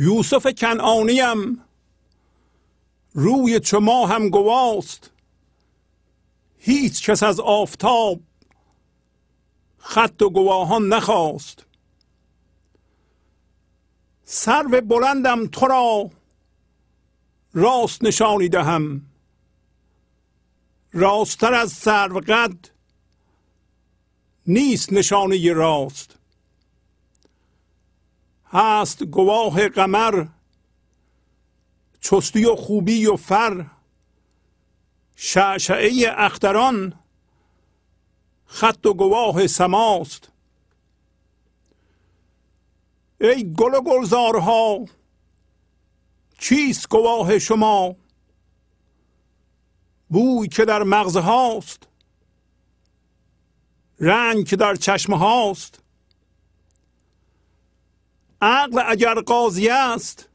یوسف کنعانیم روی چو ماه هم گواست، هیچ کس از آفتاب خط و گواهان نخواست. سرو بلندم تو را راست نشانی دهم، راستتر از سرو قد نیست نشانه راست. هست گواه قمر چستی و خوبی و فر، شعشعه اختران خط و گواه سماست. ای گل و گلزارها چیست گواه شما، بوی که در مغز هاست، رنگ که در چشم هاست. عقل اگر قاضی است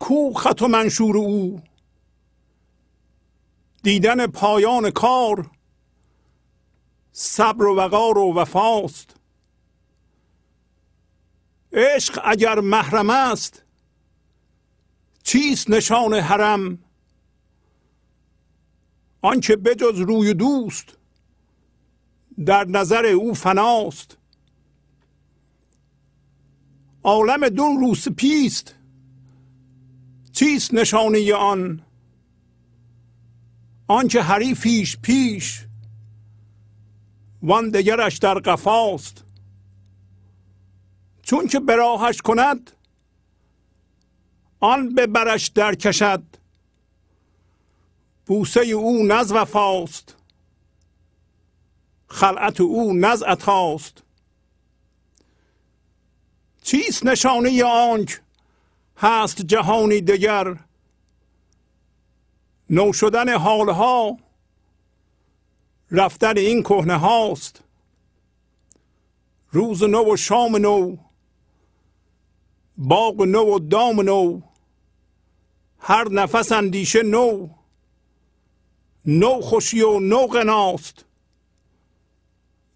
کو خط و منشور او، دیدن پایان کار صبر و وقار و وفاست. عشق اگر محرم است چیست نشان حرم، آنچه بجز روی دوست در نظر او فناست. عالم دون روس پیست چیست نشانه آن، آنچه حریفیش پیش وان دگرش در قفاست. چون که براهش کند آن به برش در کشد، بوسه او نز وفاست، خلعت او نز عطاست. چیست نشانه آنک هست جهانی دگر، نو شدن حالها رفتن این کهنه هاست. روز نو و شام نو، باغ نو و دام نو، هر نفس اندیشه نو، نو خوشی و نو غناست.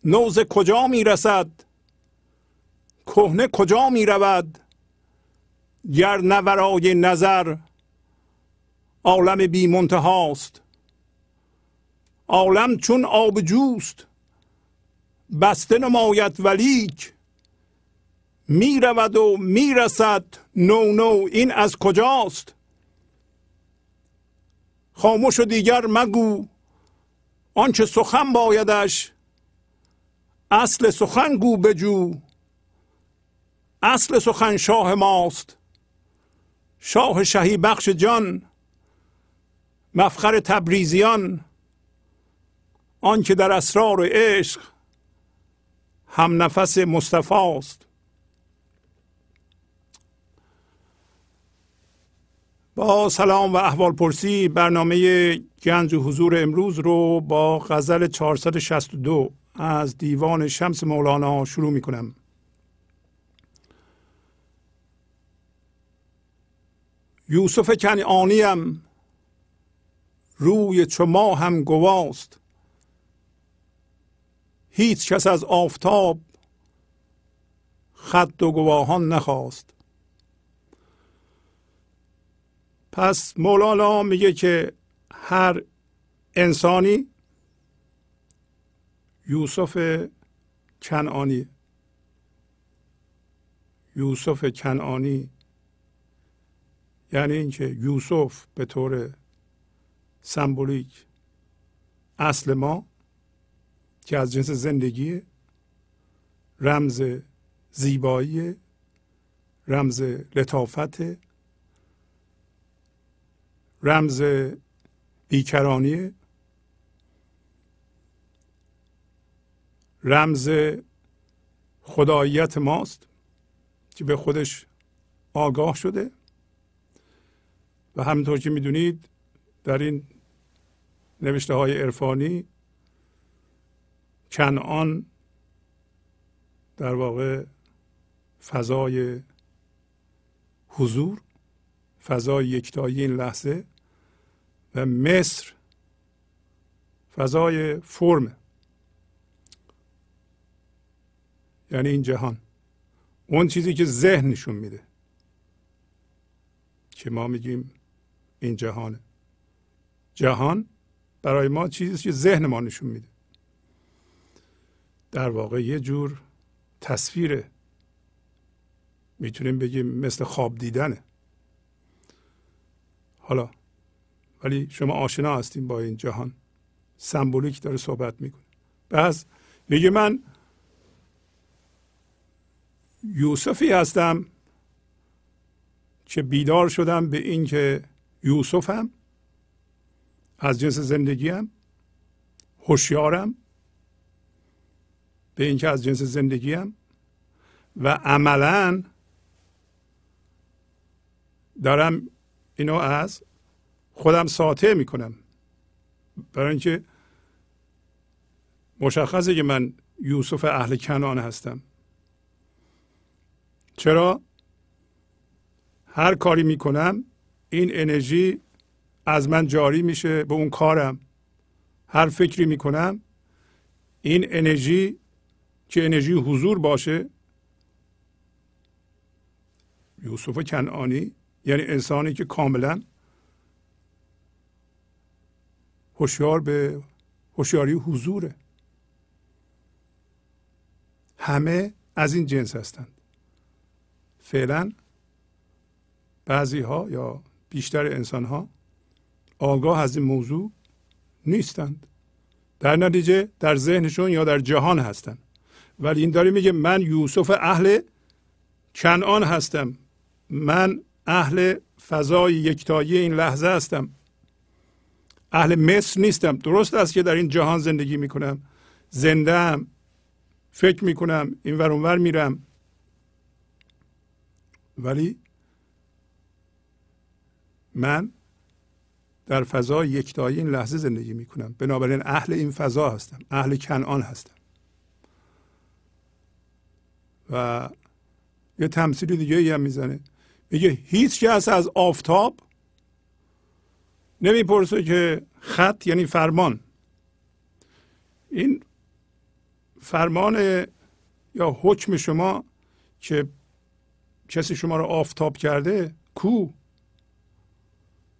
نو ز کجا می رسد کهنه کجا می رود، گر نه ورای نظر عالم بی منتهاست. عالم چون آب جوست بسته نماید، ولیک می رود و می رسد نو نو، این از کجاست؟ خاموش و دیگر مگو آنچه سخن بایدش، اصل سخن گو بجو، اصل سخن شاه ماست. شاه شهی بخش جان، مفخر تبریزیان، آن که در اسرار عشق هم نفس مصطفا است. با سلام و احوال پرسی، برنامه گنج و حضور امروز رو با غزل 462 از دیوان شمس مولانا شروع می کنم. یوسف کنعانیم روی چو ماه هم گواست، هیچ کس از آفتاب خط و گواهان نخواست. پس مولانا میگه که هر انسانی یوسف کنعانی، یوسف کنعانی یعنی اینکه یوسف به طور سمبولیک اصل ما که از جنس زندگی، رمز زیبایی، رمز لطافت، رمز بیکرانی، رمز خداییت ماست که به خودش آگاه شده. و همینطور که میدونید در این نوشته های عرفانی کنعان در واقع فضای حضور، فضای یکتایی این لحظه، و مصر فضای فرم یعنی این جهان، اون چیزی که ذهن نشون میده، که ما میگیم این جهانه. جهان برای ما چیزیست که ذهن ما نشون میده. در واقع یه جور تصویره، میتونیم بگیم مثل خواب دیدنه. حالا ولی شما آشنا هستیم با این جهان، سمبولیک داره صحبت میکنه. پس میگه من یوسفی هستم که بیدار شدم به این که یوسفم، از جنس زندگیم، هوشیارم به این که از جنس زندگیم و عملاً دارم اینو از خودم ساطع میکنم، برای اینکه مشخصه که من یوسف اهل کنعان هستم. چرا؟ هر کاری میکنم این انرژی از من جاری میشه به اون کارم، هر فکری میکنم این انرژی که انرژی حضور باشه. یوسف کنعانی یعنی انسانی که کاملا هوشیار به هوشیاری حضوره. همه از این جنس هستند. فعلا بعضی ها یا بیشتر انسان ها آگاه از این موضوع نیستند، در نتیجه در ذهنشون یا در جهان هستند. ولی این داره میگه من یوسف اهل کنعان هستم، من اهل فضای یکتایی این لحظه هستم، اهل مصر نیستم. درست است که در این جهان زندگی میکنم، زنده‌ام، فکر میکنم، این ور اون ور میرم، ولی من در فضای یکتایی این لحظه زندگی میکنم، بنابراین اهل این فضا هستم، اهل کنعان هستم. و یه تمثیل دیگه‌ای هم میزنه، میگه هیچ کس از آفتاب نمیپرسه که خط یعنی فرمان، این فرمان یا حکم شما که کسی شما رو آفتاب کرده کو؟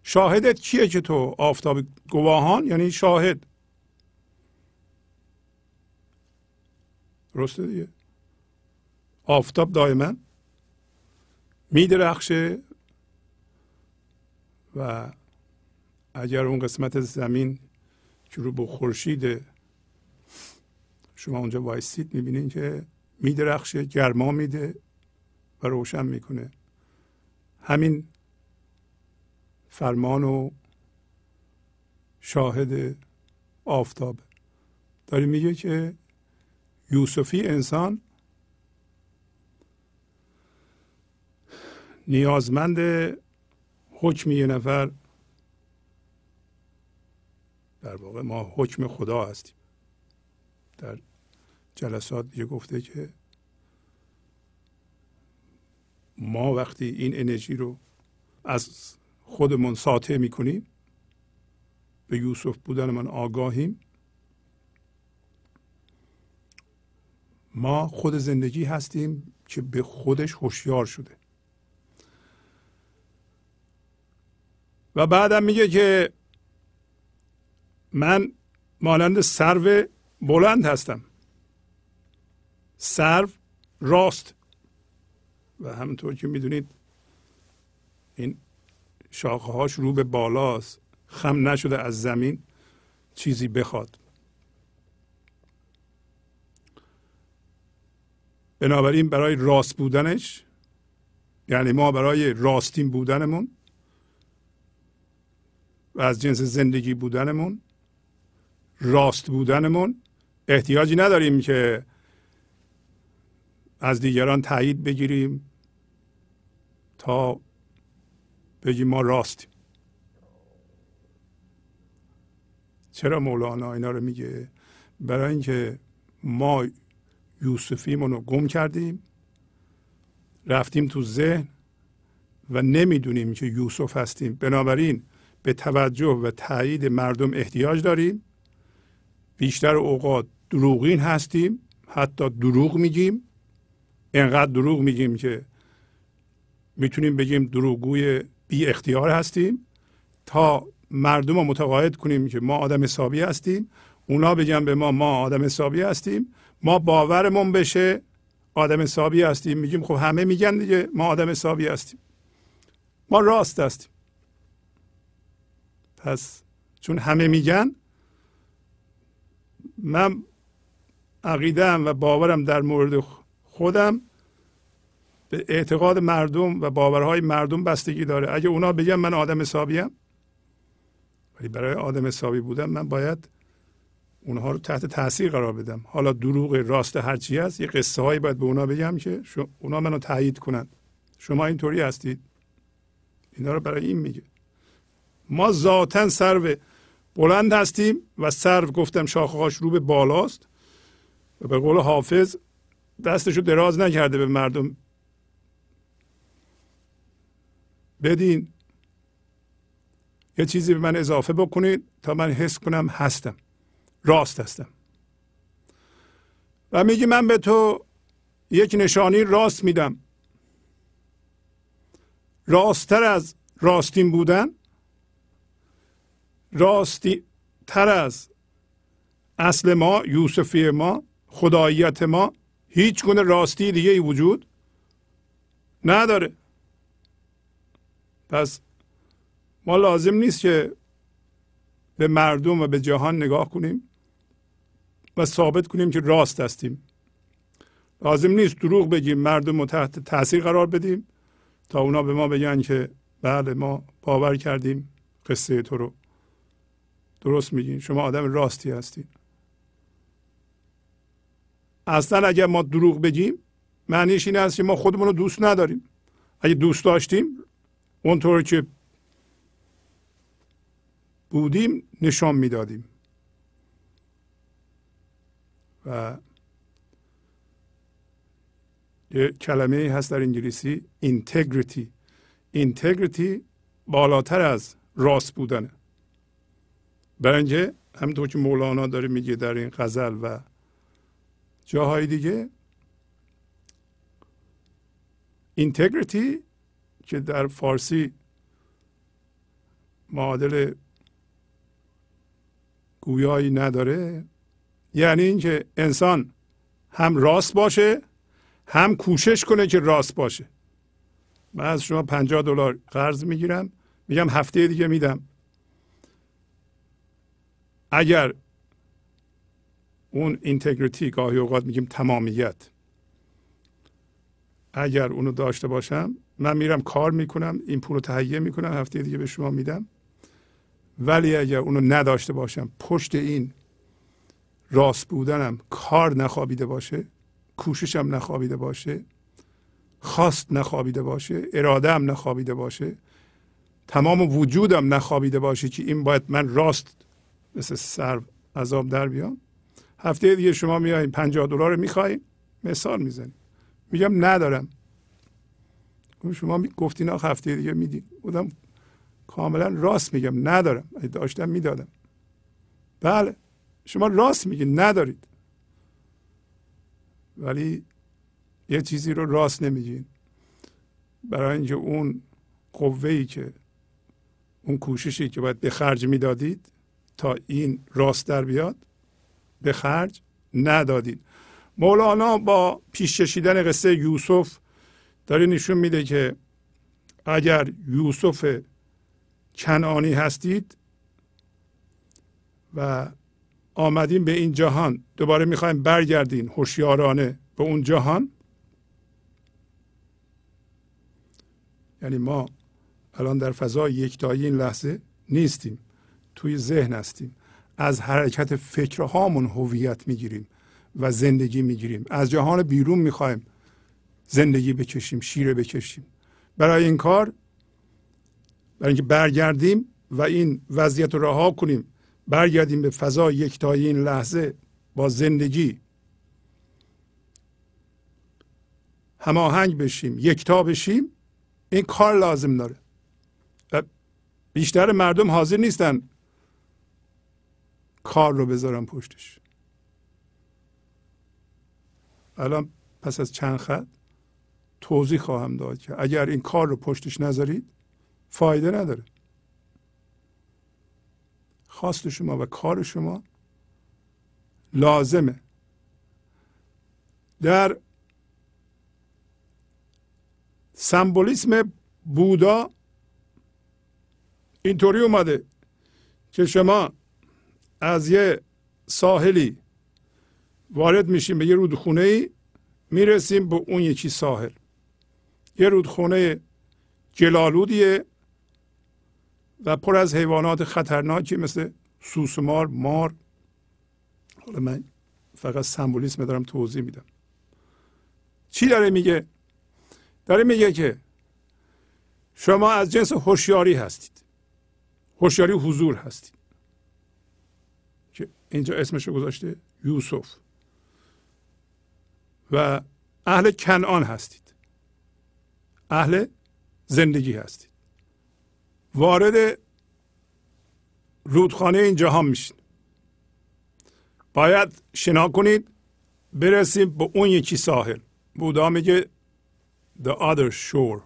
شاهدت کیه که تو آفتاب؟ گواهان یعنی شاهد، درسته دیگه؟ آفتاب دائما میدرخشه و اگر اون قسمت زمین که رو به خورشید شما اونجا وایسید میبینین که میدرخشه، گرما میده و روشن میکنه. همین فرمان و شاهد آفتاب داره میگه که یوسفی انسان نیازمند حکم یه نفر، در واقع ما حکم خدا هستیم. در جلسات دیگه گفته که ما وقتی این انرژی رو از خودمون ساطع میکنیم، به یوسف بودن من آگاهیم، ما خود زندگی هستیم که به خودش هوشیار شده. و بعدم میگه که من مانند سرو بلند هستم. سرو راست و همونطور که میدونید این شاخه هاش رو به بالاست، خم نشده از زمین چیزی بخواد. بنابراین برای راست بودنش، یعنی ما برای راستین بودنمون و از جنس زندگی بودنمون، راست بودنمون، احتیاجی نداریم که از دیگران تایید بگیریم تا بگیم ما راستیم. چرا مولانا اینا رو میگه؟ برای اینکه ما یوسفیمون رو گم کردیم، رفتیم تو ذهن و نمیدونیم که یوسف هستیم. بنابراین به توجه و تایید مردم احتیاج داریم، بیشتر اوقات دروغین هستیم، حتی دروغ میگیم، اینقدر دروغ میگیم که میتونیم بگیم دروغگوی بی اختیار هستیم تا مردم رو متقاعد کنیم که ما آدم حسابی هستیم، اونا بگن به ما آدم حسابی هستیم، ما باورمون بشه آدم حسابی هستیم. میگیم خب همه میگن دیگه ما آدم حسابی هستیم، ما راست هستیم. پس چون همه میگن، من عقیده‌ام و باورم در مورد خودم به اعتقاد مردم و باورهای مردم بستگی داره. اگه اونا بگن من آدم حسابیم، ولی برای آدم حسابی بودم من باید اونها رو تحت تاثیر قرار بدم. حالا دروغ راست هرچی هست، یه قصه هایی باید به اونا بگم که اونا منو تایید کنن، شما اینطوری هستید. اینا رو برای این میگه. ما ذاتاً سرو بلند هستیم و سرو گفتم شاخه‌هاش رو به بالاست و به قول حافظ دستشو دراز نکرده به مردم بدین، یه چیزی به من اضافه بکنید تا من حس کنم هستم، راست هستم. و میگی من به تو یک نشانی راست میدم، راستتر از راستین بودن، راستی تر از اصل ما، یوسفی ما، خداییت ما، هیچ گونه راستی دیگه ای وجود نداره. پس ما لازم نیست که به مردم و به جهان نگاه کنیم و ثابت کنیم که راست هستیم. لازم نیست دروغ بگیم، مردم رو تحت تاثیر قرار بدیم تا اونا به ما بگن که بله ما باور کردیم قصه تو رو، درست میگین، شما آدم راستی هستین. اصلا اگر ما دروغ بگیم معنیش این است که ما خودمون رو دوست نداریم. اگه دوست داشتیم اونطور که بودیم نشان میدادیم. و یه کلمه هست در انگلیسی اینتگریتی. اینتگریتی بالاتر از راست بودنه. برای اینکه همونطور که مولانا داره میگه در این غزل و جاهای دیگه، اینتگریتی که در فارسی معادل گویایی نداره، یعنی اینکه انسان هم راست باشه هم کوشش کنه که راست باشه. من از شما $50 قرض میگیرم، میگم هفته دیگه میدم. اگر اون اینتگریتی، گاهی اوقات میگیم تمامیت، اگر اونو داشته باشم، من میرم کار میکنم، این پول رو تهیه میکنم، هفته دیگه به شما میدم. ولی اگر اونو نداشته باشم، پشت این راست بودنم کار نخوابیده باشه، کوششم نخوابیده باشه، خواست نخوابیده باشه، اراده‌ام نخوابیده باشه، تمام وجودم نخوابیده باشه که این باید من راست مثل سرو عذاب در بیام. هفته دیگه شما میایین $50 رو میخواییم، مثال میزنیم، میگم ندارم. شما گفتین آخه هفته دیگه میدین. بودم کاملا راست میگم ندارم، اگه داشتم میدادم. بله شما راست میگین ندارید، ولی یه چیزی رو راست نمیگین، برای اینکه اون قوه‌ای که اون کوششی که باید به خرج میدادید تا این راست در بیاد به خرج ندادید. مولانا با پیش کشیدن قصه یوسف داره نشون میده که اگر یوسف کنعانی هستید و آمدین به این جهان، دوباره میخوایم برگردین هوشیارانه به اون جهان، یعنی ما الان در فضای یکتایی این لحظه نیستیم، توی ذهن هستیم، از حرکت فکرهامون هویت میگیریم و زندگی میگیریم. از جهان بیرون میخوایم زندگی بکشیم، شیره بکشیم. برای این کار، برای اینکه برگردیم و این وضعیت رو رها کنیم، برگردیم به فضای یکتایی این لحظه با زندگی هماهنگ بشیم، یکتا بشیم، این کار لازم داره. و بیشتر مردم حاضر نیستن کار رو بذارن پشتش. الان پس از چند خط توضیح خواهم داد که اگر این کار رو پشتش نذارید، فایده نداره. خواست شما و کار شما لازمه. در سمبولیسم بودا اینطوری اومده که شما از یه ساحلی وارد میشیم به یه رودخونه‌ای، میرسیم به اون یکی ساحل. یه رودخونه جلالودیه و پر از حیوانات خطرناکی مثل سوسمار، مار. حالا من فقط سمبولیسم دارم توضیح میدم. چی داره میگه؟ داره میگه که شما از جنس هوشیاری هستید. هوشیاری حضور هستید. که اینجا اسمشو گذاشته یوسف. و اهل کنعان هستید. اهل زندگی هستید. وارد رودخانه این جهان میشید. باید شنا کنید برسید به اون یکی ساحل. بودا میگه the other shore.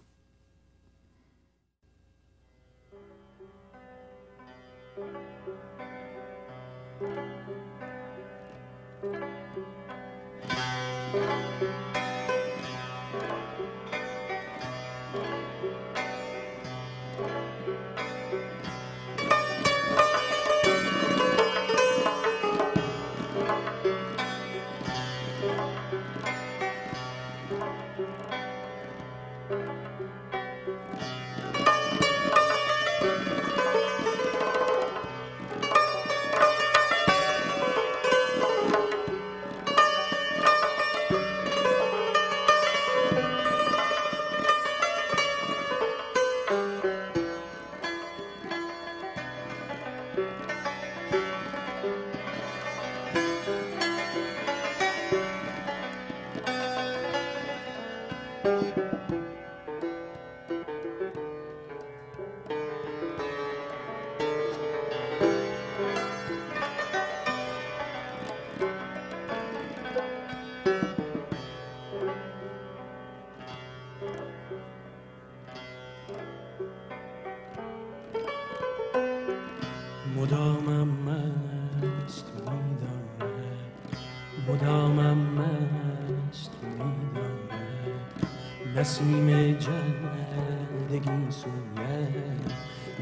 نسیم جلدگی سوید،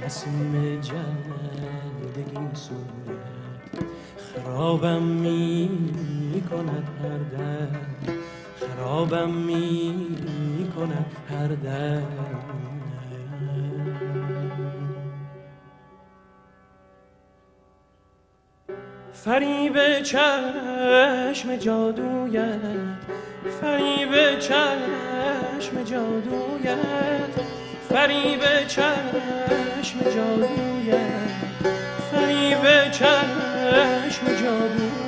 نسیم جلدگی سوید، خرابم می کند هر دل، خرابم می کند هر دل. فریب چشم جادویت، فریب چشم جادویت، فریب چشم جادویت، فریب چشم جادویت.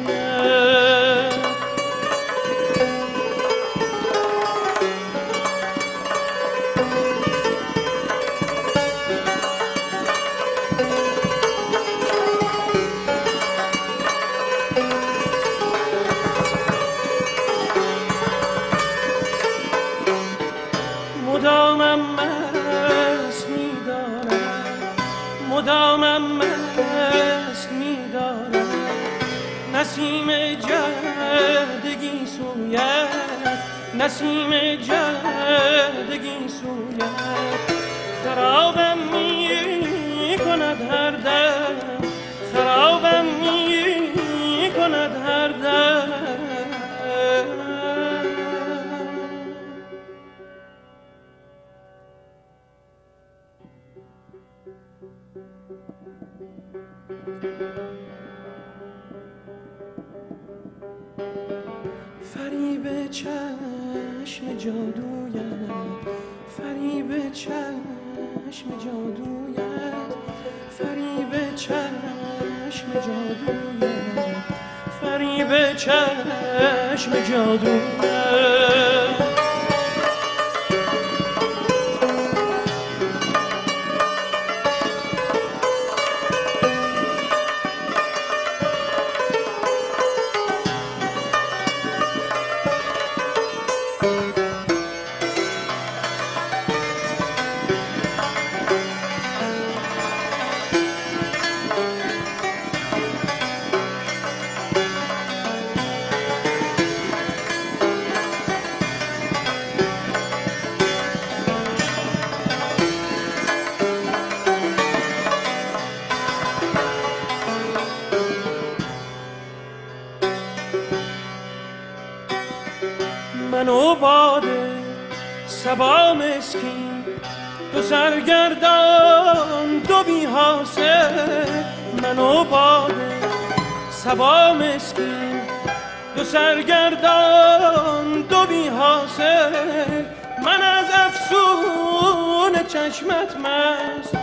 نسیم جهدگی سویت، نسیم جهدگی سویت، خرابم می کند هر دل، خرابم می کند هر دل. فریب چشم جادویت، فریب چشم جادویت، فریب چشم جادویت، فریب چشم جادویت. و باده صبا مسکین، دو سرگردان دو بی حاصل، من و باده صبا مسکین، دو سرگردان دو بی حاصل، من از افسون چشمت مست،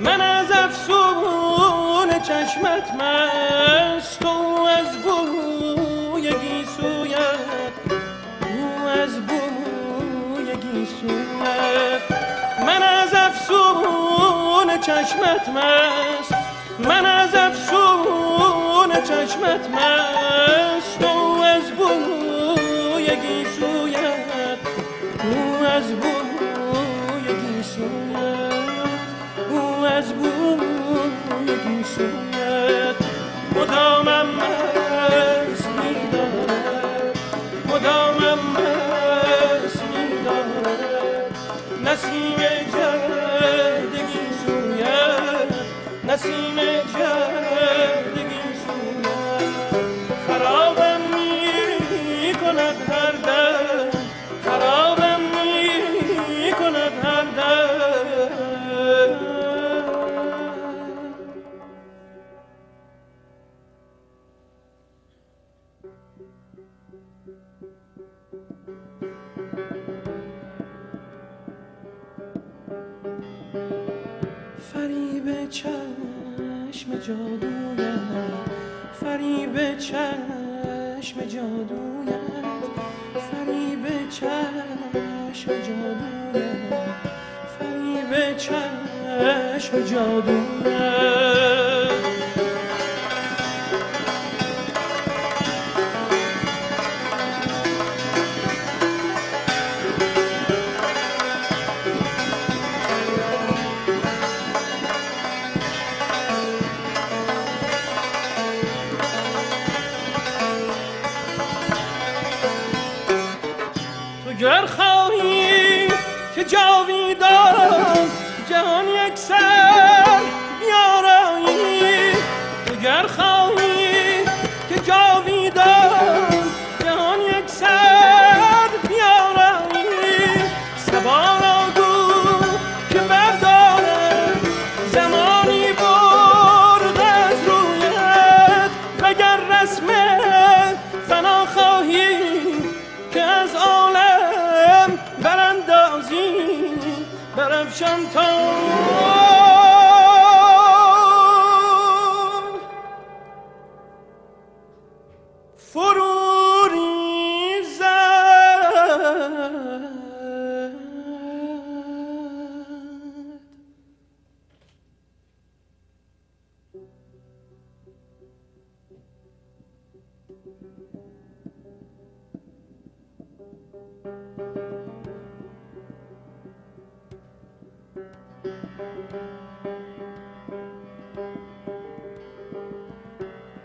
من از افسون چشمت مست، تو از بوی گیسویت، تو از بوی گیسویت، من از افسون چشمت مست، من از افسون چشمت مست، تو از بوی گیسویت، تو از بوی گیسویت، تو از بوی گیسویت، مدامم مست می‌دارد، مدامم مست می‌دارد، نسیم جرد گیسویت، نسیم جرد گیسویت، خرابم می‌کند هر دل، خرابم می‌کند هر دل. فریب چشم جادویت، فریب چشم جادویت، فریب چشم جادویت، فریب چشم جادویت. گر خواهی که جاویدان جهان یک سر بیارایی، تو گر خواهی که جاویدان جهان یک سر بیارایی، صبا را گو که بردارد زمانی برد از رویت، وگر رسم فنا خواهی که از عالم برافشان تا فروریزد.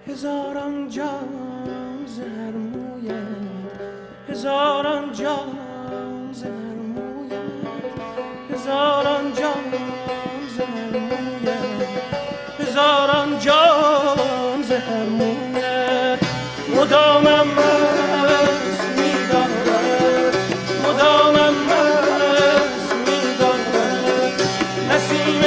هزاران جام ز هر مویت، هزاران جام ز هر مویت، هزاران جام ز هر مویت، هزاران جام ز هر مویت، مدامم مست می‌دارد، مدامم مست می‌دارد، نسیم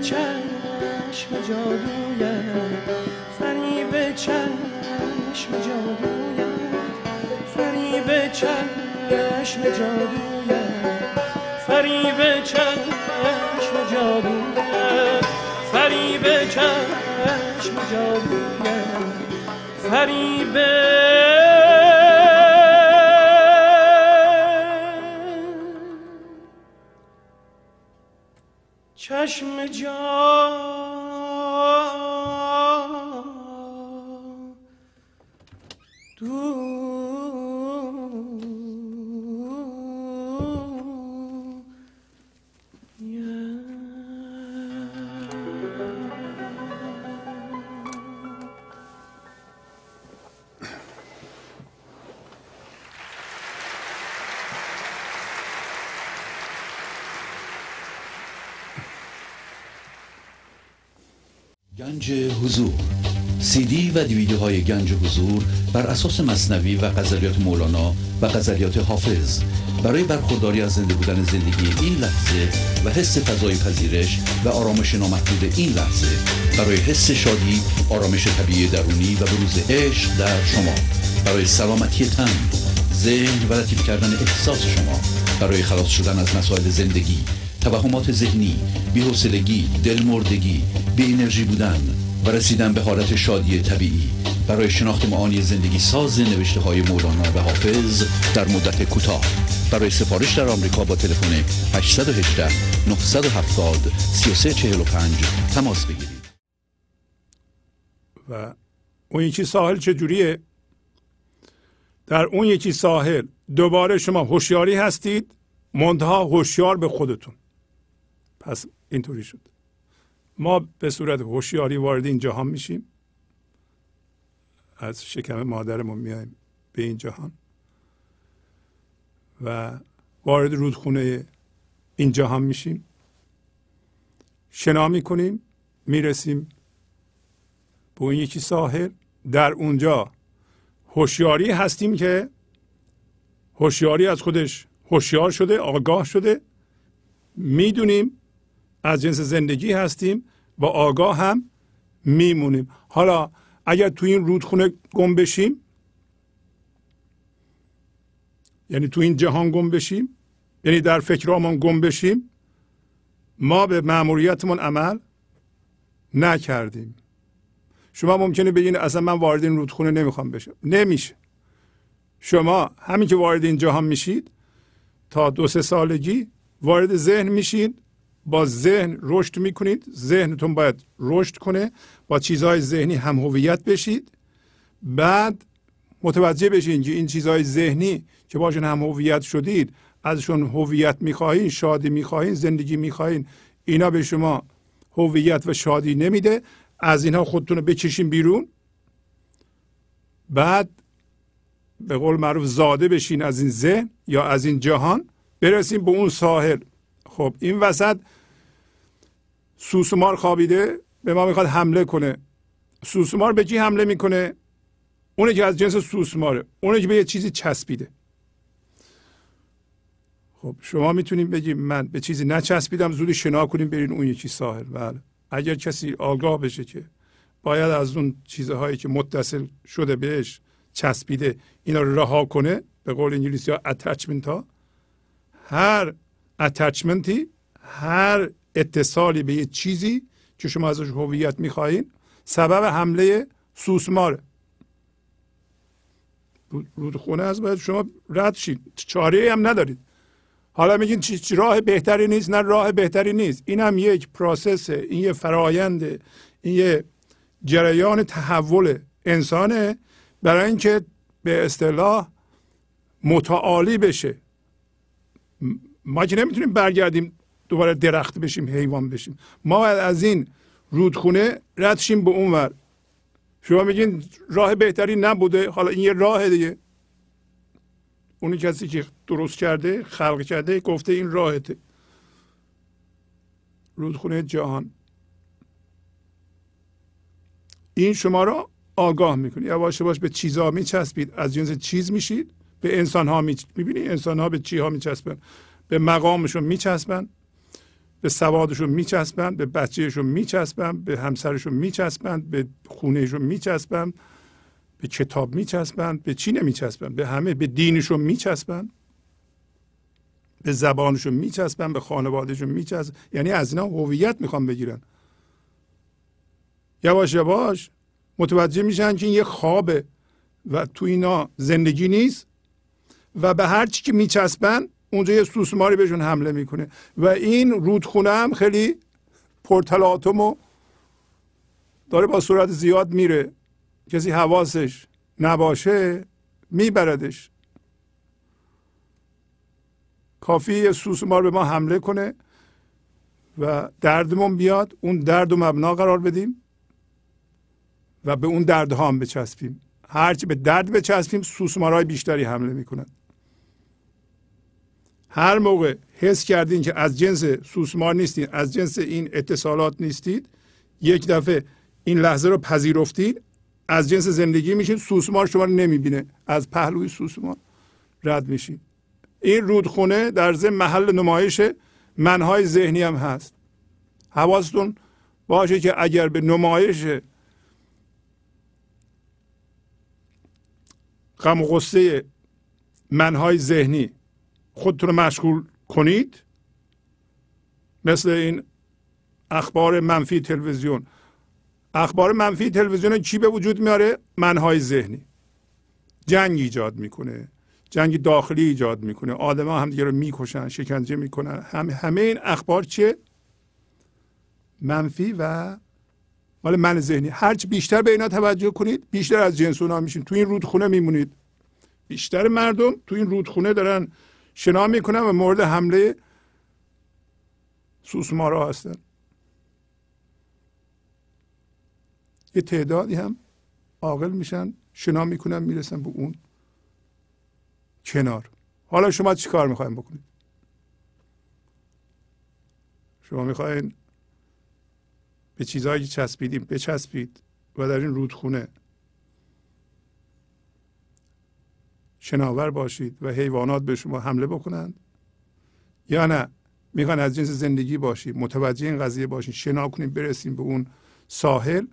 چشم جادویت، فریب چشم جادویت، فریب چشم جادویت، فریب چشم جادویت، فریب چشم جادویت، فریب چشم جادویت. گنج حضور CD و دیویدیوهای گنج حضور بر اساس مثنوی و غزلیات مولانا و غزلیات حافظ برای برخورداری از زنده بودن زندگی این لحظه و حس فضای پذیرش و آرامش نامحدود این لحظه برای حس شادی، آرامش طبیعی درونی و بروز عشق در شما، برای سلامتی تن، ذهن و لطیف کردن احساس شما، برای خلاص شدن از مسائل زندگی، توهمات ذهنی، بی‌حوصلگی، دلمردگی، بی‌انرژی بودن و رسیدن به حالت شادی طبیعی، برای شناخت معانی زندگی ساز نوشته‌های مولانا و حافظ در مدت کوتاه. برای سفارش در آمریکا با تلفن 818 970 3345 تماس بگیرید. و اون یکی ساحل چجوریه؟ در اون یکی ساحل دوباره شما هوشیاری هستید، منتها هوشیار به خودتون. پس اینطوری شد، ما به صورت هوشیاری وارد این جهان میشیم، از شکم مادرمون میایم به این جهان و وارد رودخونه این جهان میشیم، شنا میکنیم، میرسیم به اون یکی ساحل. در اونجا هوشیاری هستیم که هوشیاری از خودش هوشیار شده، آگاه شده، میدونیم از جنس زندگی هستیم و آگاه هم میمونیم. حالا اگر تو این رودخونه گم بشیم، یعنی تو این جهان گم بشیم، یعنی در فکرامون گم بشیم، ما به مأموریتمون عمل نکردیم. شما ممکنه بگین اصلا من وارد این رودخونه نمیخوام بشم. نمیشه. شما همین که وارد این جهان میشید تا 2-3 سالگی وارد ذهن میشین، با ذهن رشد میکنید، ذهنتون باید رشد کنه، با چیزهای ذهنی هم هویت بشید، بعد متوجه بشین که این چیزهای ذهنی که باشون هم هویت شدید، ازشون هویت میخواین، شادی میخواین، زندگی میخواین، اینا به شما هویت و شادی نمیده، از اینها خودتون رو بکشین بیرون، بعد به قول معروف زاده بشین از این ذهن یا از این جهان، برسیم به اون ساحل. خب این وسط سوسمار خوابیده به ما میخواد حمله کنه. سوسمار به کی حمله میکنه؟ اونه که از جنس سوسماره، اونه که به یه چیزی چسبیده. خب شما میتونید بگید من به چیزی نچسبیدم، زودی شنا کنیم برین اون یکی ساحل. بله اگر کسی آگاه بشه که باید از اون چیزهایی که متصل شده بهش چسبیده اینا رو رها کنه، به قول انگلیسی ها اتچمنت ها، هر اتچمنتی، هر اتصالی به یه چیزی که شما ازش هویت میخواین، سبب حمله سوسماره. رودخونه از باید شما رد شید، چاره‌ای هم ندارید. حالا میگین راه بهتری نیست، نه راه بهتری نیست، این هم یک پروسسه، این یه فراینده، این یه جریان تحول انسانه برای اینکه به اصطلاح متعالی بشه. ما که نمیتونیم برگردیم دوباره درخت بشیم، حیوان بشیم، ما باید از این رودخونه رد شیم به اونور. شما میگین راه بهتری نبوده، حالا این یه راه دیگه، اونی کسی که درست کرده، خلق کرده، گفته این راهته. رودخونه جهان این شما را آگاه میکنه، یواش یواش به چیزها میچسبید، از جنس چیز میشید، به انسان ها میبینی انسان ها به چی ها میچسبن، به مقامشون میچسبن، به سوادشون میچسبن، به بچهشون میچسبن، به همسرشون میچسبن، به خونهشون میچسبن، به کتاب میچسبن، به چی نمیچسبن، به همه، به دینشون میچسبن، به زبانشون میچسبن، به خانوادهشون میچسبن، یعنی از اینا هویت میخوان بگیرن. یواش یواش متوجه میشن که این یه خوابه و تو اینا زندگی نیست و به هر چی که میچسبن اونجا یه سوسماری بهشون حمله میکنه و این رودخونه هم خیلی پرتلاطم و داره با سرعت زیاد میره، کسی حواسش نباشه میبردش. کافی یه سوسمار به ما حمله کنه و دردمون بیاد، اون درد رو مبنا قرار بدیم و به اون دردها هم بچسبیم. هرچی به درد بچسبیم سوسمارهای بیشتری حمله میکنن. هر موقع حس کردین که از جنس سوسمار نیستید، از جنس این اتصالات نیستید، یک دفعه این لحظه رو پذیرفتید، از جنس زندگی میشید، سوسمار شما رو نمیبینه، از پهلوی سوسمار رد میشید. این رودخونه در ذهن محل نمایش منهای ذهنی هم هست. حواستون باشه که اگر به نمایش غم و غصه منهای ذهنی خودتون رو مشغول کنید، مثل این اخبار منفی تلویزیون، اخبار منفی تلویزیون چی به وجود میاره؟ منهای ذهنی. جنگ ایجاد میکنه، جنگ داخلی ایجاد میکنه، آدم‌ها همدیگه رو میکشن، شکنجه میکنن. همه این اخبار چیه؟ منفی و مال من ذهنی. هرچی بیشتر به اینا توجه کنید، بیشتر از جنس اونا میشین، تو این رودخونه میمونید. بیشتر مردم تو این رودخونه دارن شنا میکنن و مورد حمله سوسمارا هستن. یه تعدادی هم عاقل میشن، شنا میکنن، میرسن به اون کنار. حالا شما چی کار میخواین بکنید؟ شما میخواین به چیزهایی که چسبیدیم بچسبید و در این رودخونه شناور باشید و حیوانات به شما حمله بکنند، یا نه میخواین از جنس زندگی باشید، متوجه این قضیه باشید، شنا کنید، برسیم به اون ساحل،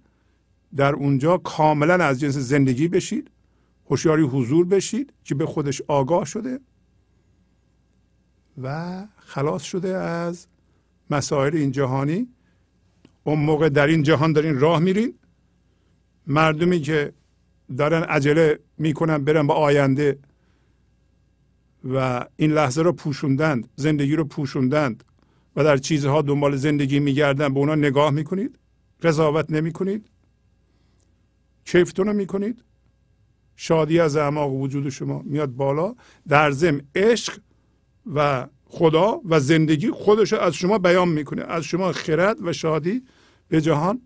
در اونجا کاملا از جنس زندگی بشید، هوشیاری حضور بشید که به خودش آگاه شده و خلاص شده از مسائل این جهانی. اون موقع در این جهان دارین راه میرین، مردمی که دارن عجله میکنن برن به آینده و این لحظه رو پوشوندند، زندگی رو پوشوندند و در چیزها دنبال زندگی میگردن، به اونا نگاه میکنید، قضاوت نمیکنید، کیفتون رو میکنید، شادی از اعماق وجود شما میاد بالا، در ضمن عشق و خدا و زندگی خودش از شما بیان میکنه، از شما خرد و شادی به جهان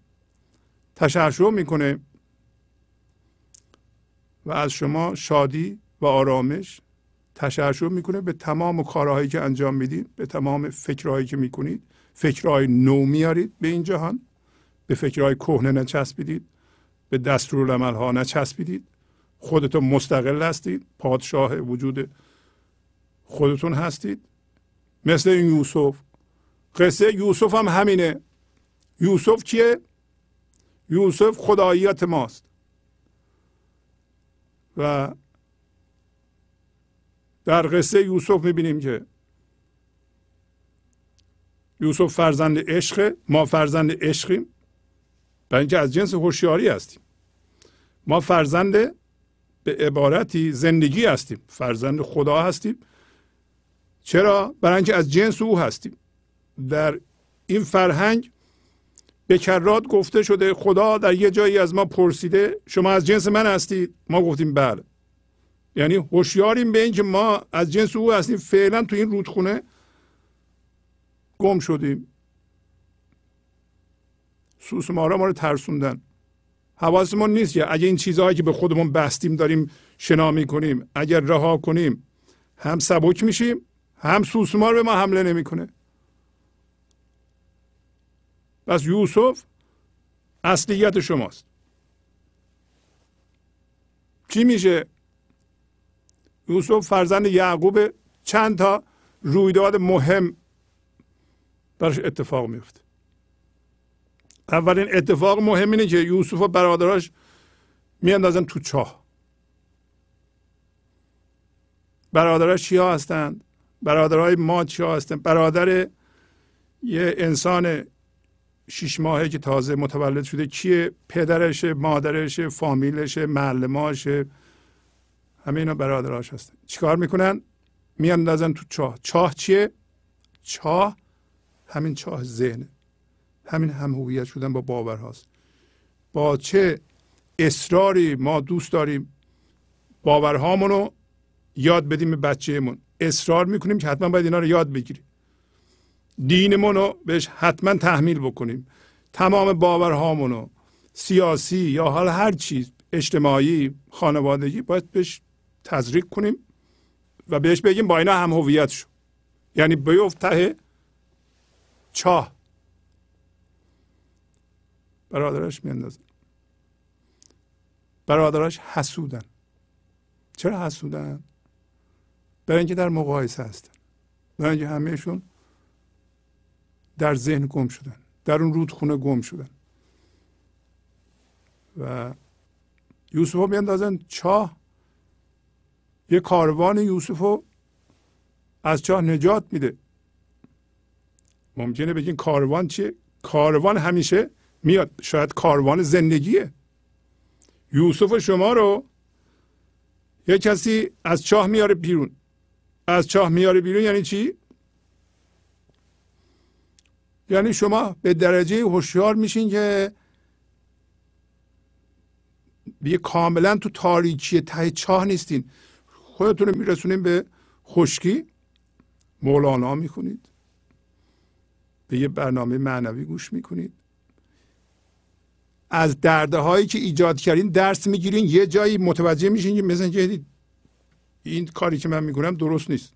تشعشع میکنه و از شما شادی و آرامش تشعشع میکنه به تمام کارهایی که انجام میدید، به تمام فکرهایی که میکنید. فکرهای نو میارید به این جهان، به فکرهای کهنه نچسبیدید، به دستورالعمل‌ها نچسبیدید، خودتون مستقل هستید، پادشاه وجود خودتون هستید. مثل این یوسف، قصه یوسف هم همینه. یوسف کیه؟ یوسف خداییت ماست و در قصه یوسف میبینیم که یوسف فرزند عشقه، ما فرزند عشقیم، برای اینکه از جنس هوشیاری هستیم. ما فرزند به عبارتی زندگی هستیم، فرزند خدا هستیم. چرا؟ برای اینکه از جنس او هستیم. در این فرهنگ به کرات گفته شده، خدا در یه جایی از ما پرسیده شما از جنس من هستید؟ ما گفتیم بله. یعنی هوشیاریم به اینکه ما از جنس او هستیم، فعلا تو این رودخونه گم شدیم. سوسمارا ما رو ترسوندن. حواسمون نیست که اگه این چیزهایی که به خودمون بستیم داریم شنا میکنیم، اگر رها کنیم هم سبک میشیم، هم سوسمار به ما حمله نمیکنه. پس یوسف اصلیت شماست. چی میشه؟ یوسف فرزند یعقوب. چند تا رویداد مهم درش اتفاق میفته. اولین اتفاق مهم اینه که یوسف و برادراش میاندازن تو چاه. برادراش چیا هستند؟ برادرهای ما چیا هستند؟ برادر یه انسان 6 ماهه که تازه متولد شده کیه؟ پدرش، مادرش، فامیلش، معلماش، همه اینا برادراش هستن. چیکار میکنن؟ میاندازن تو چاه. چاه چیه؟ چاه همین چاه ذهنه. همین هم هویت شدن با باورهاست. با چه اصراری ما دوست داریم باورهامونو یاد بدیم به بچه‌مون. اصرار میکنیم که حتما باید اینا رو یاد بگیریم. دینمونو بهش حتما تحمیل بکنیم. تمام باورهامونو، سیاسی یا حالا هر چیز، اجتماعی، خانوادگی، باید بهش تزریق کنیم و بهش بگیم با اینا هم هویت شو. یعنی بیفت ته چاه. برادرش میاندازن. برادرش حسودن. چرا حسودن؟ برای اینکه در مقایسه هستن. برای اینکه همهشون در ذهن گم شدن. در اون رودخونه گم شدن. و یوسفو میاندازن چاه. یه کاروان یوسفو از چاه نجات میده. ممکنه بگین کاروان چیه؟ کاروان همیشه میاد. شاید کاروان زندگیه. یوسف شما رو یه کسی از چاه میاره بیرون. از چاه میاره بیرون یعنی چی؟ یعنی شما به درجه هوشیار میشین که دیگه کاملا تو تاریکی ته چاه نیستین. خودتون رو میرسونین به خشکی. مولانا میخونید. به یه برنامه معنوی گوش میکنید. از دردهایی که ایجاد کردین درس میگیرین. یه جایی متوجه میشین که مثلا که این کاری که من میکنم درست نیست.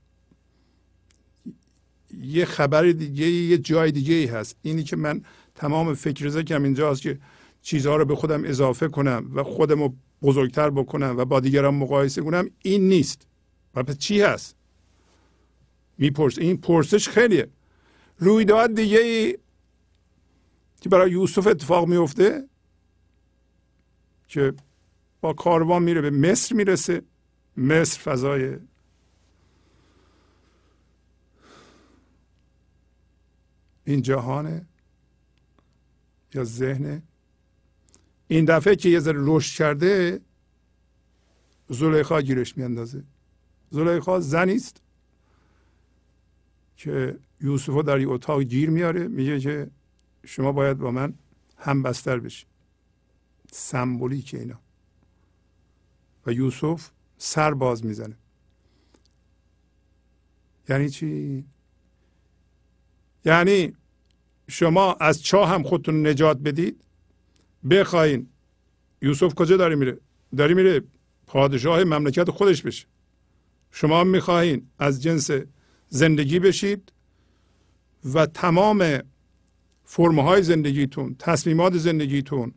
یه خبر دیگه، یه جای دیگه ای هست. اینی که من تمام فکر ذکرم اینجاست که چیزها رو به خودم اضافه کنم و خودم رو بزرگتر بکنم و با دیگران مقایسه کنم، این نیست. و پس چی هست؟ میپرس. این پرسش خیلیه. رویداد دیگه ای که برای یوسف اتفاق میفته که با کاروان میره به مصر میرسه. مصر فضای این جهانه یا ذهنه. این دفعه که یه ذره رشد کرده زلیخا گیرش میاندازه. زلیخا زنیست که یوسفو در یه اتاق گیر میاره، میگه که شما باید با من همبستر بشی. سمبولیکه اینا. و یوسف سر باز میزنه. یعنی چی؟ یعنی شما از چاه هم خودتون نجات بدید بخواین. یوسف کجا داری میره؟ داری میره پادشاه مملکت خودش بشه. شما میخواین از جنس زندگی بشید و تمام فرم‌های زندگیتون، تصمیمات زندگیتون،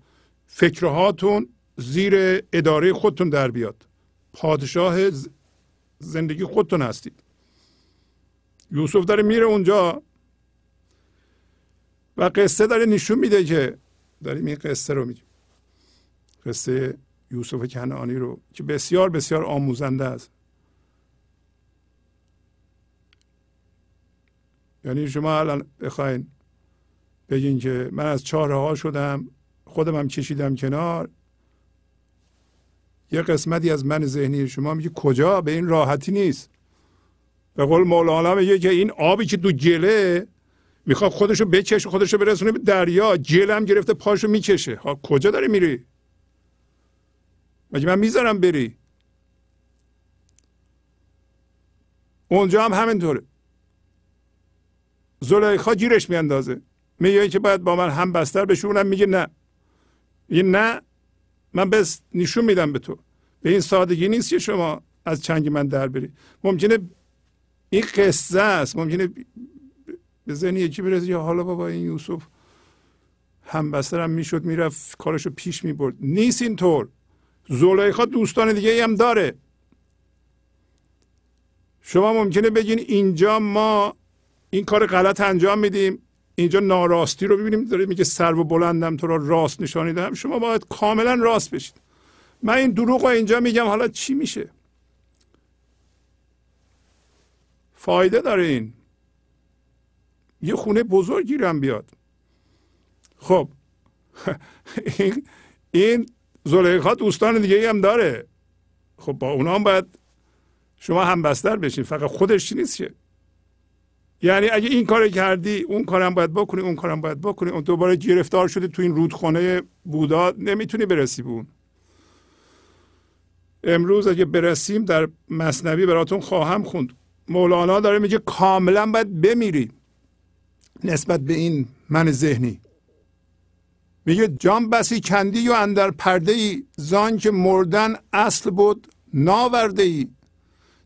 فکرهاتون زیر اداره خودتون در بیاد. پادشاه زندگی خودتون هستید. یوسف داره میره اونجا و قصه داره نشون میده که داریم این قصه رو میگیم. قصه یوسف کنعانی رو که بسیار بسیار آموزنده است. یعنی شما الان بخواین بگین که من از چاه رها شدم، خودم هم کشیدم کنار، یه قسمتی از من ذهنی شما میگه کجا؟ به این راحتی نیست. به قول مولانا میگه که این آبی که تو گله میخواد خودشو بکشه، خودشو برسونه به دریا، گل هم گرفته پاشو میکشه. ها کجا داری میری؟ مگه من میذارم بری؟ اونجا هم همینطوره. زلیخا گیرش میاندازه. میگه که باید با من هم بستر بشی. اونم میگه نه. میگه نه، من بس نشون میدم به تو. به این سادگی نیست که شما از چنگ من در بری. ممکنه این قصه است. ممکنه به ذهن یکی برسه یا حالا بابا این یوسف همبستر هم میشد میرفت کارشو پیش میبرد. نیست اینطور. زلیخا دوستان دیگه هم داره. شما ممکنه بگین اینجا ما این کار غلط انجام میدیم، اینجا ناراستی رو ببینیم، داره میگه سرو بلندم تو را راست نشانیدم. شما باید کاملا راست بشید. من این دروغ رو اینجا میگم، حالا چی میشه؟ فایده داره این. یه خونه بزرگی رم بیاد. خب این زلیخا دوستان دیگه هم داره. خب با اونا هم باید شما همبستر بشین. فقط خودش چی نیست که. یعنی اگه این کار کردی اون کارم باید بکنی، اون کارم باید بکنی. اون دوباره گرفتار شده تو این رودخانه بودا، نمیتونی برسی به اون. امروز اگه برسیم در مثنوی براتون خواهم خوند. مولانا داره میگه کاملا باید بمیری نسبت به این من ذهنی. میگه جان بسی کندی و اندر پرده ای، زان که مردن اصل بود ناورده ای.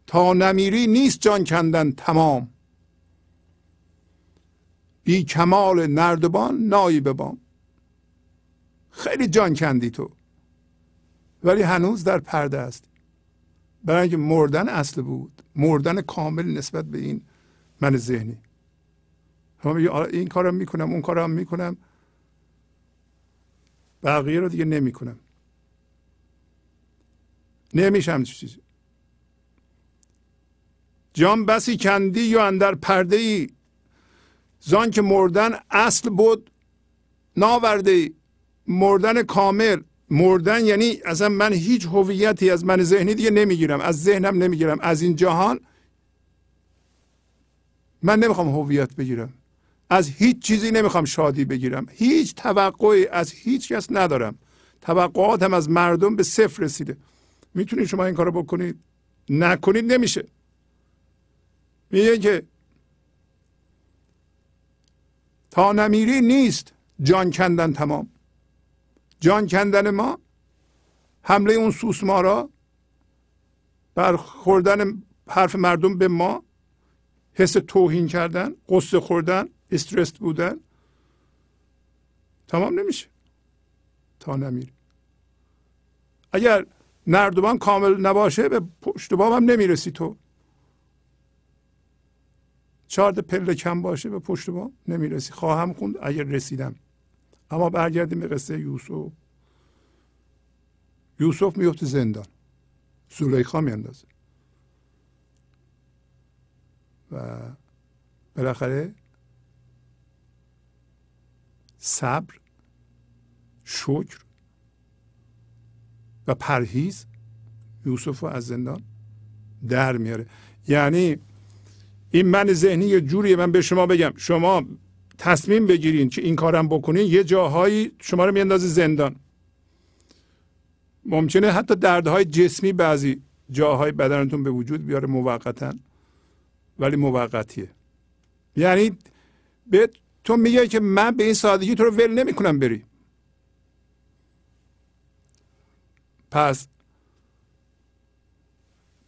تا نمیری نیست جان کندن تمام، بی کمال نردبان نایی ببام. خیلی جان کندی تو، ولی هنوز در پرده است. برای اینکه مردن اصل بود، مردن کامل نسبت به این من ذهنی. هم این کارم میکنم، اون کارم میکنم، بقیه رو دیگه نمیکنم. نمیشم چیزی. جان بسی کندی یا اندر پرده ای، زان که مردن اصل بود ناورده ای. مردن کامل، مردن یعنی اصلا من هیچ هویتی از من ذهنی دیگه نمیگیرم، از ذهنم نمیگیرم، از این جهان من نمیخوام هویت بگیرم، از هیچ چیزی نمیخوام شادی بگیرم، هیچ توقعی از هیچ کس ندارم، توقعاتم از مردم به صفر رسیده. میتونید شما این کارو بکنید؟ نکنید نمیشه. میگه که تا نمیری نیست جان کندن تمام. جان کندن ما حمله اون سوسمارا، برخوردن حرف مردم به ما، حس توهین کردن، قصه خوردن، استرس بودن، تمام نمیشه تا نمیری. اگر نردبان کامل نباشه به پشت بام هم نمیرسی تو. 4 پله کم باشه به پشت بام نمیرسی. خواهم خوند اگر رسیدم. اما برگردیم به قصه یوسف. یوسف میفته زندان، زلیخا میاندازه و بالاخره صبر، شکر و پرهیز یوسف رو از زندان در میاره. یعنی این من ذهنی یه جوریه، من به شما بگم شما تصمیم بگیرین که این کارم بکنین، یه جاهایی شما رو میاندازه زندان. ممکنه حتی دردهای جسمی بعضی جاهای بدنتون به وجود بیاره موقتا، ولی موقتیه. یعنی به تو میگه که من به این سادگی تو رو ول نمی کنم بری. پس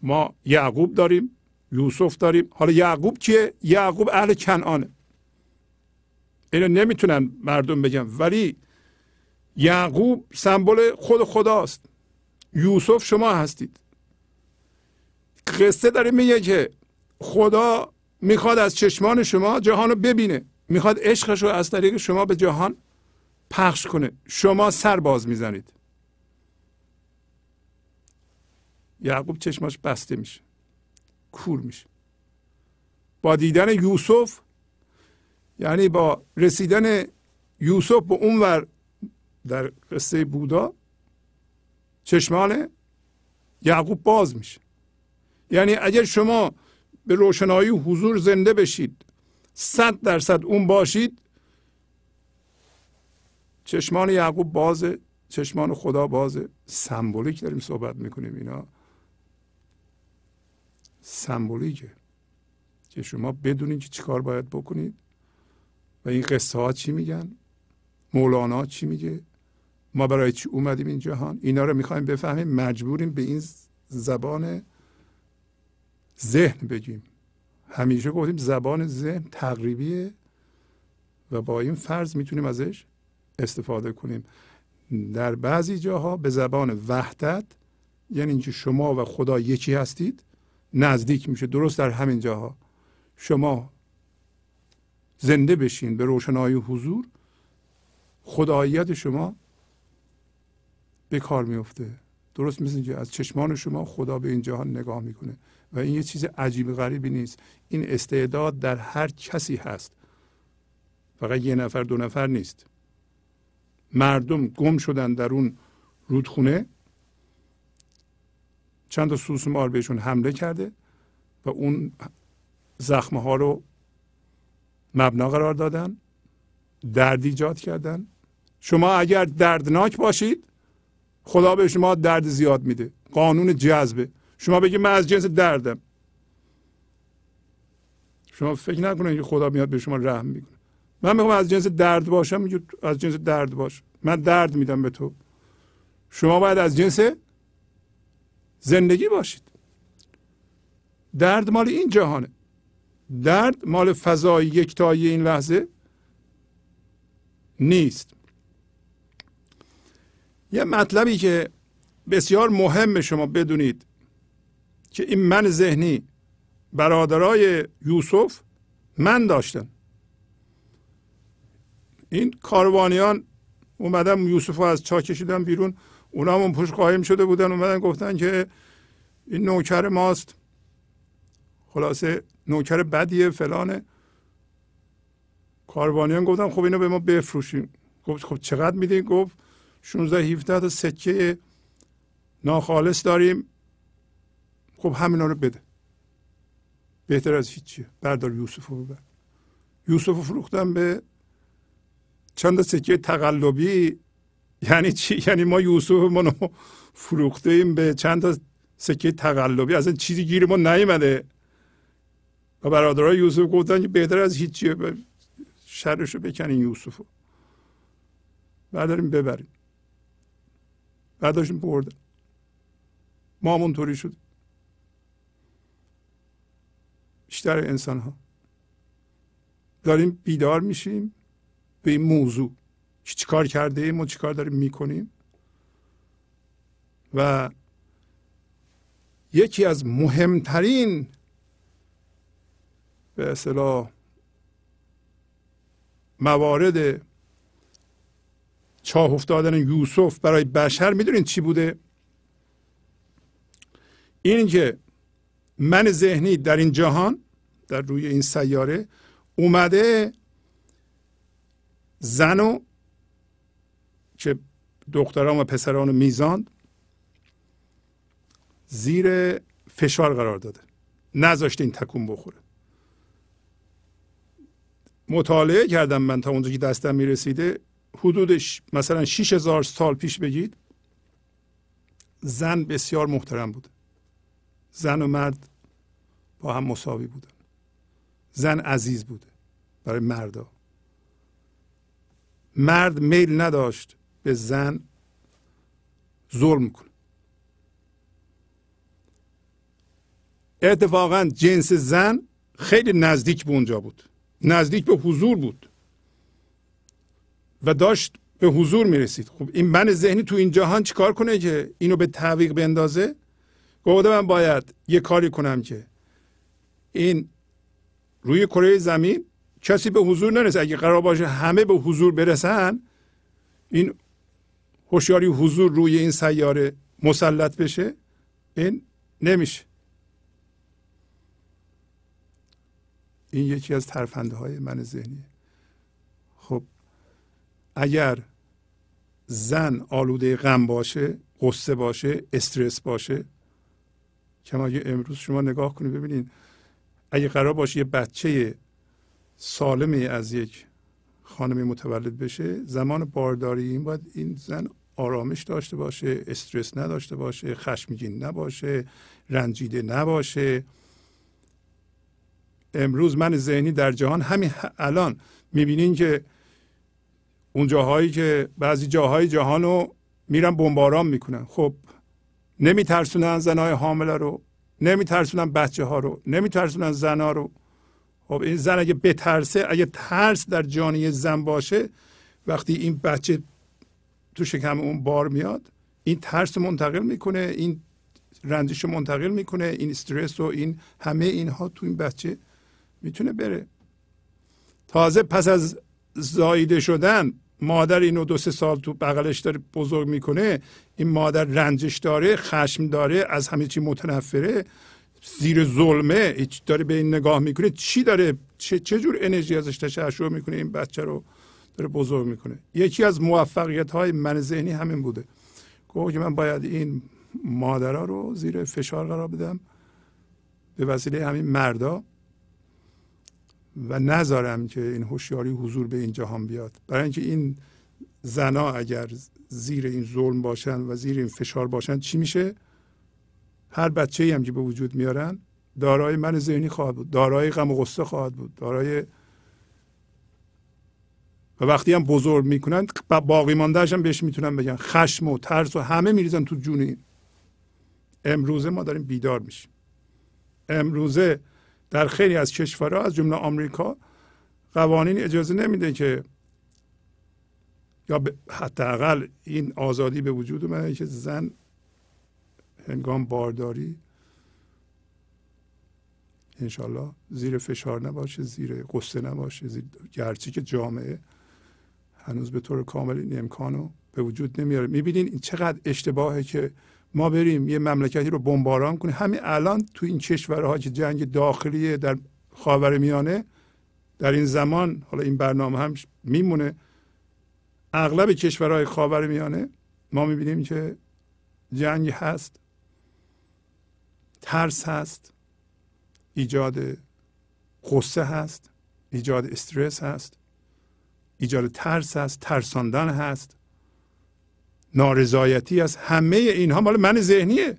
ما یعقوب داریم، یوسف داریم. حالا یعقوب چیه؟ یعقوب اهل کنعانه. اینو نمیتونن مردم بگن، ولی یعقوب سمبل خود خداست. یوسف شما هستید. قصه داره میگه که خدا میخواد از چشمان شما جهان رو ببینه، میخواد عشقش رو از طریق شما به جهان پخش کنه. شما سر باز میزنید، یعقوب چشماش بسته میشه، کور میشه. با دیدن یوسف، یعنی با رسیدن یوسف به اونور در قصه بودا، چشمان یعقوب باز میشه. یعنی اگر شما به روشنایی حضور زنده بشید، 100% اون باشید، چشمان یعقوب بازه، چشمان خدا بازه. سمبولیک داریم صحبت میکنیم، اینا سمبولیکه که شما بدونید که چیکار باید بکنید و این قصه ها چی میگن، مولانا چی میگه، ما برای چی اومدیم این جهان. اینا رو میخوایم بفهمیم، مجبوریم به این زبان ذهن بگیم. همیشه گفتیم زبان ذهن تقریبیه و با این فرض میتونیم ازش استفاده کنیم. در بعضی جاها به زبان وحدت، یعنی اینکه شما و خدا یکی هستید، نزدیک میشه. درست در همین جاها شما زنده بشین به روشنایی حضور، خداییت شما به کار میفته. درست مثل اینکه از چشمان شما خدا به این جهان نگاه میکنه و این یه چیز عجیب غریبی نیست. این استعداد در هر کسی هست، فقط یه نفر دو نفر نیست. مردم گم شدن در اون رودخونه، چند تا سوسمار بهشون حمله کرده و اون زخمها رو مبنا قرار دادن، درد ایجاد کردن. شما اگر دردناک باشید، خدا به شما درد زیاد میده. قانون جذبه. شما بگید من از جنس دردم، شما فکر نکنید که خدا میاد به شما رحم میکنه. من میگم از جنس درد باشم، میگه از جنس درد باش، من درد میدم به تو. شما باید از جنس زندگی باشید. درد مال این جهانه، درد مال فضای یکتایی این لحظه نیست. یه مطلبی که بسیار مهمه شما بدونید که این من ذهنی برادرای یوسف من داشتن. این کاروانیان اومدن یوسف رو از چاه کشیدن بیرون، اونا همون پشت قایم شده بودن، اومدن گفتن که این نوکر ماست، خلاصه نوکر بدیه فلانه. کاروانیان گفتن خب اینو به ما بفروشیم. گفت خب چقدر میدین؟ گفت 16-17 تا سکه ناخالص داریم، خب همینا رو بده، بهتر از هیچیه. بردار یوسف رو ببر. یوسف رو فروختن به چند سکه تقلبی. یعنی چی؟ یعنی ما یوسف منو فروخته ایم به چند تا سکه تقلبی، اصلا چیزی گیر ما نیامده. و برادرای یوسف گفتن که بهتر از هیچیه، شرشو بکنین یوسف رو برداریم ببریم. برداشتیم بردن. ما همونطوری شد بیشتر انسان ها. داریم بیدار میشیم به این موضوع که چیکار کرده ایم و چیکار داریم میکنیم. و یکی از مهمترین به اصطلاح موارد چاه افتادن یوسف برای بشر میدونین چی بوده؟ این که من ذهنی در این جهان، در روی این سیاره، اومده زنو که دختران و پسرانو میزاند زیر فشار قرار داده، نذاشته این تکون بخوره. مطالعه کردم من تا اونجا که دستم میرسیده، حدودش مثلا 6000 سال پیش بگید زن بسیار محترم بود، زن و مرد با هم مساوی بودن، زن عزیز بوده برای مردا. مرد میل نداشت به زن ظلم کنه. اتفاقا جنس زن خیلی نزدیک به اونجا بود، نزدیک به حضور بود و داشت به حضور میرسید. خب این من ذهنی تو این جهان چیکار کنه که اینو به تعویق بندازه؟ گفته من باید یه کاری کنم که این روی کره زمین کسی به حضور نرسه. اگه قرار باشه همه به حضور برسن، این هوشیاری حضور روی این سیاره مسلط بشه، این نمیشه. این یکی از ترفندهای من ذهنیه. خب اگر زن آلوده غم باشه، غصه باشه، استرس باشه، کما که امروز شما نگاه کنید ببینید اگه قرار باشه یه بچه سالمی از یک خانمی متولد بشه، زمان بارداری این باید این زن آرامش داشته باشه، استرس نداشته باشه، خشمگین نباشه، رنجیده نباشه. امروز من ذهنی در جهان همین الان میبینین که اون جاهایی که بعضی جاهای جهان رو میرن بمباران میکنن. خب نمیترسونن زنهای حامله رو، نمیترسونن بچه ها رو، نمیترسونن زنها رو. خب این زن اگه بترسه، اگه ترس در جانی زن باشه، وقتی این بچه تو شکم اون بار میاد، این ترس منتقل میکنه، این رنجش منتقل میکنه، این استرس و این همه اینها تو این بچه میتونه بره. تازه پس از زاییده شدن مادر اینو 2-3 سال تو بغلش داره بزرگ میکنه، این مادر رنجش داره، خشم داره، از همه چی متنفره، زیر ظلمه، هیچ داره به این نگاه میکنه چی داره، چه جور انرژی ازش تشعشع میکنه، این بچه رو داره بزرگ میکنه. یکی از موفقیت های من ذهنی همین بوده. گفت من باید این مادرها رو زیر فشار قرار بدم به وسیله همین مردا و نذارم که این هوشیاری حضور به این جهان بیاد. برای اینکه این زنا اگر زیر این ظلم باشن و زیر این فشار باشن، چی میشه؟ هر بچه‌ای هم که به وجود میارن دارای من ذهنی خواهد بود، دارای غم و غصه خواهد بود، دارای و وقتی هم بزرگ میکنن باقی مانده‌اش هم بهش میتونن بگن. خشم و ترس و همه میریزن تو جون این. امروزه ما داریم بیدار میشیم. امروزه در خیلی از کشورها از جمله آمریکا قوانین اجازه نمیده که یا حداقل این آزادی به وجود اومده که زن هنگام بارداری انشالله زیر فشار نباشه، زیر قصه نباشه، گرچه که جامعه هنوز به طور کامل این امکانو به وجود نمیاره. میبینین این چقدر اشتباهه که ما بریم یه مملکتی رو بمباران کنیم. همین الان تو این کشورها که جنگ داخلیه در خاورمیانه، در این زمان، حالا این برنامه هم میمونه، اغلب کشورهای خاورمیانه ما میبینیم که جنگ هست، ترس هست، ایجاد غصه هست، ایجاد استرس هست، ایجاد ترس هست، ترساندن هست، نارضایتی هست. همه اینها مال من ذهنیه.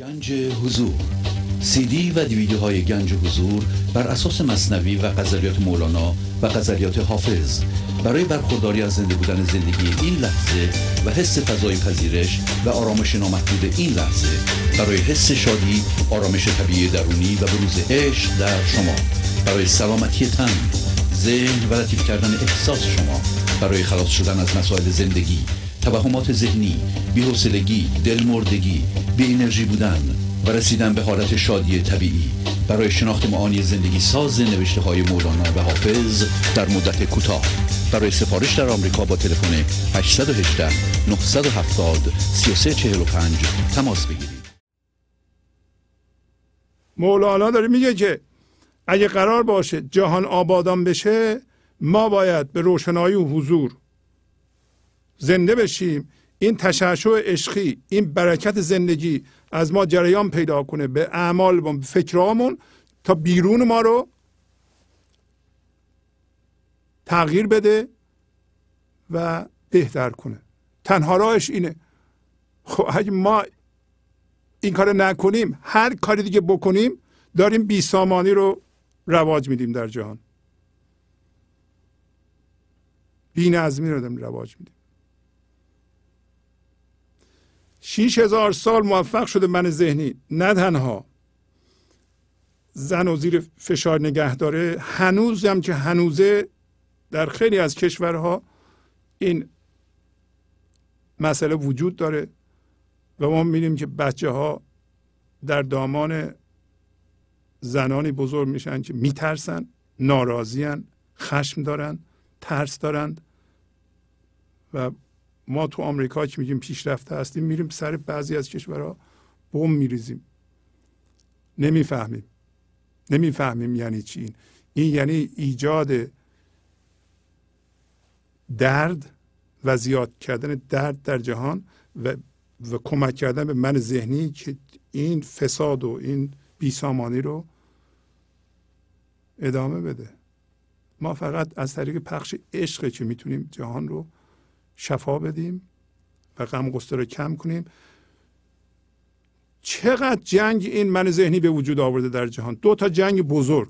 گنج حضور CD و دیویدیوهای گنج حضور بر اساس مثنوی و غزلیات مولانا و غزلیات حافظ برای برخورداری از زنده بودن زندگی این لحظه و حس فضای پذیرش و آرامش نامحدود این لحظه برای حس شادی، آرامش طبیعی درونی و بروز عشق در شما، برای سلامتی تن، ذهن و لطیف کردن احساس شما، برای خلاص شدن از مسائل زندگی، توهمات ذهنی، بی‌حوصلگی، دلمردگی، بی انرژی بودن و رسیدن به حالت شادی طبیعی برای شناخت معانی زندگی ساز نوشته‌های مولانا و حافظ در مدت کوتاه. برای سفارش در آمریکا با تلفن 818 970 3345 تماس بگیرید. مولانا داره میگه که اگه قرار باشه جهان آبادان بشه، ما باید به روشنایی و حضور زنده بشیم. این تشعشع عشقی، این برکت زندگی از ما جریان پیدا کنه به اعمالمون، به فکرامون، تا بیرون ما رو تغییر بده و بهتر کنه. تنها راهش اینه. خب اگه ما این کار نکنیم، هر کاری دیگه بکنیم، داریم بی سامانی رو رواج میدیم در جهان. بی نظمی رو داریم رواج میدیم. 6000 سال موفق شده من ذهنی نه تنها زن و زیر فشار نگه داره، هنوز هم که هنوزه در خیلی از کشورها این مسئله وجود داره و ما می‌بینیم که بچه ها در دامان زنانی بزرگ میشن که میترسن، ناراضیان، خشم دارن، ترس دارند. و ما تو آمریکا که میگیم پیشرفته هستیم، میریم سر بعضی از کشورها بم میریزیم. نمیفهمیم یعنی چی. این یعنی ایجاد درد و زیاد کردن درد در جهان و کمک کردن به من ذهنی که این فساد و این بیسامانی رو ادامه بده. ما فقط از طریق پخش عشقه که میتونیم جهان رو شفا بدیم و غم غصه رو کم کنیم. چقدر جنگ این من ذهنی به وجود آورده در جهان. 2 جنگ بزرگ،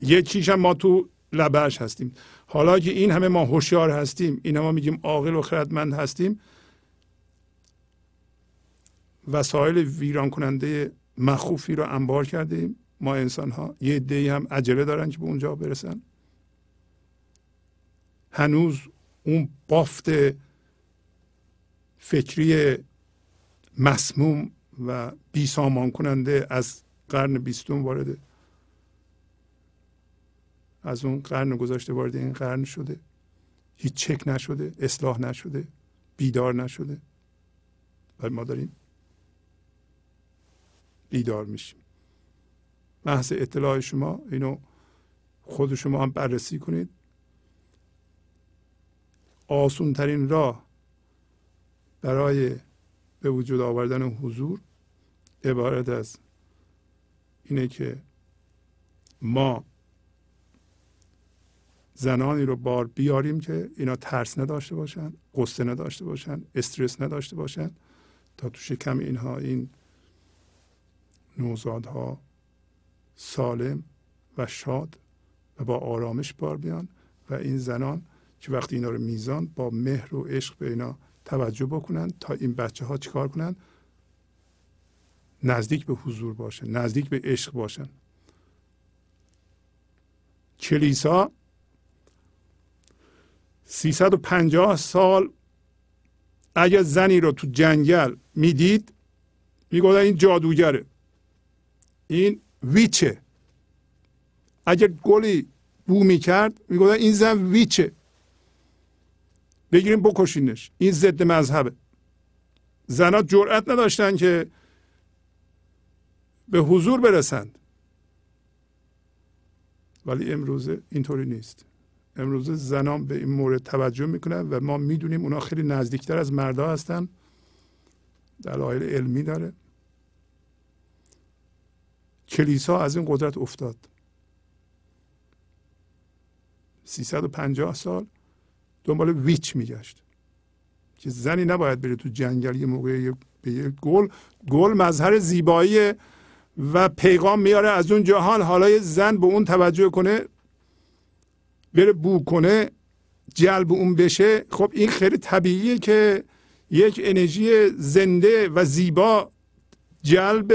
یکیش هم ما تو لبهش هستیم. حالا که این همه ما هوشیار هستیم، این همه میگیم عاقل و خردمند هستیم، وسایل ویران کننده مخوفی رو انبار کردیم ما انسان ها. یه عده‌ای هم عجله دارن که به اونجا برسن. هنوز اون بافت فکری مسموم و بی سامان کننده از قرن 20 وارده، از اون قرن گذشته وارد این قرن شده. هیچ چک نشده، اصلاح نشده، بیدار نشده. ولی ما داریم بیدار میشیم. محض اطلاع شما، اینو خود شما هم بررسی کنید. آسان ترین راه برای به وجود آوردن حضور عبارت از اینه که ما زنانی رو بار بیاریم که اینا ترس نداشته باشن، غصه نداشته باشن، استرس نداشته باشن، تا تو شکم اینها این نوزادها سالم و شاد و با آرامش بار بیان. و این زنان که وقتی اینا رو میزان با مهر و عشق به اینا توجه بکنن تا این بچه ها چیکار کنن؟ نزدیک به حضور باشن، نزدیک به عشق باشن. کلیسا 350 سال اگر زنی رو تو جنگل میدید، میگفت این جادوگره، این ویچه. اگر گلی بو میکرد، میگفت این زن ویچه، بگیریم بکشینش. این ضد مذهبه. زنها جرأت نداشتن که به حضور برسند. ولی امروزه اینطوری نیست. امروزه زنان به این مورد توجه میکنن و ما میدونیم اونا خیلی نزدیکتر از مردا هستن. دلایل علمی داره. کلیسا از این قدرت افتاد. 350 سال دنبال ویچ میگشت که زنی نباید بره تو جنگل. یه موقع به یه گل مظهر زیبایی و پیغام میاره از اون جهان. حالا یه زن به اون توجه کنه، بره بو کنه، جلب اون بشه. خب این خیلی طبیعیه که یک انرژی زنده و زیبا جلب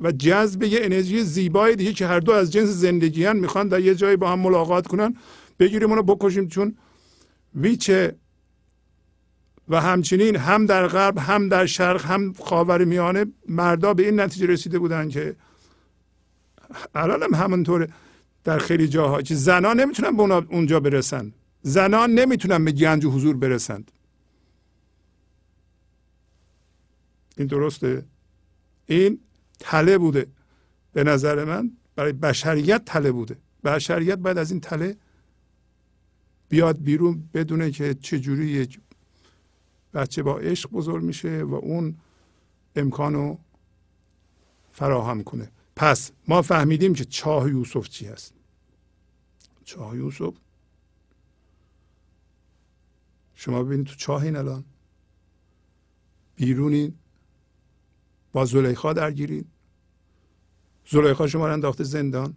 و جذب یه انرژی زیبایی دیگه که هر دو از جنس زندگی هن، میخوان در یه جایی با هم ملاقات کنن. بگیریم اونو بکشیم چون ویچه. و همچنین هم در غرب، هم در شرق، هم خاورمیانه، مردا به این نتیجه رسیده بودن که الان هم همونطوره در خیلی جاها که زنان نمیتونن به اونجا برسن، زنان نمیتونن به گنج و حضور برسند. این درسته؟ این تله بوده، به نظر من برای بشریت تله بوده. بشریت باید از این تله بیاد بیرون، بدونه که چجوری یک بچه با عشق بزرگ میشه و اون امکانو فراهم کنه. پس ما فهمیدیم که چاه یوسف چی هست. چاه یوسف شما ببینید تو چاهین، الان بیرونین، با زلیخا درگیرین، زلیخا شما رو انداخته زندان،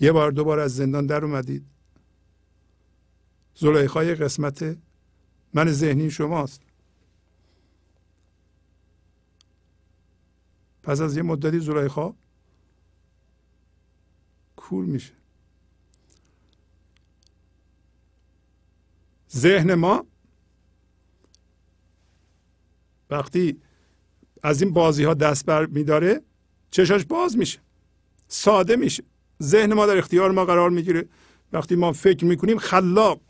یه بار دوبار از زندان در اومدید، زلیخا یه قسمت من ذهنی شماست. پس از یه مدتی زلیخا کور میشه. ذهن ما وقتی از این بازی ها دست بر میداره چشاش باز میشه، ساده میشه، ذهن ما در اختیار ما قرار میگیره. وقتی ما فکر میکنیم خلاق،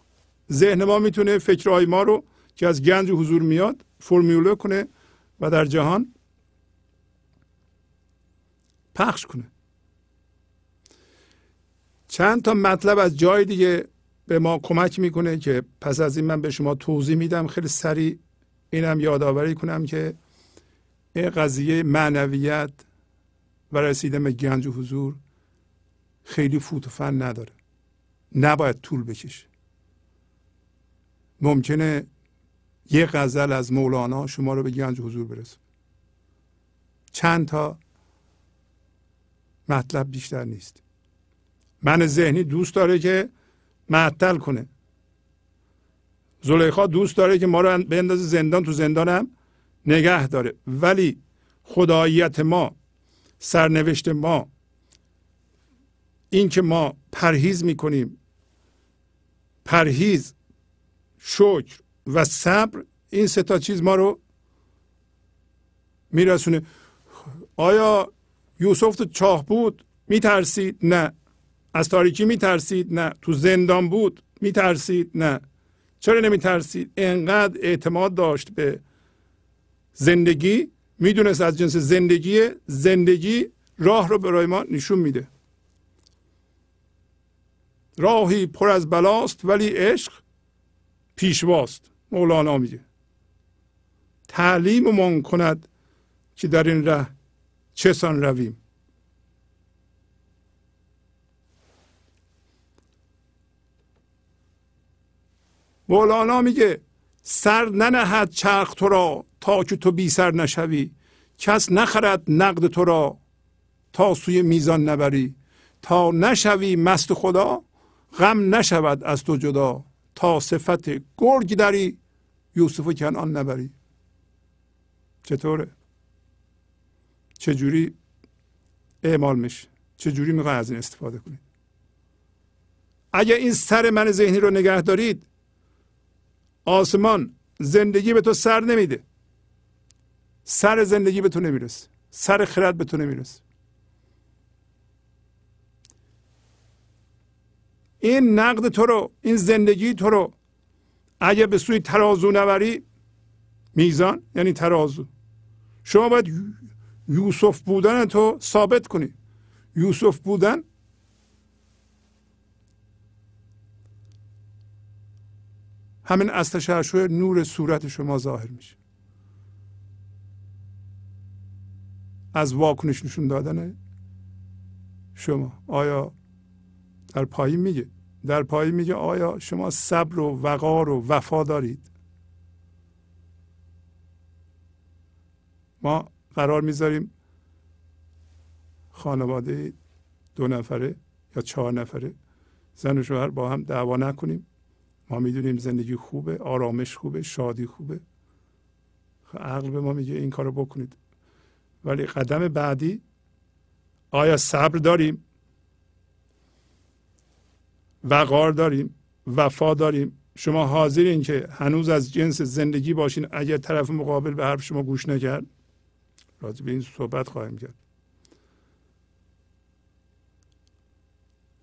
ذهن ما میتونه فکرهای ما رو که از گنج و حضور میاد فرموله کنه و در جهان پخش کنه. چند تا مطلب از جای دیگه به ما کمک میکنه که پس از این من به شما توضیح میدم. خیلی سریع اینم یادآوری کنم که این قضیه معنویت و رسیدن به گنج و حضور خیلی فوت و فن نداره، نباید طول بکشه. ممکنه یه غزل از مولانا شما رو به گنج و حضور برسونه، چند تا مطلب بیشتر نیست. من ذهنی دوست داره که معطل کنه، زلیخا دوست داره که ما رو به اندازه زندان تو زندانم نگه داره، ولی خداییت ما، سرنوشت ما، این که ما پرهیز میکنیم، پرهیز، شکر و صبر، این سه تا چیز ما رو میرسونه. آیا یوسف تو چاه بود میترسید؟ نه. از تاریکی میترسید؟ نه. تو زندان بود میترسید؟ نه. چرا نمیترسید؟ انقدر اعتماد داشت به زندگی، میدونست از جنس زندگی راه رو برای ما نشون میده. راهی پر از بلاست ولی عشق پیشواست، مولانا میگه. تعلیم من کند که در این ره چسان رویم. مولانا میگه سر ننهد چرخ تو را تا که تو بی سر نشوی، کس نخرد نقد تو را تا سوی میزان نبری، تا نشوی مست خدا غم نشود از تو جدا، تا صفت گرگ داری یوسف کنعان نبری. چطوره؟ چجوری اعمال میشه؟ چجوری میخواید از این استفاده کنید؟ اگه این سر من ذهنی رو نگه دارید، آسمان زندگی به تو سر نمیده، سر زندگی به تو نمیرسه، سر خرد به تو نمیرسه. این نقد تو رو، این زندگی تو رو اگه به سوی ترازو نبری، میزان یعنی ترازو، شما باید یوسف بودن تو ثابت کنی. یوسف بودن همین از تشعشع نور صورت شما ظاهر میشه، از واکنش نشون دادن شما. آیا در پایین میگه، در پایین میگه آیا شما صبر و وقار و وفا دارید؟ ما قرار میذاریم خانواده 2 نفره یا 4 نفره زن و شوهر با هم دعوا نکنیم. ما میدونیم زندگی خوبه، آرامش خوبه، شادی خوبه، عقل به ما میگه این کارو بکنید، ولی قدم بعدی آیا صبر داریم، وقار داریم، وفا داریم؟ شما حاضرین که هنوز از جنس زندگی باشین اگر طرف مقابل به حرف شما گوش نکرد؟ راجع به این صحبت خواهیم کرد.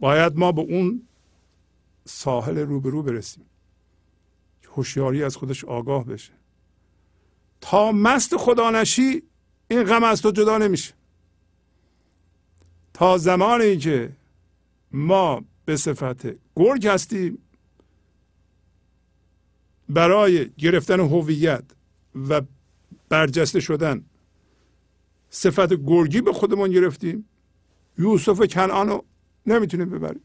باید ما به اون ساحل روبرو برسیم، هوشیاری از خودش آگاه بشه. تا مست خدا نشی این غم از تو جدا نمیشه. تا زمانی که ما به صفت گرگ هستیم برای گرفتن هویت و برجسته شدن، صفت گرگی به خودمون گرفتیم، یوسف کنعان رو نمیتونیم ببریم.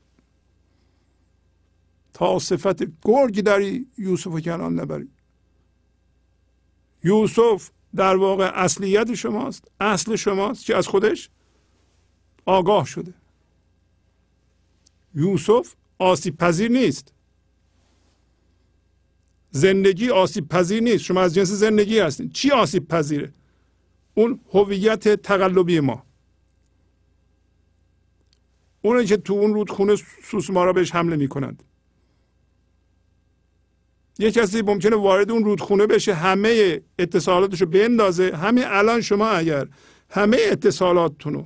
تا صفت گرگ داری یوسف کنعان نبری. یوسف در واقع اصلیت شماست، اصل شماست که از خودش آگاه شده. یوسف آسیب پذیر نیست. زندگی آسیب پذیر نیست. شما از جنس زندگی هستین. چی آسیب پذیره؟ اون هویت تقلبی ما، اونه که تو اون رودخونه سوسمارا بهش حمله میکنند. یه کسی ممکنه وارد اون رودخونه بشه، همه اتصالاتشو بندازه. همین الان شما اگر همه اتصالاتتونو،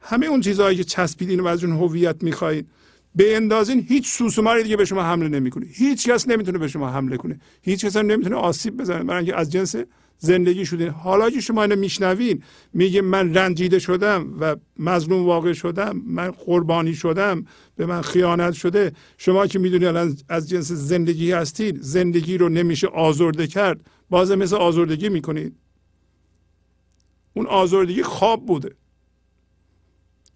همه اون چیزهایی که چسبیدین و از اون هویت میخواین بندازین، هیچ سوسماری دیگه به شما حمله نمیکنه. هیچ کس نمیتونه به شما حمله کنه، هیچ کس هم نمیتونه آسیب بزنه، برای اینکه از جنس زندگی شدین. حالا که شما اینو میشنوین میگه من رنجیده شدم و مظلوم واقع شدم، من قربانی شدم، به من خیانت شده. شما که میدونید الان از جنس زندگی هستید، زندگی رو نمیشه آزرده کرد، بازم مثل آزردگی میکنید. اون آزردگی خواب بوده.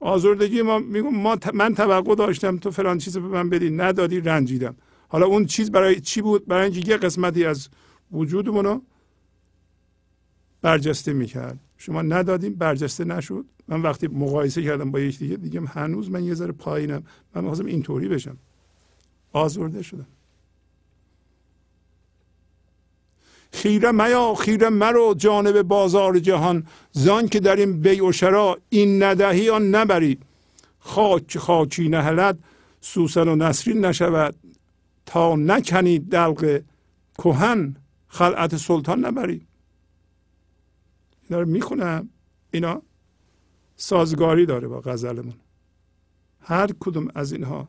آزردگی ما میگم من توقع داشتم تو فلان چیز به من بدی، ندادی، رنجیدم. حالا اون چیز برای چی بود؟ برای اینکه یه قسمتی از وجودمونو برجسته میکرد. شما ندادیم، برجسته نشد. من وقتی مقایسه کردم با یک دیگه، دیگه هنوز من یه ذره پایینم، من می‌خواستم اینطوری بشم، آزرده شدم. خیره میا خیره مرو جانب بازار جهان، زان که در این بیع و شرا این ندهی آن نبری. خاک خاکی نهلد سوسن و نسرین نشود، تا نکنید دلق کهن خلعت سلطان نبری. اینا رو میخونم، اینا سازگاری داره با غزلمون. هر کدوم از اینها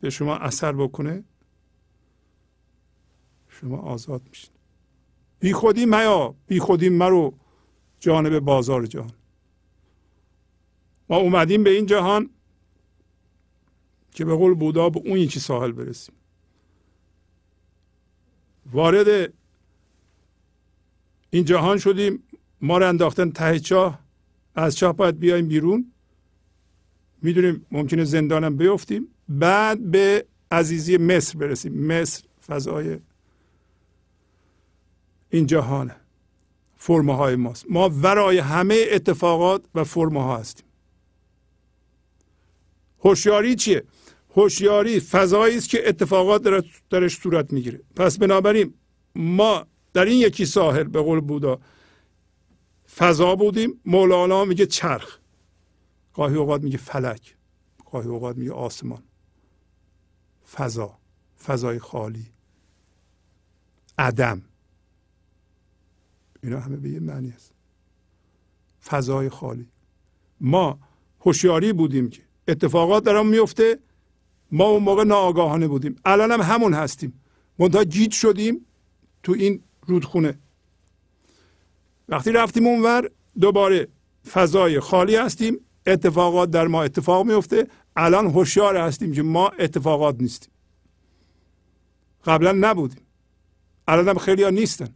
به شما اثر بکنه، شما آزاد میشین. بی خودی میا بی خودی مرو جانب بازار جهان. ما اومدیم به این جهان که به قول بودا به اون یکی ساحل برسیم. وارد این جهان شدیم، ما رو انداختن ته چاه، از چاه باید بیایم بیرون. میدونیم ممکنه زندانم بیفتیم، بعد به عزیزی مصر برسیم. مصر فضای این جهانه، فرمه های ماست. ما ورای همه اتفاقات و فرمه ها هستیم. هوشیاری چیه؟ هوشیاری فضایی است که اتفاقات درش صورت میگیره. پس بنابراین ما در این یکی ساحل به قول بودا فضا بودیم. مولانا میگه چرخ، گاهی اوقات میگه فلک، گاهی اوقات میگه آسمان. فضا، فضای خالی، عدم، اینا همه به یه معنی است. فضای خالی. ما هوشیاری بودیم که اتفاقات درام میفته، ما اون موقع ناآگاهانه بودیم. الان هم همون هستیم، منتها گیج شدیم تو این رودخونه. وقتی رفتیم اونور دوباره فضای خالی هستیم، اتفاقات در ما اتفاق میفته. الان هوشیار هستیم که ما اتفاقات نیستیم، قبلا نبودیم، الان هم خیلی ها نیستن.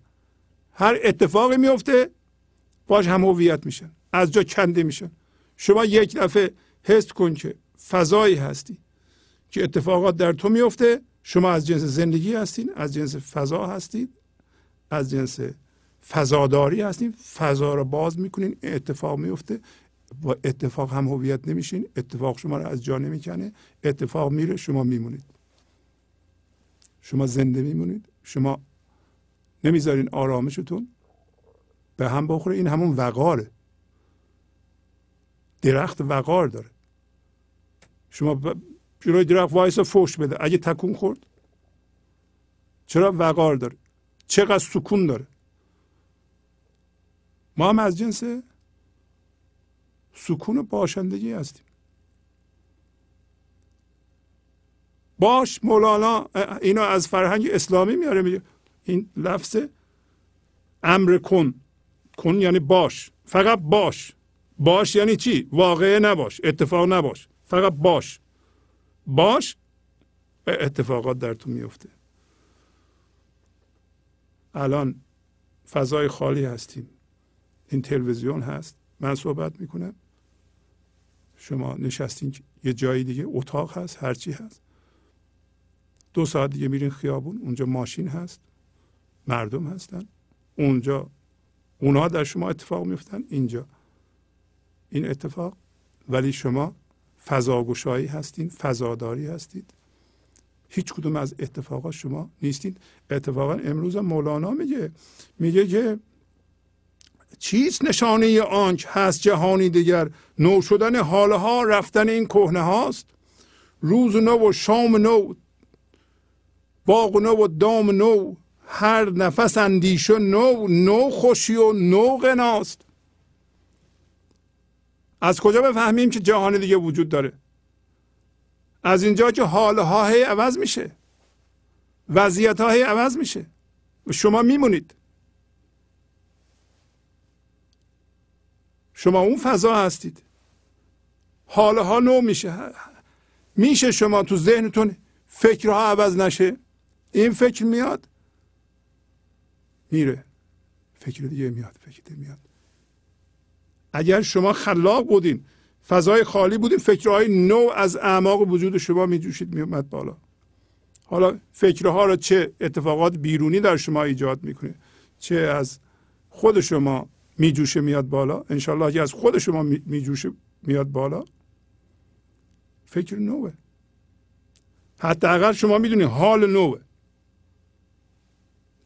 هر اتفاقی میفته باش هم هویت میشن، از جا کنده میشن. شما یک دفعه حس کن که فضایی هستی که اتفاقات در تو میفته. شما از جنس زندگی هستین، از جنس فضا هستید، از جنس فضاداری هستین. فضا رو باز میکنین، اتفاق میفته. با اتفاق هم هویت نمیشین، اتفاق شما رو از جا نمیکنه، اتفاق میره، شما میمونید، شما زنده میمونید، شما نمیذارین آرامشتون به هم بخوره. این همون وقاره. درخت وقار داره. شما جلوی درخت وایسا فوش بده، اگه تکون خورد، چرا؟ وقار داره، چقدر سکون داره. ما هم از جنس سکون و باشندگی هستیم. باش مولانا اینو از فرهنگ اسلامی میاره، میگه این لفظ امر کن، کن یعنی باش، فقط باش. باش یعنی چی؟ واقعه نباش، اتفاق نباش، فقط باش. باش اتفاقات در تو میفته. الان فضای خالی هستیم، این تلویزیون هست، من صحبت میکنم، شما نشستین یه جایی دیگه، اتاق هست، هرچی هست. 2 ساعت دیگه میرین خیابون، اونجا ماشین هست، مردم هستن، اونجا اونا در شما اتفاق میفتن، اینجا این اتفاق. ولی شما فضاگشایی هستین، فضاداری هستید، هیچ کدوم از اتفاقات شما نیستید. اتفاقا امروز مولانا میگه که چیست نشانه آنچ هست جهانی دیگر؟ نو شدن حاله ها، رفتن این کهنه هاست. روز نو و شام نو، باغ نو و دام نو، هر نفس اندیشه نو، نو خوشی و نو غناست. از کجا بفهمیم که جهان دیگه وجود داره؟ از اینجا که حالها هی عوض میشه، وضعیتها هی عوض میشه، شما میمونید. شما اون فضا هستید، حالها نو میشه. میشه شما تو ذهنتون فکرها عوض نشه؟ این فکر میاد میره، فکر دیگه میاد، فکر دیگه میاد. اگر شما خلاق بودین، فضای خالی بودین، فکرهای نو از اعماق وجود شما می جوشید، می اومد بالا. حالا فکرها را چه اتفاقات بیرونی در شما ایجاد میکنه، چه از خود شما می جوشه میاد بالا. انشالله اگه از خود شما می جوشه میاد بالا، فکر نوه. حتی اگر شما می دونید حال نوه.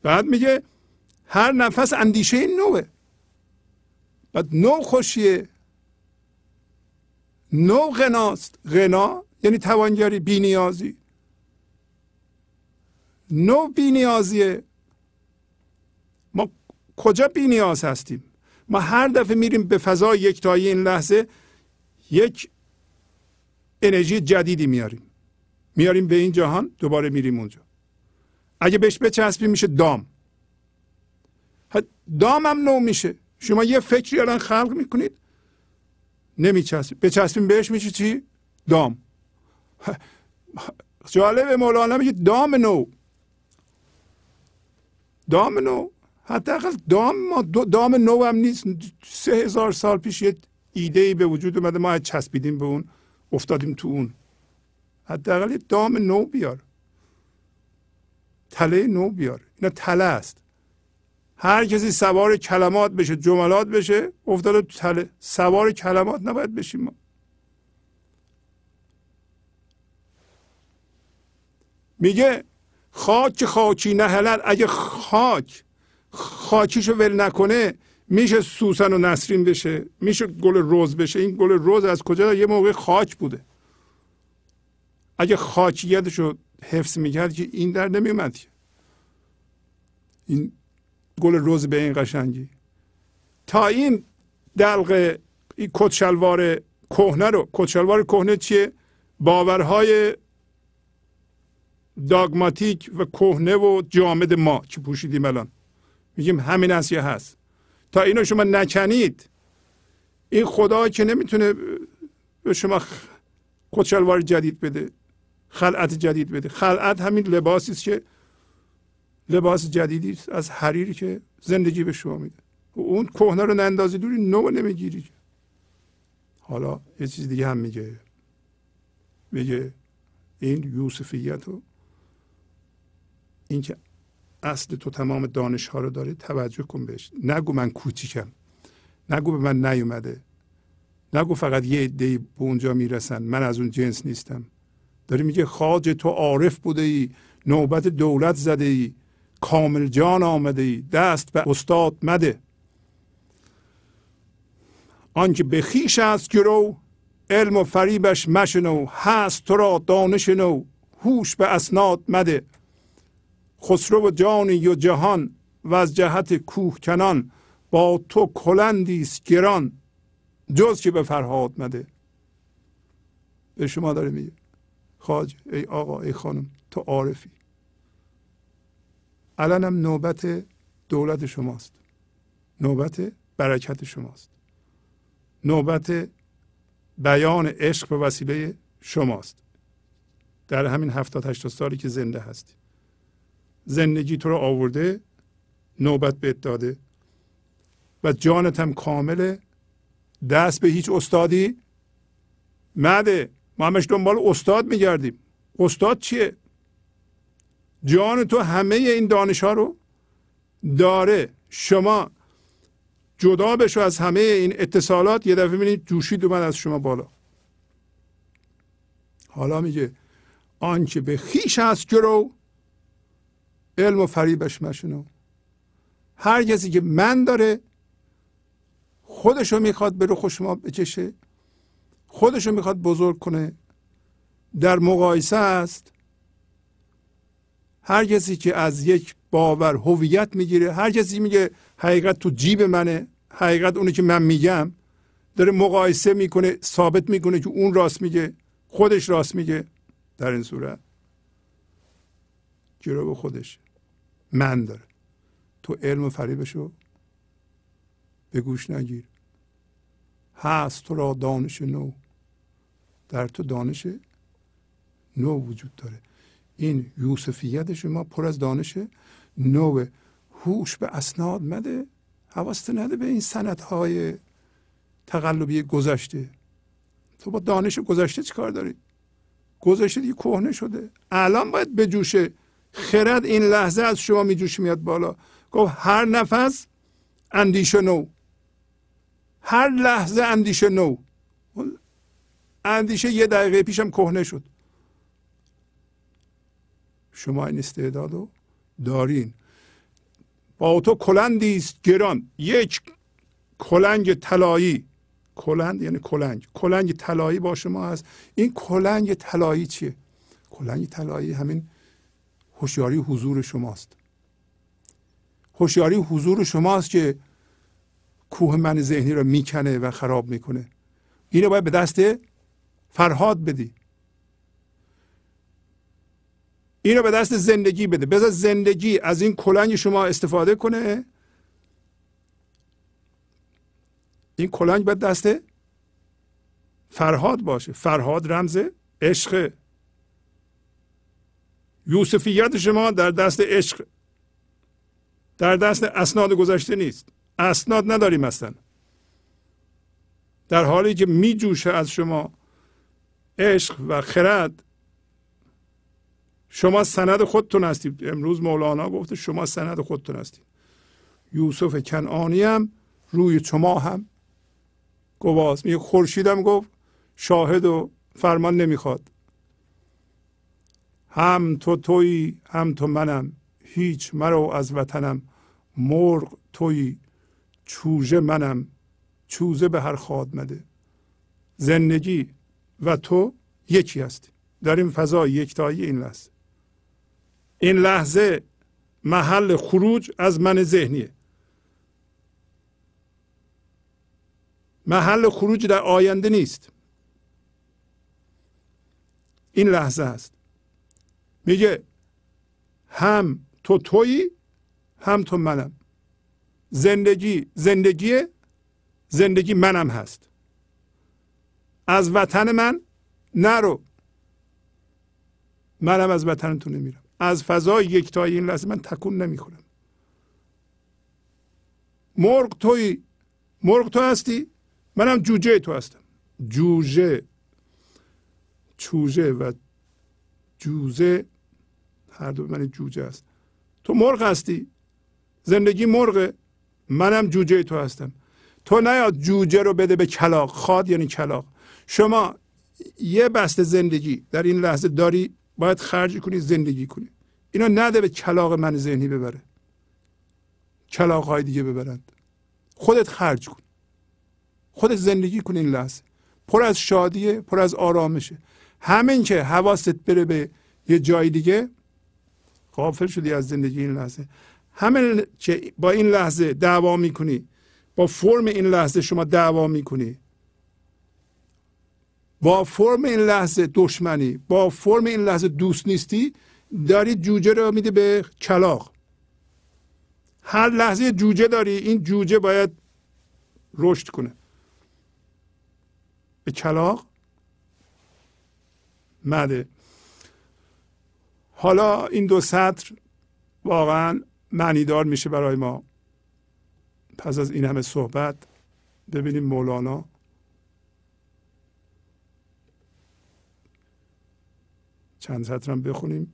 بعد میگه هر نفس اندیشه نوه. بعد نو خوشیه، نو غناست. غنا یعنی توانگری، بی نیازی. نو بی نیازیه. ما کجا بی نیاز هستیم؟ ما هر دفعه میریم به فضای یکتایی این لحظه، یک انرژی جدیدی میاریم به این جهان، دوباره میریم اونجا. اگه بهش بچسبیم میشه دام، دامم نو میشه. شما یه فکری الان خلق میکنید، نمیچسبیم، بچسبیم بهش میشه چی؟ دام. جالب، مولانا میگه دام نو، دام نو. حتی اقل دام نو هم نیست. 3000 سال پیش یه ایدهی به وجود اومده، ما چسبیدیم به اون، افتادیم تو اون. حتی اقل یه دام نو بیار، تله نو بیار. اینا تله است. هر کسی سوار کلمات بشه، جملات بشه، افتاده تو تله. سوار کلمات نباید بشیم ما. میگه خاک خاکی نهلد، اگه خاک خاکیشو ول نکنه میشه سوسن و نسرین بشه، میشه گل رز بشه. این گل رز از کجا؟ یه موقع خاک بوده. اگه خاکیتشو حفظ میکرد که این در نمیومد که این گل رز به این قشنگی. تا این دلق این کتشلوار کهنه رو، کتشلوار کهنه چیه؟ باورهای داگماتیک و کهنه و جامد ما که پوشیدیم الان، میگیم همین است یا هست. تا اینو شما نکنید، این خدا که نمیتونه به شما کتشلوار جدید بده، خلعت جدید بده. خلعت همین لباسی است که لباس جدیدی از حریری که زندگی به شما میده. اون کهنه رو نندازی دوری، نو نمیگیری. حالا یه چیز دیگه هم میگه این یوسفیت و این که اصل تو تمام دانش ها رو داره، توجه کن بهش. نگو من کوچیکم، نگو به من نیومده، نگو فقط یه عده‌ای به اونجا میرسن، من از اون جنس نیستم. داری میگه خواجه تو عارف بوده ای، نوبت دولت زده ای، کامل جان آمده ای، دست به استاد مده. آنکه به خویش است گرو، علم و فریبش مشنو، هست تو را دانش نو، هوش به اسناد مده. خسرو جانی و جهان و از جهت کوه کنان، با تو کلندی است گران، جز که به فرهاد مده. به شما داره میگه خواجه، ای آقا، ای خانم، تو عارفی. الانم نوبت دولت شماست، نوبت برکت شماست، نوبت بیان عشق به وسیله شماست. در همین 70-80 سالی که زنده هستی، زندگی تو رو آورده، نوبت بهت داده و جانت هم کامله. دست به هیچ استادی مده. ما همش دنبال استاد میگردیم. استاد چیه؟ جان تو همه این دانش ها رو داره. شما جدا بشو از همه این اتصالات، یه دفعه میبینید جوشید اومد از شما بالا. حالا میگه آنچه به خویش هست گرو، علم و فریبش مشنو. هر کسی که من داره، خودشو میخواد به روخ شما بچشه، خودشو میخواد بزرگ کنه، در مقایسه است. هر کسی که از یک باور هویت میگیره، هر کسی میگه حقیقت تو جیب منه، حقیقت اونی که من میگم، داره مقایسه میکنه، ثابت میکنه که اون راست میگه، خودش راست میگه. در این صورت جلو خودش من داره. تو علم و فریبشو به گوش نگیر. هست تو را دانش نو، در تو دانش نو وجود داره. این یوسفیت شما پر از دانش نوه. هوش به اسناد مده، حواست نده به این سندهای تقلبی گذشته. تو با دانش گذشته چی کار داری؟ گذشته دیگه کهنه شده، الان باید بجوشه. خرد این لحظه از شما میجوش میاد بالا. گفت هر نفس اندیشه نو، هر لحظه اندیشه نو. اندیشه یه دقیقه پیشم کهنه شد. شما این استعداد رو دارین. با تو کلندی است گران، یک کلنگ طلایی. کلند یعنی کلنگ، کلنگ طلایی با شما هست. این کلنگ طلایی چیه؟ کلنگ طلایی همین هوشیاری حضور شماست. هوشیاری حضور شماست که کوه من ذهنی رو میکنه و خراب میکنه. اینو باید به دست فرهاد بدی، اینو به دست زندگی بده. بذار زندگی از این کلنگ شما استفاده کنه. این کلنگ باید دست فرهاد باشه. فرهاد رمز عشق. یوسفیت شما در دست عشق، در دست اسناد گذشته نیست. اسناد نداریم اصلا. در حالی که می جوشه از شما عشق و خرد، شما سند خودتون هستید. امروز مولانا گفته شما سند خودتون هستید. یوسف کنعانی هم روی شما هم گواست. میگه خورشید هم گفت شاهد و فرمان نمیخواد. هم تو تویی هم تو منم، هیچ مرو از وطنم. مرغ تویی چوژه منم، چوزه به هر خاد مده. زندگی و تو یکی هستی. در این فضای یکتایی این لحظه، این لحظه محل خروج از من ذهنیه. محل خروج در آینده نیست، این لحظه است. میگه هم تو تویی هم تو منم. زندگیه، زندگی منم هست. از وطن من نرو، منم از وطن تو نمیرم. از فضای یکتایی این لحظه من تکون نمیخورم. مرغ تویی، مرغ تو هستی، منم جوجه تو هستم. جوجه، چوجه و جوزه هر دو من جوجه است. تو مرغ هستی، زندگی مرغه، منم جوجه تو هستم. تو نیا جوجه رو بده به کلاغ. خاد یعنی کلاغ. شما یه بسته زندگی در این لحظه داری، باید خرج کنی، زندگی کنی. اینا نده به کلاغ من ذهنی ببره، کلاغ های دیگه ببرند. خودت خرج کن، خودت زندگی کن. این لحظه پر از شادیه، پر از آرامشه. همین که حواست بره به یه جای دیگه، غافل شدی از زندگی این لحظه. همین که با این لحظه دعوا میکنی، با فرم این لحظه شما دعوا میکنی، با فرم این لحظه دشمنی، با فرم این لحظه دوست نیستی، داری جوجه رو میده به کلاغ. هر لحظه جوجه داری، این جوجه باید رشد کنه. به کلاغ مده. حالا این دو سطر واقعا معنی دار میشه برای ما. پس از این همه صحبت ببینیم مولانا چند سطر هم بخونیم.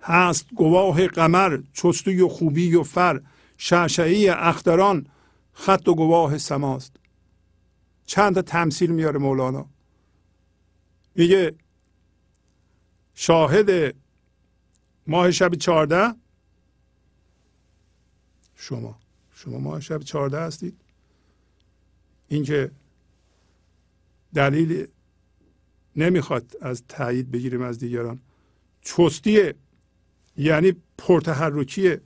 هست گواه قمر، چستی و خوبی و فر، شعشعی اختران، خط و گواه سماست. چند تا تمثیل میاره مولانا. میگه شاهد ماه شب 14 شما ماه شب 14 هستید. این که دلیل نمیخواد از تایید بگیریم از دیگران. چستیه یعنی پرتحرکیه،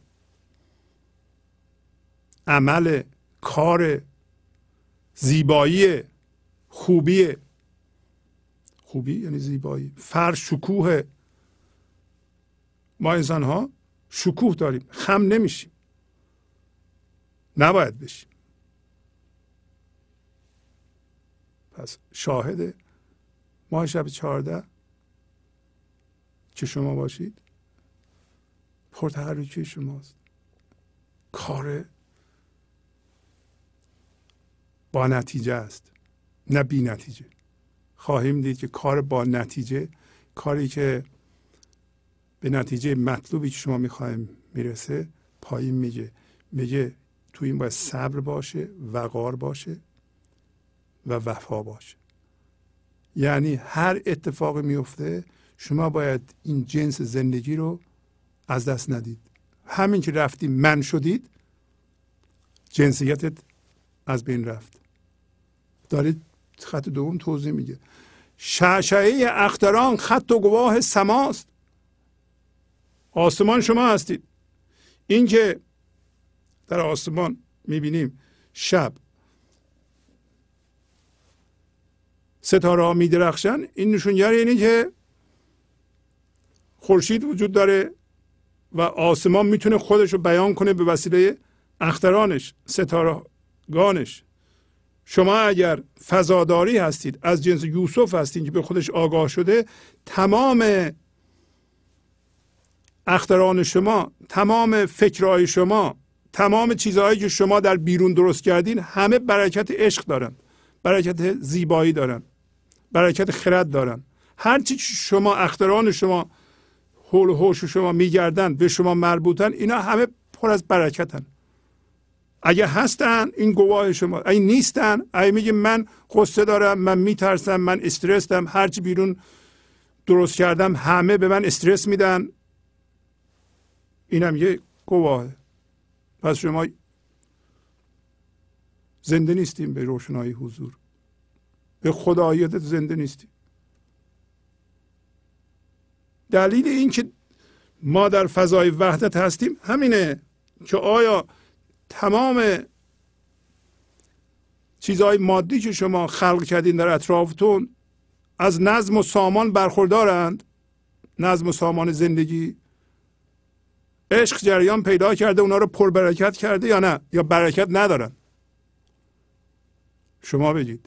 عمل، کار، زیبایی، خوبیه. خوبی یعنی زیبایی. فر شکوه. ما انسان ها شکوه داریم، خم نمیشیم، نباید بشیم. پس شاهد ماه شب 14 که شما باشید، پرتحرکی شماست، کار با نتیجه است نه بی نتیجه. خواهیم دید که کار با نتیجه، کاری که به نتیجه مطلوبی که شما میخوایم میرسه، پایین میگه تو این باید صبر باشه، وقار باشه و وفا باشه. یعنی هر اتفاقی میفته شما باید این جنس زندگی رو از دست ندید. همین که رفتی من شدید، جنسیتت از بین رفت. دارید خط دوم توضیح میگه. شعشعه اختران، خط و گواه سماست. آسمان شما هستید. این که در آسمان میبینیم شب ستاره ها میدرخشن، این نشونگر اینه که خورشید وجود داره و آسمان میتونه خودش رو بیان کنه به وسیله اخترانش، ستارگانش. شما اگر فضاداری هستید، از جنس یوسف هستید که به خودش آگاه شده، تمام اختران شما، تمام فکرهای شما، تمام چیزهایی که شما در بیرون درست کردین، همه برکت عشق دارن، برکت زیبایی دارن، برکت خرد دارن. هر چی شما اختران شما، حول و حوش شما میگردن، به شما مربوطن، اینا همه پر از برکتن. اگه هستن این گواه شما، اگه نیستن، اگه میگه من قصه دارم، من میترسم، من استرسم، هرچی بیرون درست کردم همه به من استرس میدن، اینم یه گواهه. پس شما زنده نیستیم به روشنایی حضور، به خداییت زنده نیستیم. دلیل این که ما در فضای وحدت هستیم همینه که آیا تمام چیزهای مادی که شما خلق کردین در اطرافتون از نظم و سامان برخوردارند؟ نظم و سامان زندگی، عشق جریان پیدا کرده، اونا رو پربرکت کرده یا نه؟ یا برکت ندارن؟ شما بگید.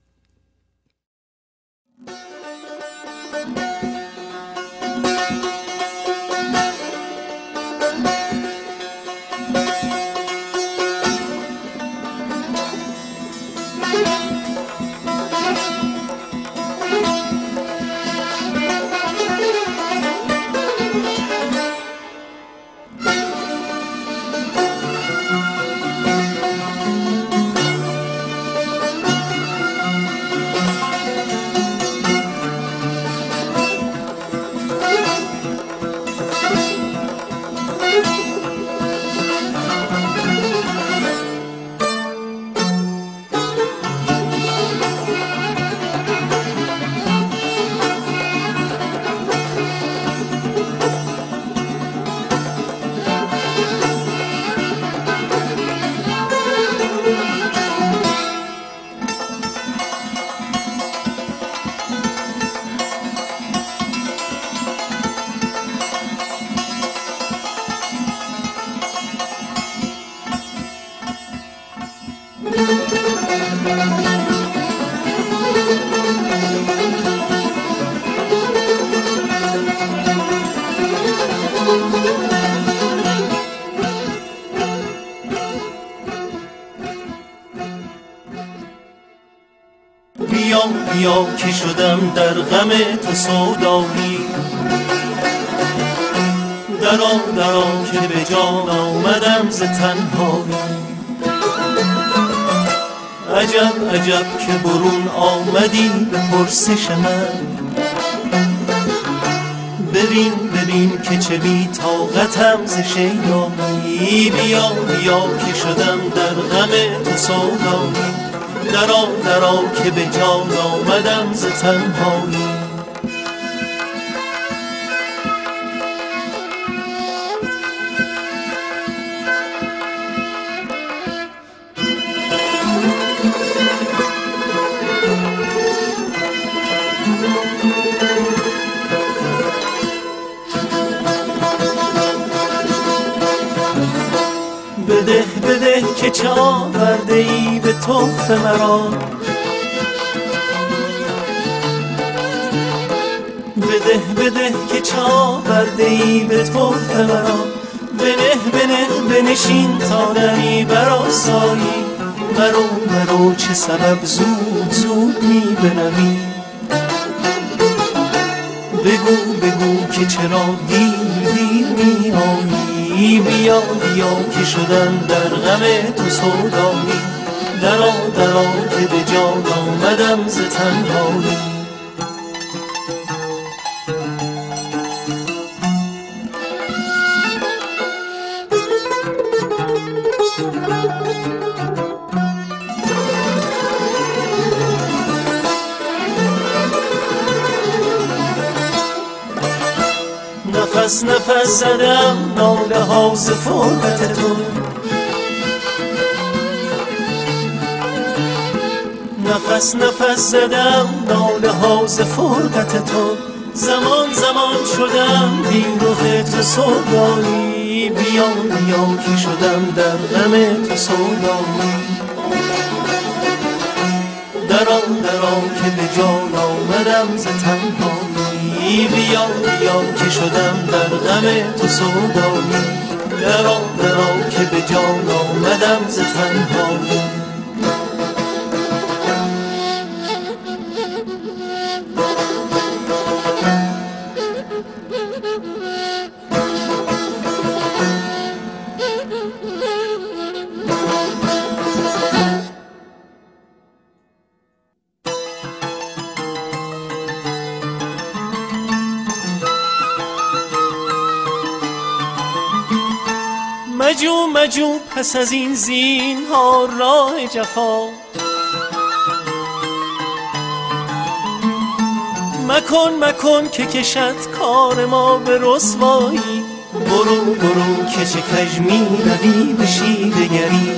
یا که شدم در غم تو سودایی. درا که به جان آمدم ز تنهایی. عجب که برون آمدی به پرسش من. ببین که چه بی طاقتم ز شیدایی. بیا که شدم در غم تو سودایی. درا که به جان آمدم ز تنهایی. بده که چه آورده ای به تحفه مرا. بده که چه آورده ای به تحفه مرا. بنه بنشین تا دمی برآسایی. مرو چه سبب زود می بنمی. بگو که چرا دیر می آیی. بیا که شدم در غم تو سودایی. درا که به جان آمدم ز تنهایی. نفس زدم ناله ها ز فرقت تو. نفس زدم ناله ها ز فرقت تو. زمان شدم بی رخ تو سودایی. بیا که شدم در غم تو سودایی. درا که به جان آمدم ز تنهایی. بیا که شدم در غم تو سودایی. درا که به جان آمدم ز تنهایی. مجو پس از این زینهار راه جفا. مکن که کشد کار ما به رسوایی. برو که چه کژ می روی به شیوه گری.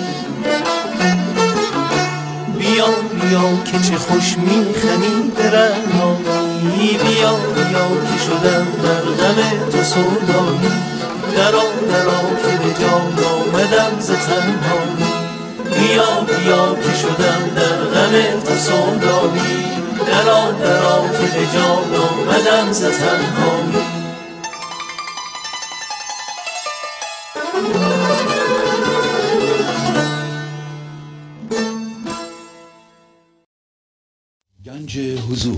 بیا که چه خوش می خمی به رعنایی. بیا که شدم در غم تو سودایی. درا که به جان آمدم ز تنهایی. بیا که شدم در غم تو سودایی. درا که به جان آمدم ز تنهایی. گنج حضور.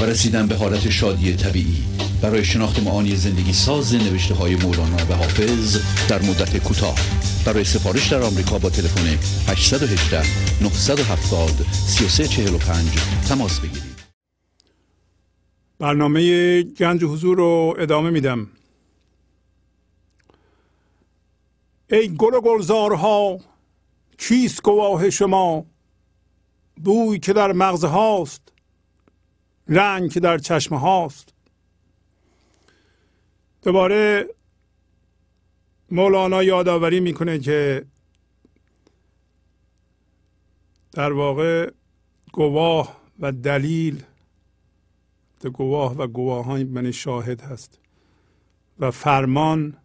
و رسیدن به حالت شادی طبیعی، برای شناخت معانی زندگی ساز نوشته های مولانا و حافظ در مدت کوتاه. برای سفارش در آمریکا با تلفن 818 970 3345 تماس بگیرید. برنامه گنج حضور رو ادامه میدم. ای گل و گلزارها چیست گواه شما؟ بوی که در مغز هاست، رنگ که در چشمه هاست. دوباره مولانا یادآوری میکنه که در واقع گواه و دلیل هفته گواه و گواهان من شاهد هست و فرمان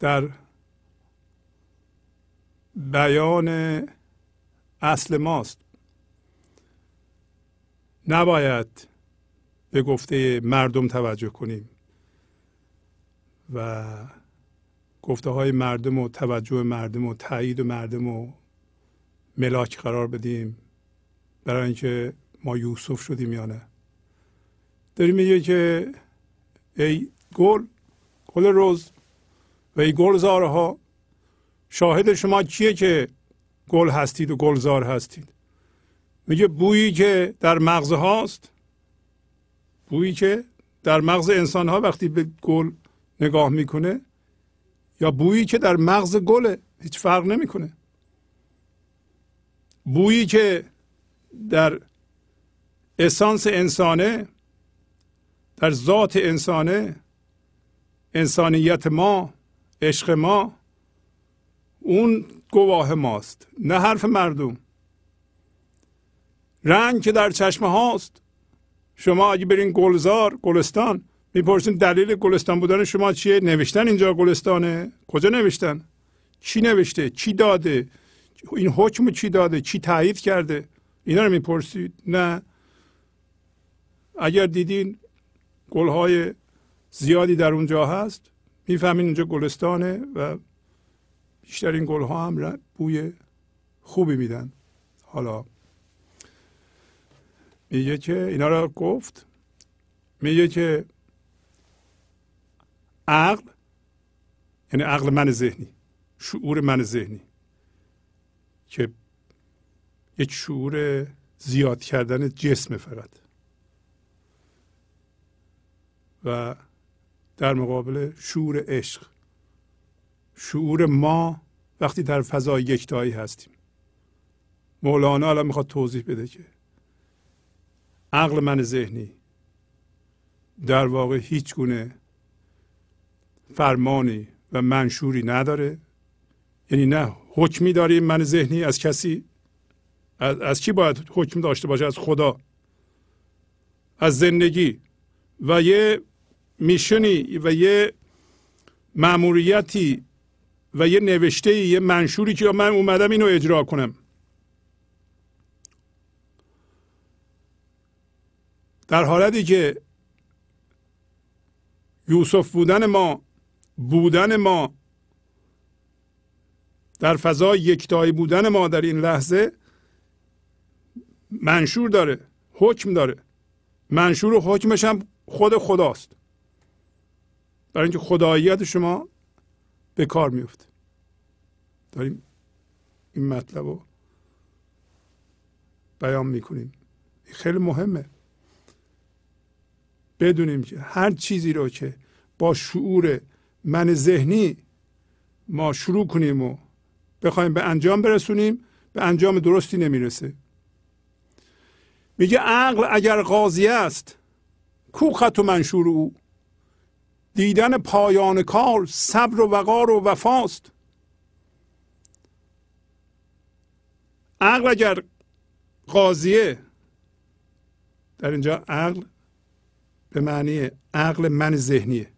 در بیان اصل ماست. نباید به گفته مردم توجه کنیم و گفته های مردم و توجه مردم و تایید مردم و ملاک قرار بدیم برای اینکه ما یوسف شدیم یا نه. داریم میگه که ای گل، گل روز و ای گلزارها، شاهد شما کیه که گل هستید و گلزار هستید؟ میگه بویی که در مغز هاست، بویی که در مغز انسان ها وقتی به گل نگاه میکنه یا بویی که در مغز گله، هیچ فرق نمیکنه. بویی که در اسانس انسانه، در ذات انسانه، انسانیت ما، عشق ما، اون گواه ماست، نه حرف مردم. رنگ که در چشم هاست، شما اگه برین گلزار، گلستان، میپرسین دلیل گلستان بودن شما چیه؟ نوشتن اینجا گلستانه. کجا نوشتن؟ چی نوشته؟ چی داده؟ این حکم چی داده؟ چی تایید کرده؟ اینا رو میپرسید؟ نه. اگر دیدین گلهای زیادی در اونجا هست، میفهمین اونجا گلستانه و بیشتر این گلها هم بوی خوبی میدن. حالا میگه که اینا رو گفت، میگه که عقل، یعنی عقل من ذهنی، شعور من ذهنی که یک شعور زیاد کردن جسم فقط و در مقابل شعور عشق، شعور ما وقتی در فضای یکتایی هستیم. مولانا الان میخواد توضیح بده که عقل من ذهنی در واقع هیچ گونه فرمانی و منشوری نداره، یعنی نه حکمی داره من ذهنی از کسی. از کی باید حکم داشته باشه؟ از خدا، از زندگی و یه میشنی و یه مأموریتی و یه نوشته‌ای، یه منشوری که من اومدم اینو اجرا کنم. در حالتی که یوسف بودن ما، بودن ما در فضای یکتایی، بودن ما در این لحظه منشور داره، حکم داره. منشور و حکمش هم خود خداست، برای اینکه خداییت شما به کار میفته. داریم این مطلب رو بیان میکنیم. خیلی مهمه بدونیم که هر چیزی رو که با شعور من ذهنی ما شروع کنیم و بخوایم به انجام برسونیم، به انجام درستی نمیرسه. میگه عقل اگر قاضی است، کو خط و منشور او؟ دیدن پایان کار، صبر و وقار و وفاست. عقل اگر قاضیه، در اینجا عقل به معنی عقل من ذهنیه.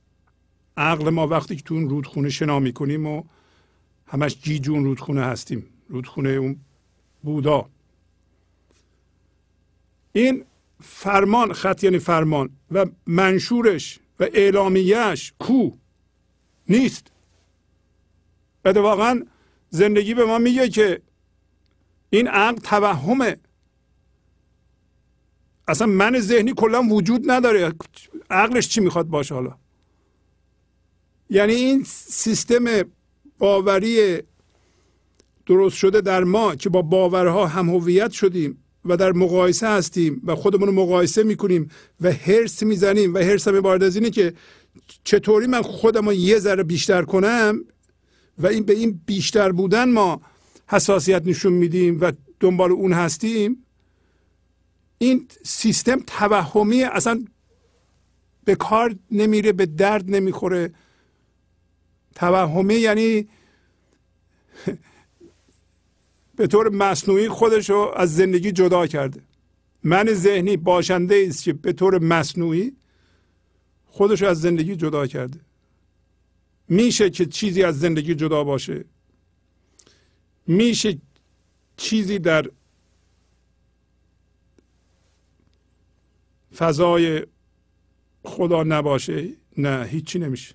عقل ما وقتی که تو اون رودخونه شنا میکنیم و همش گیج اون رودخونه هستیم، رودخونه اون بودا. این فرمان، خط یعنی فرمان، و منشورش و اعلامیهش کو؟ نیست. اتفاقا زندگی به ما میگه که این عقل توهمه، اصلا من ذهنی کلا وجود نداره. عقلش چی میخواد باشه حالا؟ یعنی این سیستم باوری درست شده در ما که با باورها هم هویت شدیم و در مقایسه هستیم و خودمون رو مقایسه میکنیم و هرس میزنیم و هرس هم عبارت از اینه که چطوری من خودم رو یه ذره بیشتر کنم و این به این بیشتر بودن ما حساسیت نشون میدیم و دنبال اون هستیم. این سیستم توهمی، اصلا به کار نمیره، به درد نمیخوره. توهمی یعنی به طور مصنوعی خودشو از زندگی جدا کرده. من ذهنی باشنده است که به طور مصنوعی خودش از زندگی جدا کرده. میشه که چیزی از زندگی جدا باشه؟ میشه چیزی در فضای خدا نباشه؟ نه، هیچی نمیشه.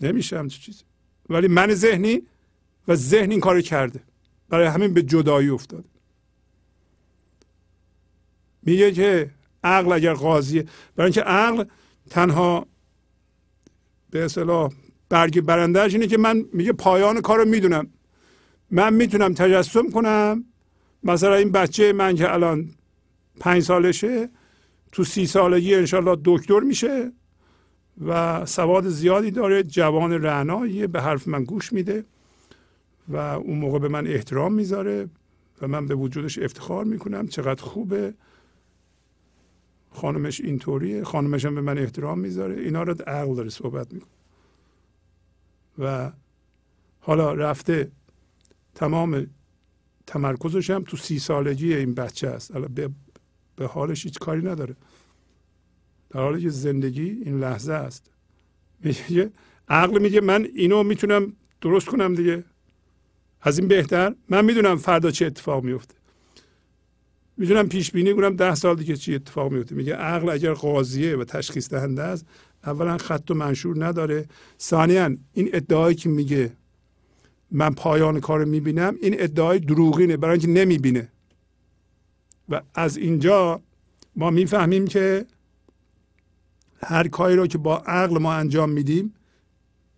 نمیشه همچین چیزی. ولی من ذهنی و ذهن این کارو کرده، برای همین به جدایی افتاده. میگه که عقل اگر قاضیه، برای اینکه عقل تنها به اصطلاح برگ برندهش اینه که من میگه پایان کارو میدونم، من میتونم تجسم کنم مثلا این بچه من که الان 5 سالشه تو 30 سالگی انشالله دکتر میشه و سواد زیادی داره، جوان رعناییه، به حرف من گوش میده و اون موقع به من احترام میذاره و من به وجودش افتخار میکنم، چقدر خوبه، خانمش اینطوریه، خانمش هم به من احترام میذاره. اینا رو عقل داره صحبت میکنه و حالا رفته تمام تمرکزش هم تو 30 سالگی این بچه است، به حالش هیچ کاری نداره، در حالی که زندگی این لحظه است. میگه عقل میگه من اینو میتونم درست کنم دیگه، از این بهتر من میدونم فردا چه اتفاق میفته، میتونم پیش بینی کنم 10 سال دیگه چه اتفاق میفته. میگه عقل اگر قاضیه و تشخیص دهنده است، اولا خط و منشور نداره، ثانیا این ادعایی که میگه من پایان کارو میبینم، این ادعای دروغینه، برای اینکه نمیبینه. و از اینجا ما میفهمیم که هر کاری رو که با عقل ما انجام میدیم،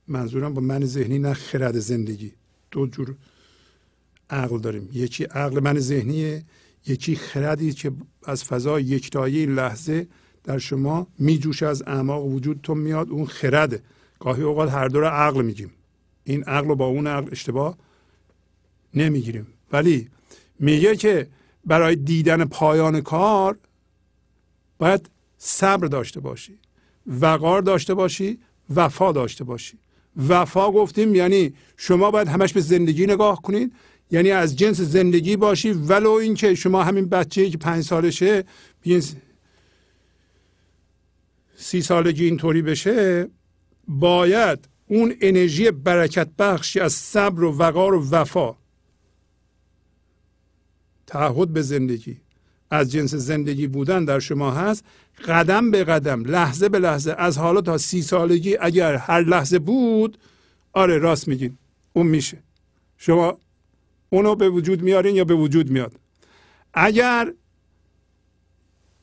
منظورم با من ذهنی نه خرد زندگی، دو جور عقل داریم، یکی عقل من ذهنیه، یکی خردی که از فضا یکتایی لحظه در شما میجوشه، از اعماق وجودتون میاد، اون خرده. گاهی اوقات هر دو رو عقل میگیم، این عقل رو با اون عقل اشتباه نمیگیریم. ولی میگه که برای دیدن پایان کار باید صبر داشته باشی، وقار داشته باشی، وفا داشته باشی. وفا گفتیم یعنی شما باید همش به زندگی نگاه کنید، یعنی از جنس زندگی باشی، ولو اینکه شما همین بچه‌ای که 5 سالشه بگین 30 سالگی اینطوری بشه، باید اون انرژی برکت بخشی از صبر و وقار و وفا، تعهد به زندگی، از جنس زندگی بودن در شما هست، قدم به قدم، لحظه به لحظه، از حالا تا 30 سالگی اگر هر لحظه بود، آره راست میگین، اون میشه. شما اونو به وجود میارین یا به وجود میاد. اگر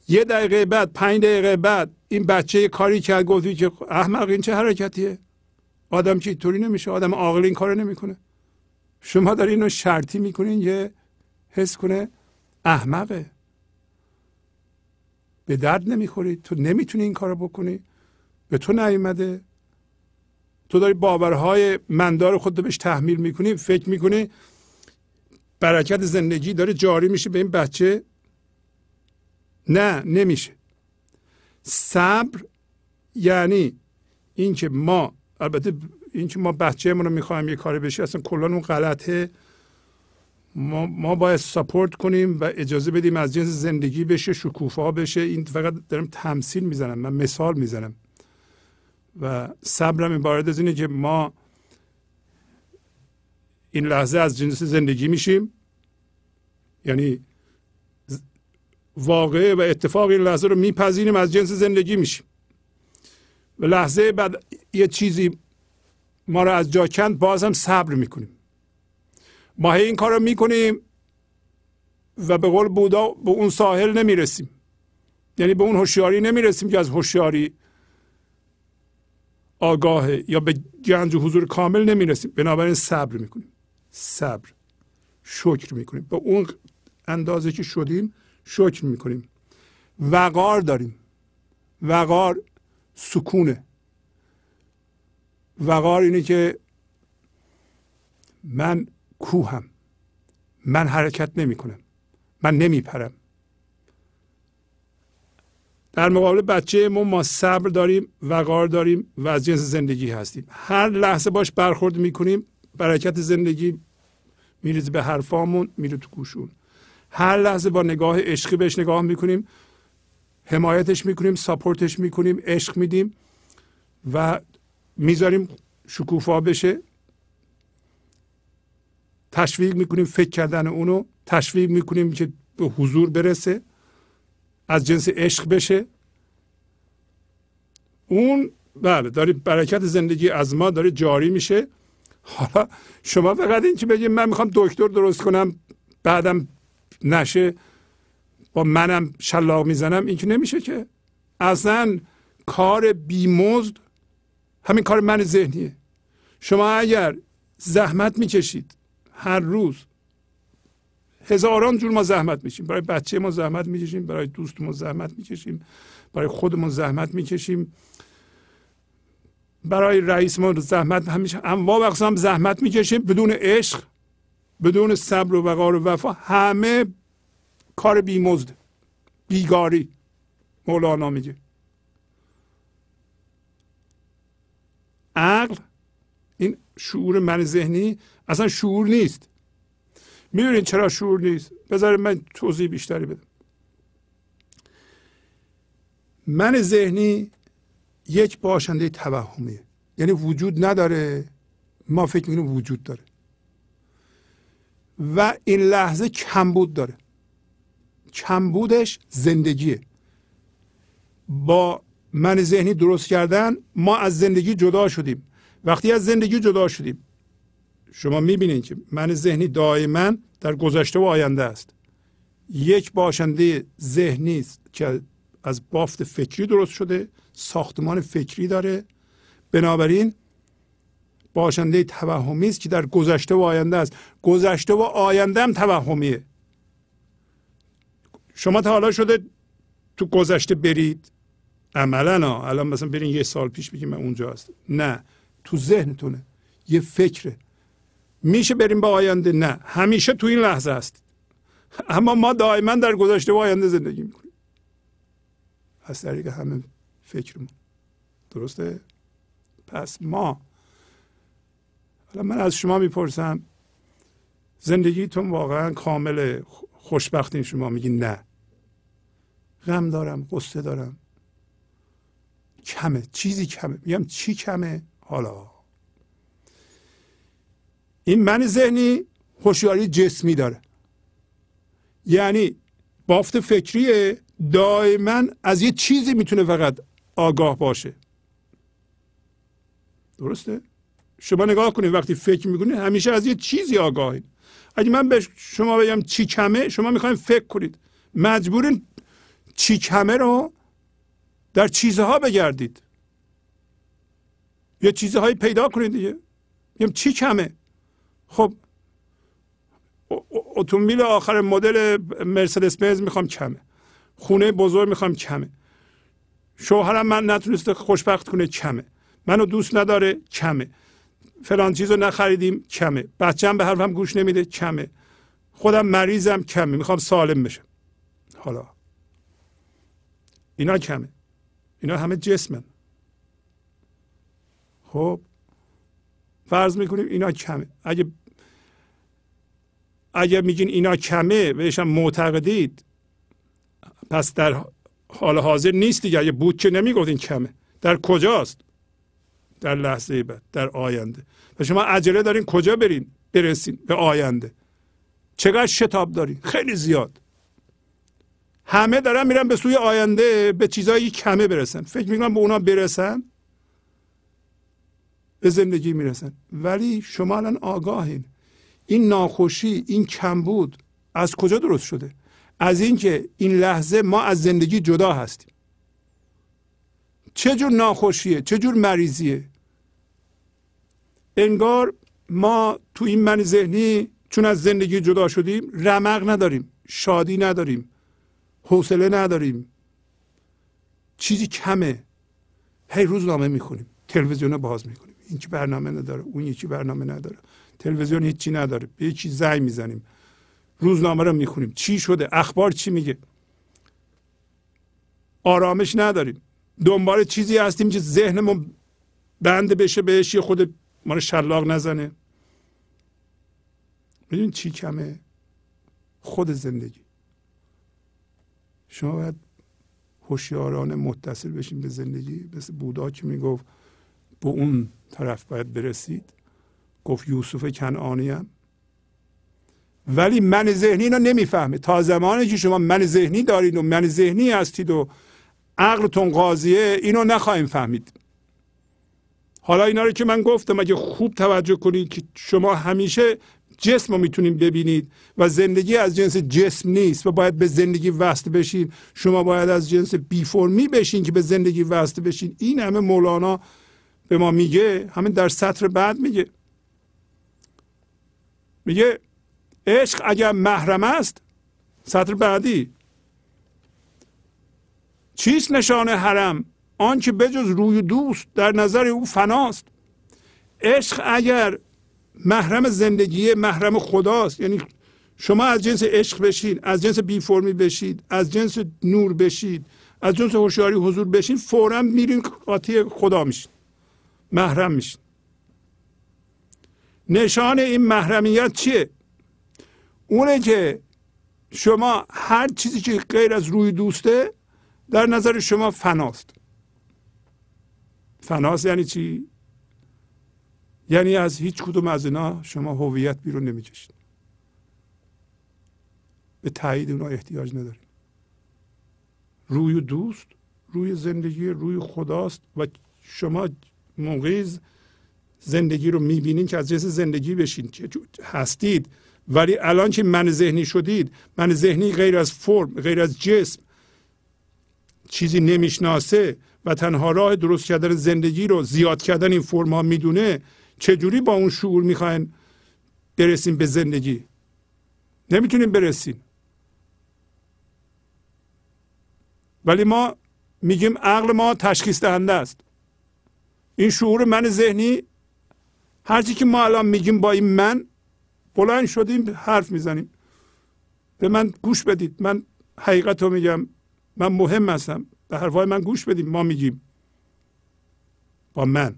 1 دقیقه بعد، 5 دقیقه بعد این بچه کاری کرد، گفتی که احمق این چه حرکتیه، آدم که اینطوری نمیشه، آدم عاقل این کارو نمیکنه، شما دارین اینو شرطی میکنین که حس کنه احمقه، به درد نمیخوری، تو نمیتونی این کارو بکنی، به تو نیومده، تو داری باورهای مندار خودتو بهش تحمیل میکنی، فکر میکنی برکت زندگی داره جاری میشه به این بچه. نه، نمیشه. صبر یعنی اینکه ما، البته اینکه ما بچه‌مون رو میخوایم یه کاری بشه اصلا کلا اون غلطه، ما باید ساپورت کنیم و اجازه بدیم از جنس زندگی بشه، شکوفا بشه. این فقط دارم تمثیل میزنم، من مثال میزنم. و صبرم عبارت از اینه که ما این لحظه از جنس زندگی میشیم، یعنی واقعه و اتفاق این لحظه رو میپذیریم، از جنس زندگی میشیم و لحظه بعد یه چیزی ما رو از جا کند، بازم صبر میکنیم. ما این کار رو میکنیم و به قول بودا به اون ساحل نمیرسیم، یعنی به اون هوشیاری نمیرسیم که از هوشیاری آگاهه، یا به گنج و حضور کامل نمیرسیم، بنابراین صبر میکنیم، صبر، شکر میکنیم، به اون اندازه که شدیم شکر میکنیم. وقار داریم، وقار سکونه، وقار اینه که من کوهم، من حرکت نمی کنم، من نمی پرم. در مقابل بچه ما صبر داریم، وقار داریم و از جنس زندگی هستیم، هر لحظه باش برخورد می کنیم، برکت زندگی میریزه به حرفامون، میره تو گوشون. هر لحظه با نگاه عشقی بهش نگاه میکنیم، حمایتش میکنیم، ساپورتش میکنیم، عشق میدیم و میذاریم شکوفا بشه، تشویق میکنیم فکر کردن اونو، تشویق میکنیم که به حضور برسه، از جنس عشق بشه. اون بله داره برکت زندگی از ما داره جاری میشه. حالا شما فقط این که بگیم من میخوام دکتر درست کنم بعدم نشه با منم شلاق میزنم، این که نمیشه که. اصلا کار بی‌مزد همین کار من ذهنیه. شما اگر زحمت میکشید هر روز، هزاران جور ما زحمت میکشیم، برای بچه ما زحمت میکشیم، برای دوستمون زحمت میکشیم، برای خودمون زحمت میکشیم، برای رئیس ما زحمت، همیشه انواع و اقسام زحمت میکشیم. بدون عشق، بدون صبر و وقار و وفا، همه کار بیمزد، بیگاری. مولانا میگه عقل، این شعور من ذهنی اصلا شعور نیست. میدونید چرا شعور نیست؟ بذارید من توضیح بیشتری بدم. من ذهنی یک باشنده توهمیه، یعنی وجود نداره، ما فکر میکنیم وجود داره و این لحظه کمبود داره. کمبودش زندگیه. با من ذهنی درست کردن ما از زندگی جدا شدیم. وقتی از زندگی جدا شدیم، شما میبینید که من ذهنی دائما در گذشته و آینده است. یک باشنده ذهنی است که از بافت فکری درست شده، ساختمان فکری داره، بنابراین باشنده توهمی است که در گذشته و آینده است. گذشته و آینده هم توهمیه. شما تا حالا شده تو گذشته برید؟ عملا الان مثلا برین یه سال پیش بگیم من اونجا هستم. نه، تو ذهنتونه، یه فکره. میشه بریم به آینده؟ نه، همیشه تو این لحظه است. اما ما دائما در گذشته و آینده زندگی میکنیم از طریق همه فکرمون. درسته؟ پس ما، حالا من از شما میپرسم زندگیتون واقعا کامل خوشبختین؟ شما میگین نه، غم دارم، قصه دارم، کمه، چیزی کمه. میگم چی کمه؟ حالا این من ذهنی هوشیاری جسمی داره، یعنی بافت فکریه، دائما از یه چیزی میتونه فقط آگاه باشه. درسته؟ شما نگاه کنید وقتی فکر میکنید همیشه از یه چیزی آگاهید. اگه من به شما بگم چی کمه، شما میخواین فکر کنید، مجبورین چی کمه رو در چیزها بگردید، یه چیزهایی پیدا کنید دیگه. میگم چی کمه؟ خب اتومبیل آخر مدل مرسدس بنز میخوام کمه، خونه بزرگ میخوام کمه، شوهرم من نتونسته خوشبخت کنه کمه، منو دوست نداره کمه، فلان چیزو نخریدیم کمه، بچه‌م به حرفم گوش نمیده کمه، خودم مریضم کمه، میخوام سالم بشم. حالا اینا کمه، اینا همه جسمن. خب فرض میکنیم اینا کمه. اگه میگین اینا کمه بهش هم معتقدید، پس در حال حاضر نیست دیگه. اگه بود که نمیگفتین کمه. در کجاست؟ در لحظه بعد، در آینده. و شما عجله دارین کجا برین برسین؟ به آینده. چقدر شتاب دارین؟ خیلی زیاد. همه دارن میرن به سوی آینده، به چیزایی کمه برسن، فکر میکنن به اونا برسن، به زندگی میرسن. ولی شما الان آگاهین. این ناخوشی، این کمبود از کجا درست شده؟ از اینکه این لحظه ما از زندگی جدا هستیم. چه جور ناخوشیه، چه جور مریضیه. انگار ما تو این من ذهنی چون از زندگی جدا شدیم رمق نداریم، شادی نداریم، حوصله نداریم، چیزی کمه. هی روزنامه میخونیم، تلویزیون رو باز میکنیم، این که برنامه نداره، اون یکی برنامه نداره، تلویزیون هیچی نداره، به یکی زنگ میزنیم، روزنامه رو میخونیم، چی شده، اخبار چی میگه. آرامش نداریم، دنبال چیزی هستیم که ذهنمون بند بشه بهش، یه خود ما رو شلاق نزنه. میدونی چی کمه؟ خود زندگی. شما باید هوشیارانه متصل بشین به زندگی. مثل بودا که میگفت به اون طرف باید برسید، گفت یوسف کنعانیم. ولی من ذهنی رو نمیفهمه. تا زمانی که شما من ذهنی دارید و من ذهنی هستید و عقلتون قاضیه، اینو نخواهیم فهمید. حالا اینا رو که من گفتم اگه خوب توجه کنید که شما همیشه جسم رو میتونید ببینید و زندگی از جنس جسم نیست و باید به زندگی وصل بشین. شما باید از جنس بی فرمی بشین که به زندگی وصل بشین. این همه مولانا به ما میگه، همین در سطر بعد میگه عشق اگر محرم است، سطر بعدی، چیست نشانه حرم؟ آن که بجز روی دوست در نظر او فناست. عشق اگر محرم زندگی، محرم خداست. یعنی شما از جنس عشق بشید، از جنس بی فرمی بشید، از جنس نور بشید، از جنس هوشیاری حضور بشید، فوراً میرین قاطی خدا میشید، محرم میشید. نشان این محرمیت چیه؟ اونه که شما هر چیزی که غیر از روی دوسته در نظر شما فناست. فناست یعنی چی؟ یعنی از هیچ کدوم از اینا شما هویت بیرون نمیکشید. به تایید اونا احتیاج ندارید. روی دوست، روی زندگی، روی خداست و شما موقعی زندگی رو میبینید که از جنس زندگی بشین که هستید. ولی الان که من ذهنی شدید، من ذهنی غیر از فرم، غیر از جسم چیزی نمیشناسه و تنها راه درست کردن زندگی رو زیاد کردن این فرم ها میدونه. چجوری با اون شعور میخواین برسیم به زندگی؟ نمیتونیم برسیم. ولی ما میگیم عقل ما تشخیص دهنده است. این شعور من ذهنی، هرچی که ما الان میگیم با این من بلند شدیم حرف میزنیم. به من گوش بدید، من حقیقت رو میگم، من مهم هستم، به حرفای من گوش بدید. ما میگیم با من،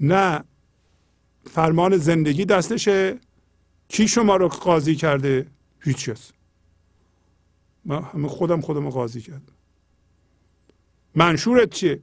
نه فرمان زندگی دستشه. کی شما رو قاضی کرده؟ هیچ کس. من همه خودم رو قاضی کردم. منشورت چیه؟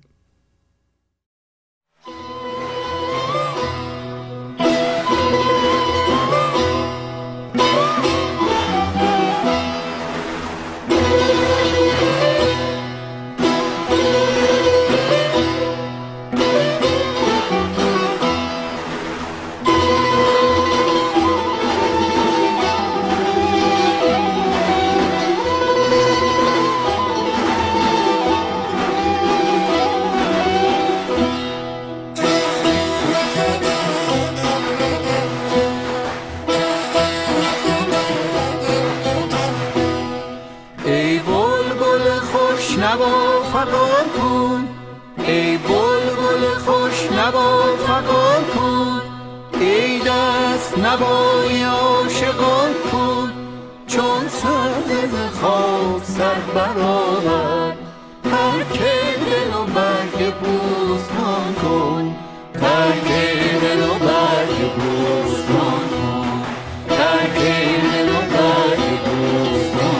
نبای عاشقان کن، چون سرزد خاک سر برآورد. ترک دل و برگ بوستان کن، ترک دل و برگ بوستان کن، ترک دل و برگ بوستان کن.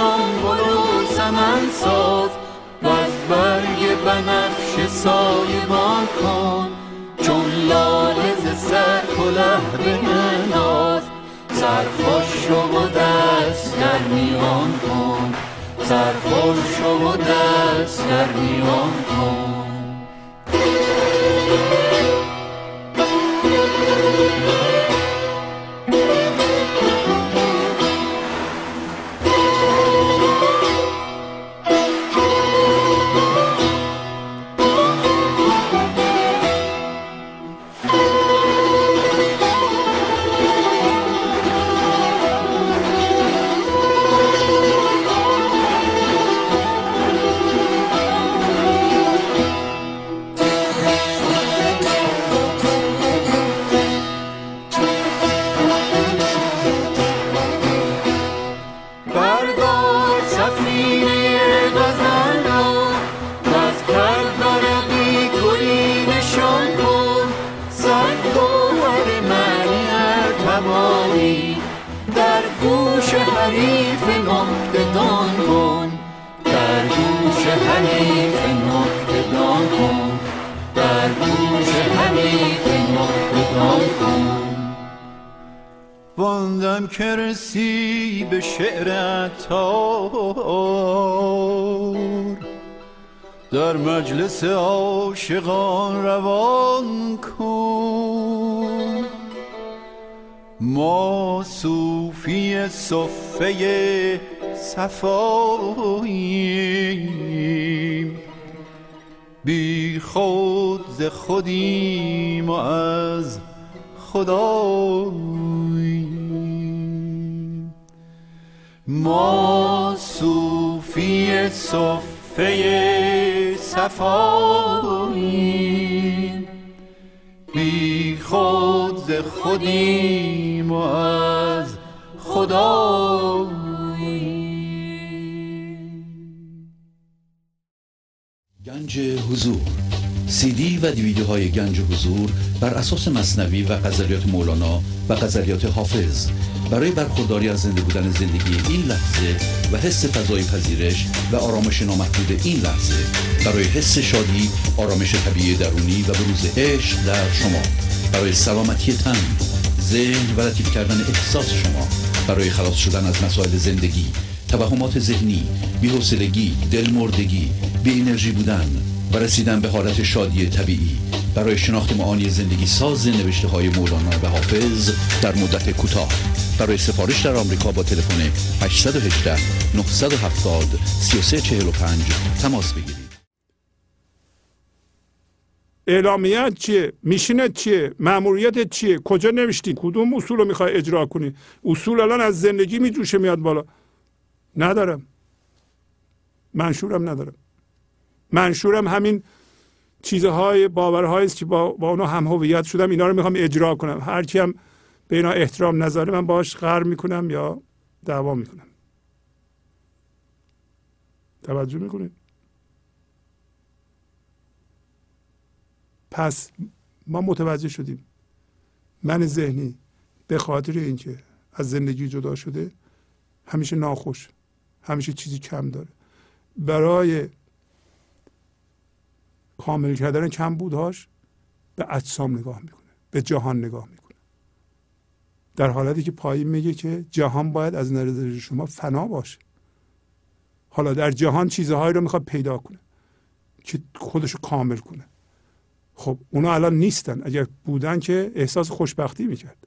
Son bolu saman sof. برگ بنفش سایه ما کن، چون لاله ز سر کله بناز، سرخوش و دست در میان کن، سرخوش و دست در میان کن. واندم که رسی به شعر عطار، در مجلس عاشقان روان کن. ما صوفی صفه صفاییم، بی خود ز خودیم و از خداییم. ما صوفی صفه صفاییم، بی خود ز خودیم و از خداییم. گنج حضور، سی دی و دیویدیوهای گنج حضور بر اساس مثنوی و غزلیات مولانا و غزلیات حافظ برای برخورداری از زنده بودن زندگی این لحظه و حس فضای پذیرش و آرامش نامحدود این لحظه، برای حس شادی، آرامش طبیعی درونی و بروز عشق در شما، برای سلامتی تن، ذهن و لطیف کردن احساس شما، برای خلاص شدن از مسائل زندگی، توهمات ذهنی، بی‌حوصلگی، دلمردگی، بی انرژی بودن و رسیدن به حالت شادی طبیعی، برای شناخت معانی زندگی ساز نوشته‌های مولانا و حافظ در مدت کوتاه. برای سفارش در آمریکا با تلفن 818 970 3345 تماس بگیرید. اعلامیت چیه؟ میشینت چیه؟ ماموریتت چیه؟ کجا نوشتی؟ کدوم اصول رو میخوای اجرا کنی؟ اصول الان از زندگی میجوشه میاد بالا. ندارم، منشورم ندارم. منشورم همین چیزهای باورهایی است که با اونا هم هویت شدم، اینا رو میخوام اجرا کنم. هر کی هم به اینا احترام نذاره من باهاش قهر میکنم یا دعوا میکنم. توجه میکنید؟ پس ما متوجه شدیم من ذهنی به خاطر اینکه از زندگی جدا شده همیشه ناخوش، همیشه چیزی کم داره. برای کامل کردن کمبودهاش به اجسام نگاه میکنه، به جهان نگاه میکنه، در حالتی که پایین میگه که جهان باید از نظر شما فنا باشه. حالا در جهان چیزهایی رو میخواد پیدا کنه که خودشو کامل کنه. خب اونا الان نیستن، اگر بودن که احساس خوشبختی میکرد.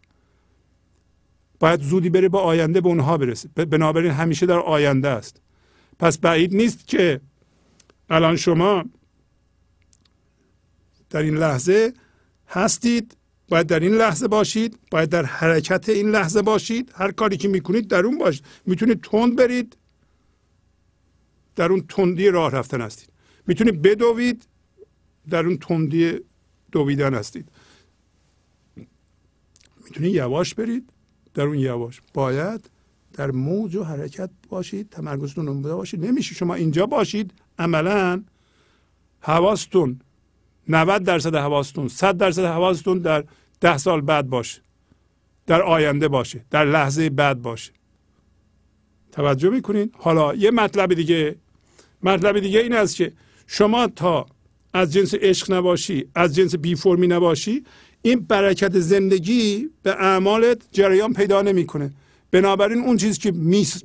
باید زودی بره با آینده به اونها برسه، بنابراین همیشه در آینده است. پس بعید نیست که الان شما در این لحظه هستید، باید در این لحظه باشید، باید در حرکت این لحظه باشید، هر کاری که میکنید در اون باشید. میتونید تند برید، در اون تندی راه رفتن هستید. میتونید بدوید، در اون تندی دویدن هستید. میتونید یواش برید، در اون یواش. باید در موج و حرکت باشید، تمرکزتون رو باشید. نمیشه شما اینجا باشید، عملا حواستون 90% حواستون 100% حواستون در 10 سال بعد باشه، در آینده باشه، در لحظه بعد باشه. توجه میکنین؟ حالا یه مطلب دیگه این است که شما تا از جنس عشق نباشی، از جنس بی فرمی نباشی، این برکت زندگی به اعمالت جریان پیدا نمیکنه. بنابراین اون چیزی که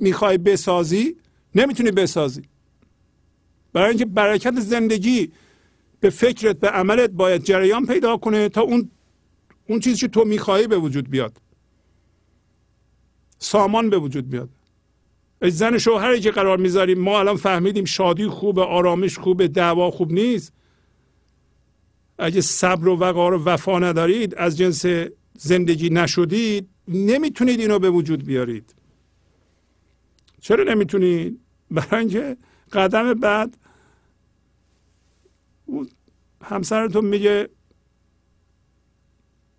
میخوای بسازی نمیتونی بسازی، برای اینکه برکت زندگی به فکرت، به عملت باید جریان پیدا کنه تا اون چیزی که تو میخوای به وجود بیاد، سامان به وجود بیاد. زن شوهری که قرار میذاریم، ما الان فهمیدیم شادی خوبه، آرامش خوبه، دعوا خوب نیست. اگه صبر و وقار و وفا ندارید، از جنس زندگی نشدید، نمیتونید اینو به وجود بیارید. چرا نمیتونید؟ برای اینکه قدم بعد همسرتون میگه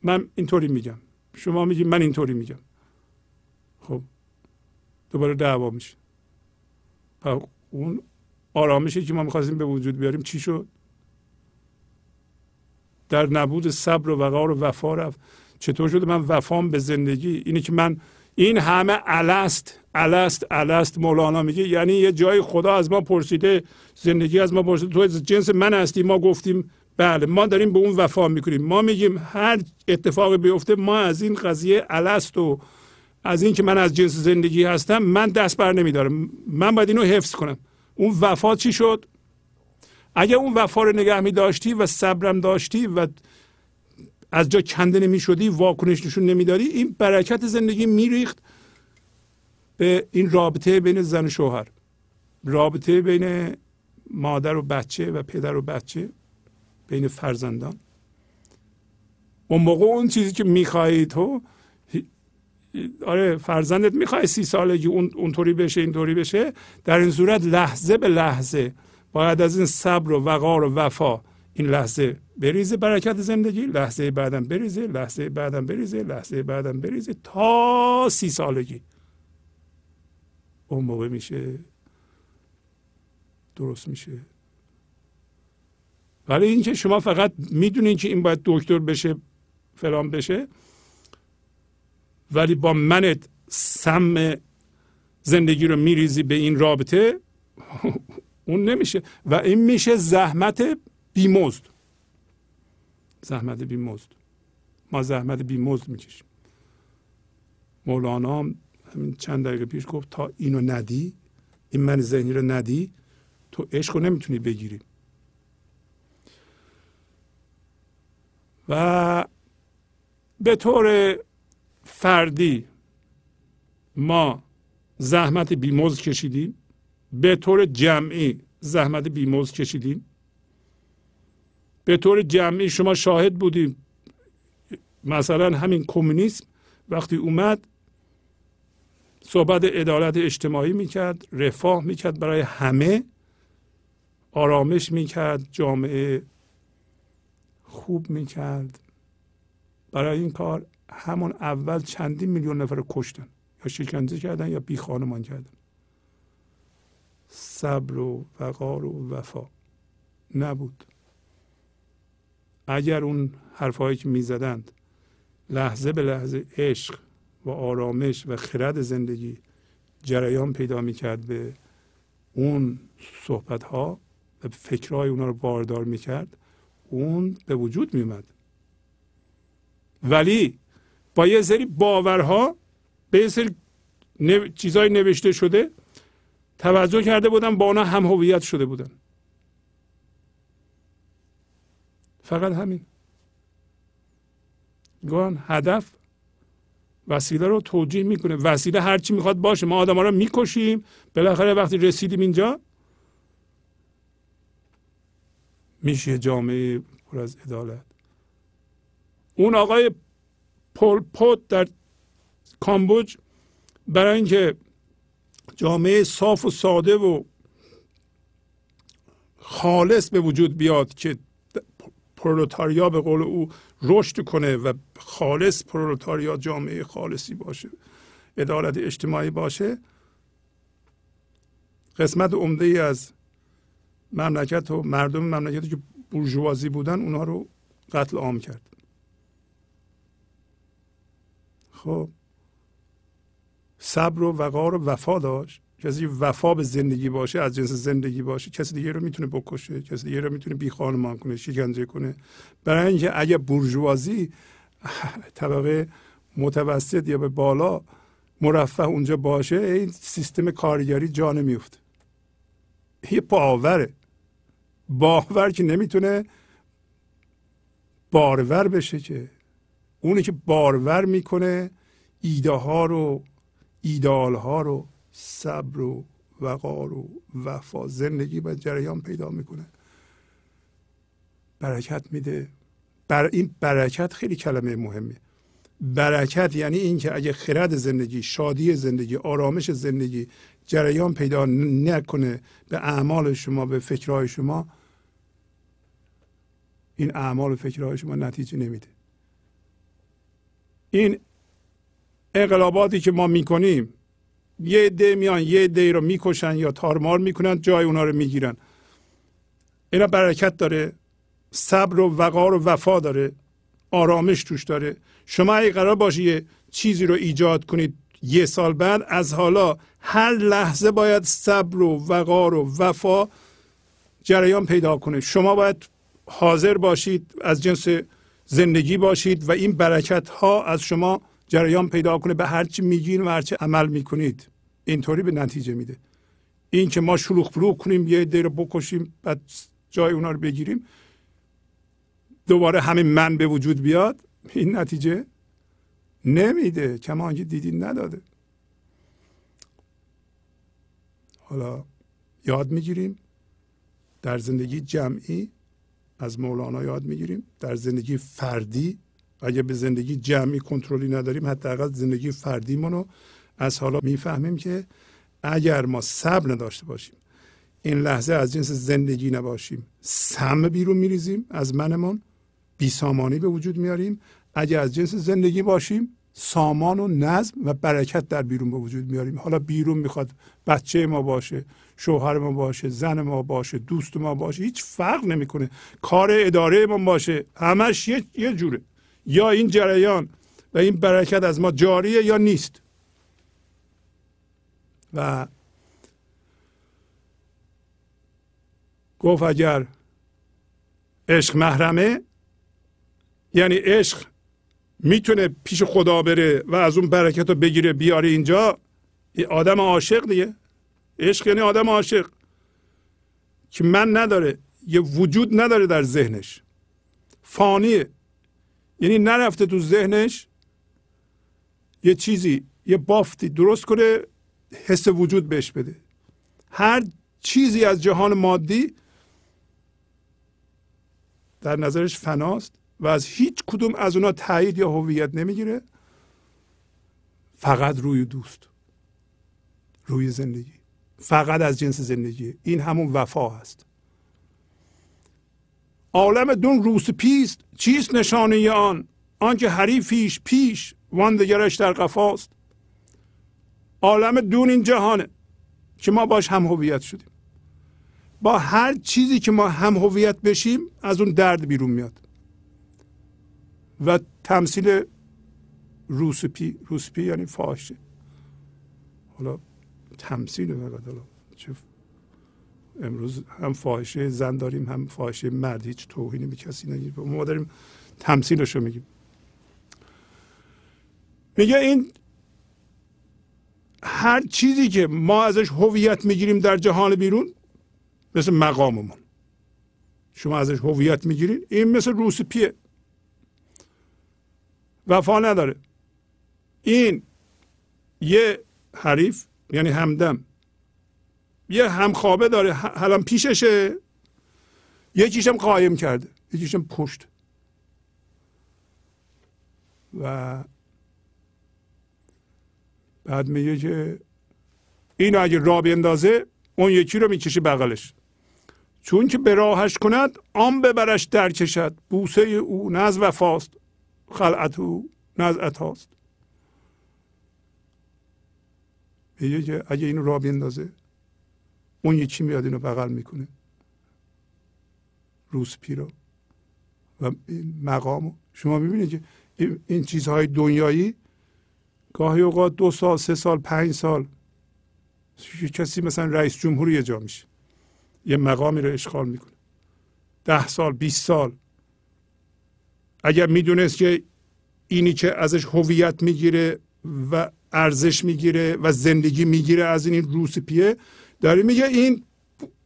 من اینطوری میگم، شما میگی من اینطوری میگم، خب دوباره دعوا میشه. اون آرامشی که ما میخواستیم به وجود بیاریم چی شد؟ در نبود صبر و وقار و وفا رفت. چطور شده من وفام به زندگی؟ اینه که من این همه الست الست الست، مولانا میگه یعنی یه جای خدا از ما پرسیده، زندگی از ما پرسیده تو جنس من هستی؟ ما گفتیم بله. ما داریم به اون وفا میکنیم، ما میگیم هر اتفاقی بیفته ما از این قضیه الست و از این که من از جنس زندگی هستم من دست بر نمیدارم، من باید اینو حفظ کنم. اون وفا چی شد؟ اگه اون وفا رو نگه می داشتی و صبرم داشتی و از جا کنده نمی شدی، واکنش نشون نمی داری، این برکت زندگی می ریخت به این رابطه بین زن و شوهر، رابطه بین مادر و بچه و پدر و بچه، بین فرزندان. اون موقع اون چیزی که می خواهی تو، آره فرزندت می خواهی 30 سالگی اونطوری بشه اینطوری بشه، در این صورت لحظه به لحظه باید از این صبر و وقار و وفا این لحظه بریزه برکت زندگی، لحظه بعدم بریزه، لحظه بعدم بریزه، لحظه بعدم بریزه تا 30 سالگی. اون موقع میشه درست میشه. ولی اینکه شما فقط میدونین که این باید دکتر بشه فلان بشه ولی با منت سم زندگی رو میریزی به این رابطه، اون نمیشه و این میشه زحمت بیمزد. ما زحمت بیمزد میکشیم. مولانا همین چند دقیقه پیش گفت تا اینو ندی، این من ذهنی رو ندی، تو عشق رو نمیتونی بگیری. و به طور فردی ما زحمت بیمزد کشیدیم، به طور جمعی زحمت بیمزد کشیدیم، به طور جمعی شما شاهد بودیم. مثلا همین کمونیسم وقتی اومد صحبت عدالت اجتماعی میکرد، رفاه میکرد برای همه، آرامش میکرد، جامعه خوب میکرد. برای این کار همون اول چندین میلیون نفر کشتن یا شکنجه کردن یا بی خانمان کردن. صبر و وقار و وفا نبود. اگر اون حرفایی که میزدند لحظه به لحظه عشق و آرامش و خرد زندگی جریان پیدا میکرد به اون صحبت ها و فکرهای اونا رو باردار میکرد، اون به وجود میومد. ولی با یه سری باورها، به یه سری چیزهای نوشته شده توجه کرده بودن، با اونا هم هویت شده بودن. فقط همین. گویان هدف وسیله رو توجیه میکنه. وسیله هر چی میخواد باشه. ما آدما رو میکشیم، بالاخره وقتی رسیدیم اینجا میشه جامعه پر از عدالت. اون آقای پولپوت در کامبوج برای اینکه جامعه صاف و ساده و خالص به وجود بیاد که پرولتاریا به قول او رشد کنه و خالص پرولتاریا جامعه خالصی باشه، عدالت اجتماعی باشه، قسمت عمده ای از مملکت و مردم مملکت که بورژوازی بودن اونها رو قتل عام کرد. خب صبر و وقار و وفا داشت، کسی وفا به زندگی باشه، از جنس زندگی باشه، کسی دیگه رو میتونه بکشه، کسی دیگه رو میتونه بیخانمان کنه، شکنجه کنه. برای اینکه اگه بورژوازی طبقه متوسط یا به بالا مرفه اونجا باشه، این سیستم کارگری جا نمیفته. یه پاوره، باور که نمیتونه بارور بشه، که اونی که بارور میکنه ایده ها رو، ایدئال ها رو، صبر و وقار و وفا، زندگی و جریان پیدا میکنه، برکت میده. این برکت خیلی کلمه مهمه. برکت یعنی این که اگه خرد زندگی، شادی زندگی، آرامش زندگی جریان پیدا نکنه به اعمال شما، به فکرهای شما، این اعمال و فکرهای شما نتیجه نمیده. این انقلاباتی که ما میکنیم، یه عده میان یه عده رو میکشن یا تارمار میکنن، جای اونا رو میگیرن. اینا برکت داره، صبر و وقار و وفا داره، آرامش توش داره. شما اگه قرار باشه یه چیزی رو ایجاد کنید یه سال بعد، از حالا هر لحظه باید صبر و وقار و وفا جریان پیدا کنه. شما باید حاضر باشید، از جنس زندگی باشید و این برکت ها از شما جریان پیدا کنه به هر چی میگین و هر چی عمل میکنید. اینطوری به نتیجه میده. این که ما شلوغ پلوغ کنیم، یه عده رو بکشیم، بعد جای اونا رو بگیریم، دوباره همین من به وجود بیاد، این نتیجه نمیده، کما اینکه دیدین نداده. حالا یاد میگیریم در زندگی جمعی، از مولانا یاد میگیریم، در زندگی فردی اگه به زندگی جمعی کنترلی نداریم، حداقل زندگی فردی منو از حالا میفهمیم که اگر ما صبر نداشته باشیم، این لحظه از جنس زندگی نباشیم، سم بیرون میریزیم از منمون، بی سامانی به وجود میاریم. اگر از جنس زندگی باشیم، سامان و نظم و برکت در بیرون به وجود میاریم. حالا بیرون میخواد بچه ما باشه، شوهر ما باشه، زن ما باشه، دوست ما باشه، هیچ فرق نمیکنه، کار اداره ما باشه، همش یه جوره. یا این جریان و این برکت از ما جاریه یا نیست. و گفت اگر عشق محرمه، یعنی عشق میتونه پیش خدا بره و از اون برکت رو بگیره بیاره اینجا، آدم عاشق دیگه. عشق یعنی آدم عاشق که من نداره، یه وجود نداره در ذهنش، فانیه، یعنی نرفته تو ذهنش یه چیزی، یه بافتی درست کنه حس وجود بهش بده. هر چیزی از جهان مادی در نظرش فناست و از هیچ کدوم از اونا تایید یا هویت نمیگیره، فقط روی دوست، روی زندگی، فقط از جنس زندگی. این همون وفا هست. عالم دون روس پیست، چیست نشانه آن؟ آنکه حریفیش پیش، واندگرش در قفاست. عالم دون این جهانه که ما باش هم هویت شدیم. با هر چیزی که ما هم هویت بشیم، از اون درد بیرون میاد. و تمثیل روسپی یعنی فاحشه. حالا تمثیل فقط، حالا چه امروز هم فاحشه زن داریم، هم فاحشه مرد، هیچ توهینی به کسی نگیر، ما داریم تمثیلشو میگیم. میگه این هر چیزی که ما ازش هویت میگیریم در جهان بیرون، مثل مقاممون شما ازش هویت میگیرین، این مثل روسپیه، وفا نداره. این یه حریف یعنی همدم، یه همخوابه داره، حالا پیششه، یکیشم قایم کرده، یکیشم پشت. و بعد میگه که اینو اگه راه بیندازه، اون یکی رو میکشه بغلش، چون که به راهش کند آن ببرش در کشد. بوسه او نه از وفاست، خلعت او نه از عطاست. میگه که اگه اینو راه بیندازه، اون یکی میاد اینو بغل میکنه، روسپی رو و مقامو. شما میبینید که این چیزهای دنیایی گاهی اوقات 2 سال، 3 سال، 5 سال کسی مثلا رئیس جمهور یه جا میشه، یه مقامی رو اشغال میکنه 10 سال 20 سال. اگر میدونست که اینی که ازش هویت میگیره و ارزش میگیره و زندگی میگیره از این روسپیه، داره میگه این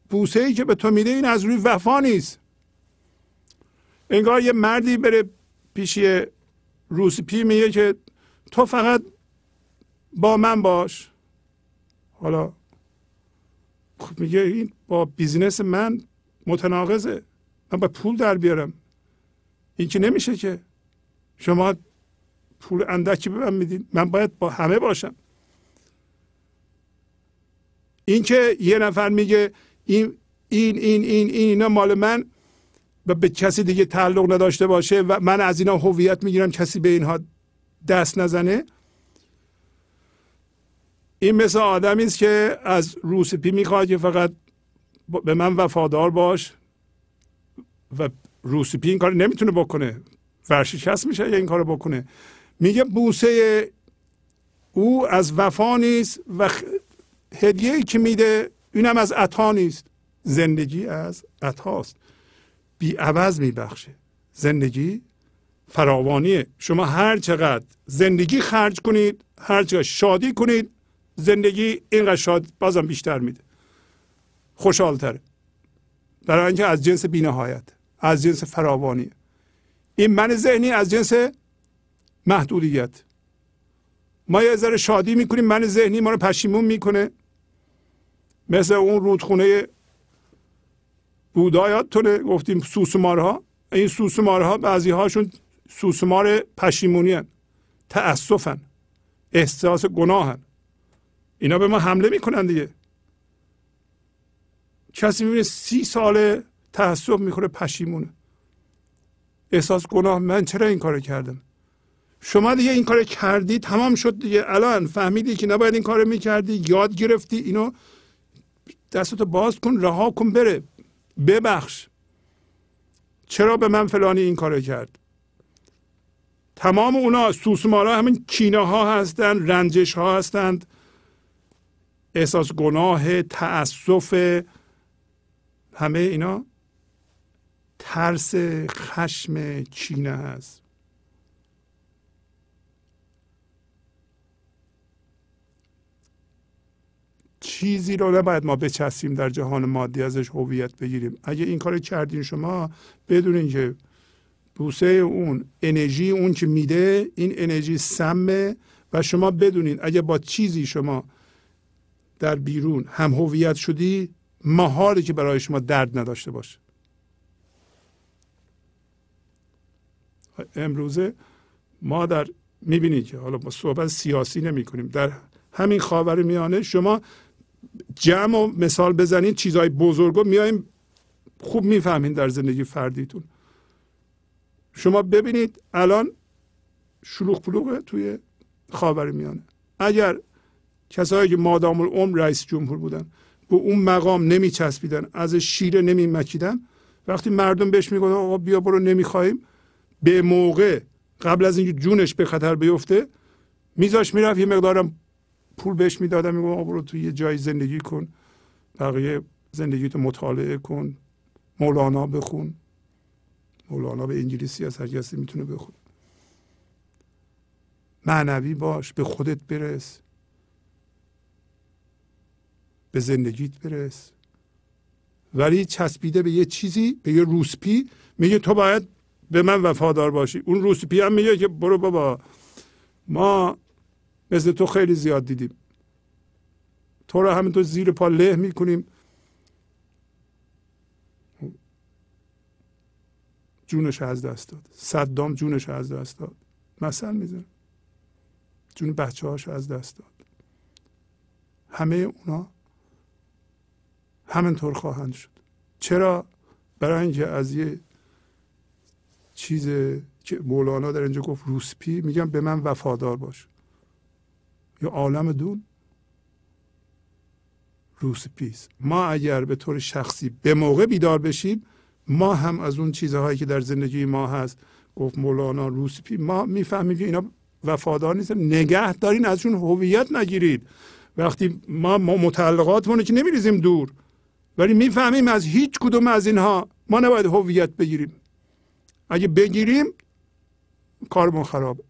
بوسه‌ای که به تو میده این از روی وفا نیست. انگار یه مردی بره پیش یه روسپی میگه که تو فقط با من باش. حالا خب میگه این با بیزینس من متناقضه، من با پول در بیارم، این که نمیشه که شما پول اندکی به من میدین، من باید با همه باشم. این که یه نفر میگه اینا مال من و به کسی دیگه تعلق نداشته باشه و من از اینا هویت میگیرم کسی به اینها دست نزنه، این مثل آدمی است که از روسپی میخواد که فقط به من وفادار باش و روسپی این کار نمیتونه بکنه، ورشکست میشه اگه این کار بکنه. میگه بوسه او از وفا نیست و هدیه‌ای که میده اینم از عطا نیست. زندگی از عطاست، بی عوض میبخشه. زندگی فراوانیه، شما هر چقدر زندگی خرج کنید، هر چقدر شادی کنید، زندگی اینقدر شاد بازم بیشتر میده، خوشحالتره، برای اینکه از جنس بی نهایت، از جنس فراوانیه. این من ذهنی از جنس محدودیت. ما یه ذره شادی میکنیم، من ذهنی ما رو پشیمون میکنه. مثل اون رودخونه بودا یادتونه گفتیم سوسمارها، این سوسمارها بعضی هاشون سوسمار پشیمونی هن، تأسف هن، احساس گناه هن. اینا به ما حمله میکنن دیگه. کسی میبینه 30 ساله تأسف میکنه، پشیمونه، احساس گناه، من چرا این کارو کردم. شما دیگه این کارو کردی، تمام شد دیگه، الان فهمیدی که نباید این کارو میکردی، یاد گرفتی، اینو دستتو باز کن، رها کن، بره، ببخش. چرا به من فلانی این کارو کرد؟ تمام اونا سوسمارا همین کینه ها هستند، رنجش ها هستند، احساس گناه، تأسف، همه اینا ترس، خشم، کینه هست. چیزی رو نباید ما بچسبیم در جهان مادی، ازش هویت بگیریم. اگه این کار کردین شما، بدونین که بوسه اون، انرژی اون که میده، این انرژی سمه و شما بدونین اگه با چیزی شما در بیرون هم هویت شدی، محاله که برای شما درد نداشته باشه. امروزه ما در میبینید که حالا ما صحبت سیاسی نمی کنیم، در همین خاورمیانه شما جمع و مثال بزنید، چیزهای بزرگو میایم خوب میفهمید در زندگی فردیتون. شما ببینید الان شلوغ پلوغه توی خاورمیانه. اگر کسایی که مادام العمر رئیس جمهور بودن به اون مقام نمی چسبیدن، از شیره نمی مکیدن، وقتی مردم بهش میگن آقا بیا برو نمیخوایم، به موقع قبل از اینکه جونش به خطر بیفته میذاش میرفت، یه مقدارم پول بهش میدادم، میگم برو تو یه جای زندگی کن، بقیه زندگیتو مطالعه کن، مولانا بخون. مولانا به انگلیسی از هر کسی میتونه بخونه. معنوی باش، به خودت برس، به زندگیت برس. ولی چسبیده به یه چیزی، به یه روسپی، میگه تو باید به من وفادار باشی. اون روسپی هم میگه که برو بابا، ما مثل تو خیلی زیاد دیدیم، تو را همینطور زیر پا له میکنیم، جونش از دست داد. صدام جونش از دست داد، مثل میزن جون بچه هاش از دست داد. همه اونا همینطور خواهند شد. چرا؟ برای اینکه از یه چیزی که مولانا در اینجا گفت روسپی، میگم به من وفادار باش. یه عالم دون روسپیست. ما اگر به طور شخصی به موقع بیدار بشیم، ما هم از اون چیزهایی که در زندگی ما هست، گفت مولانا روسپی، ما میفهمیم که اینا وفادار نیستن. نگه دارین، ازشون هویت نگیرید. وقتی ما متعلقاتمون که نمیریزیم دور، ولی میفهمیم از هیچ کدوم از اینها ما نباید هویت بگیریم. اگه بگیریم کارمون خرابه.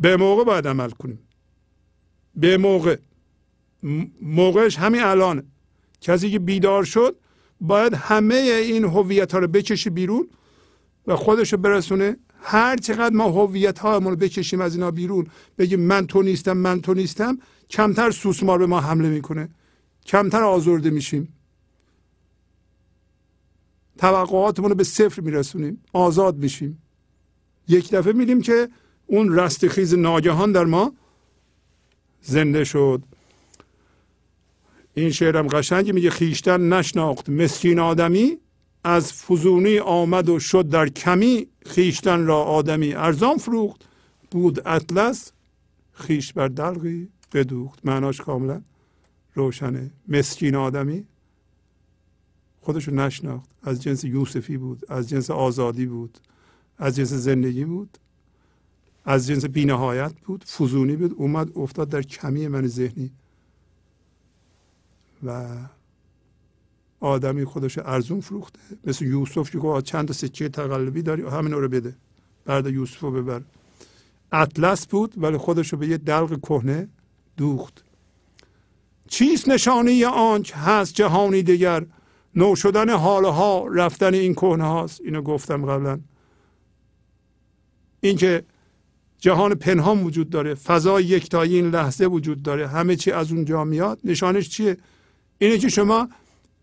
به موقع باید عمل کنیم. به موقع، موقعش همین الانه. کسی که بیدار شد باید همه این هویت‌ها رو بکشه بیرون و خودش رو برسونه. هر چقدر ما هویت‌هامون رو بکشیم از اینا بیرون، بگیم من تو نیستم، من تو نیستم، کمتر سوسمار به ما حمله میکنه، کمتر آزرده میشیم، توقعاتمون رو به صفر میرسونیم، آزاد میشیم. یک دفعه می‌بینیم که اون رستخیز ناگهان در ما زنده شد. این شعرم قشنگی میگه خیشتن نشناخت مسکین آدمی، از فزونی آمد و شد در کمی، خیشتن را آدمی ارزان فروخت، بود اطلس خیش بر دلقی بدوخت. معناش کاملا روشنه. مسکین آدمی خودشو نشناخت، از جنس یوسفی بود، از جنس آزادی بود، از جنس زندگی بود، از جنس بی‌نهایت بود، فزونی بود، اومد افتاد در کمی من ذهنی و آدمی خودش ارزون فروخته. مثل یوسف که گفت چند تا سکه تقلبی داری همین رو بده، برد یوسف رو ببر. اطلس بود ولی خودش رو به یه دلق کهنه دوخت. چیست نشانی آنچ هست جهانی دیگر، نو شدن حالها رفتن این کهنه هاست. اینو گفتم قبلا، این که جهان پنهان وجود داره، فضای یکتایی این لحظه وجود داره، همه چی از اونجا میاد. نشانش چیه؟ اینه که شما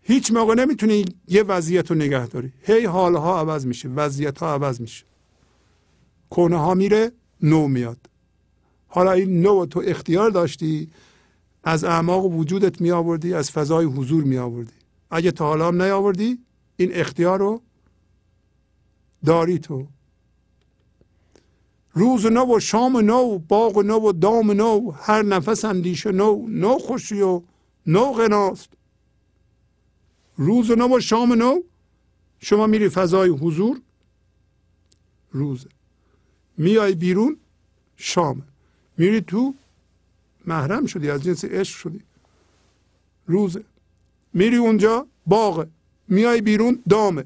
هیچ موقع نمیتونی یه وضعیت رو نگه داری. هی حالها عوض میشه، وضعیتها عوض میشه، کهنه ها میره، نو میاد. حالا این نو تو اختیار داشتی، از اعماق وجودت میآوردی، از فضای حضور میآوردی. اگه تا حالا هم نیاوردی، این اختیار رو داری تو. روز نو و شام نو، باغ نو و دام نو، هر نفس اندیشه نو، نو خوشی و نو غناست. روز نو و شام نو، شما میری فضای حضور، روز میای بیرون، شام میری تو، محرم شدی، از جنس عشق شدی. روز میری اونجا، باغ میای بیرون، دامه،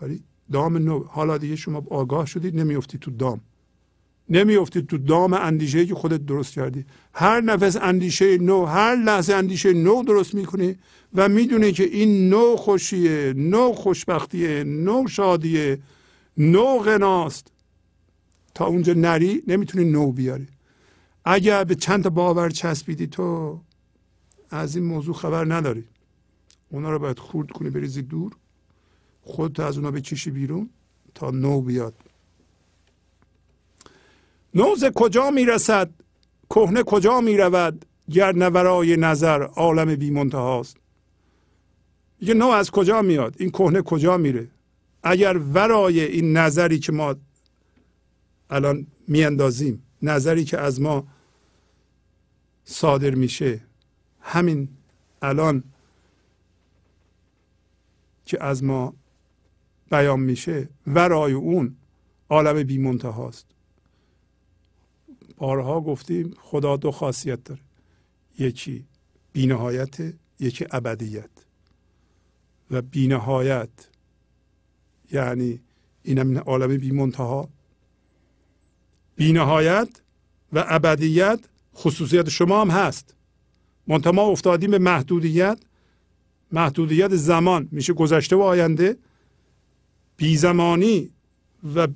ولی دام نو. حالا دیگه شما آگاه شدید، نمیافتی تو دام، نمیافتی تو دام اندیشه‌ای که خودت درست کردی. هر نفس اندیشه نو، هر لحظه اندیشه نو درست میکنی و میدونی که این نو خوشیه، نو خوشبختیه، نو شادیه، نو غناست. تا اونجا نری نمیتونی نو بیاری. اگر به چند تا باور چسبیدی، تو از این موضوع خبر نداری، اونا رو باید خورد کنی، بریزی دور، خودت از اونا بکشی بیرون تا نو بیاد. نوز کجا میرسد، کهنه کجا میرود، گر نه ورای نظر عالم بی منتهاست. یه نو از کجا میاد، این کهنه کجا میره. اگر ورای این نظری که ما الان میاندازیم، نظری که از ما صادر میشه، همین الان که از ما بیان میشه، ورای اون عالم بی منتهاست. بارها گفتیم خدا دو خاصیت داره، یکی بی نهایت، یکی ابدیت. و بی نهایت یعنی اینم عالم بی منتها. بی نهایت و ابدیت خصوصیت شما هم هست. منتها ما افتادیم به محدودیت، محدودیت زمان میشه گذشته و آینده، بی زمانی و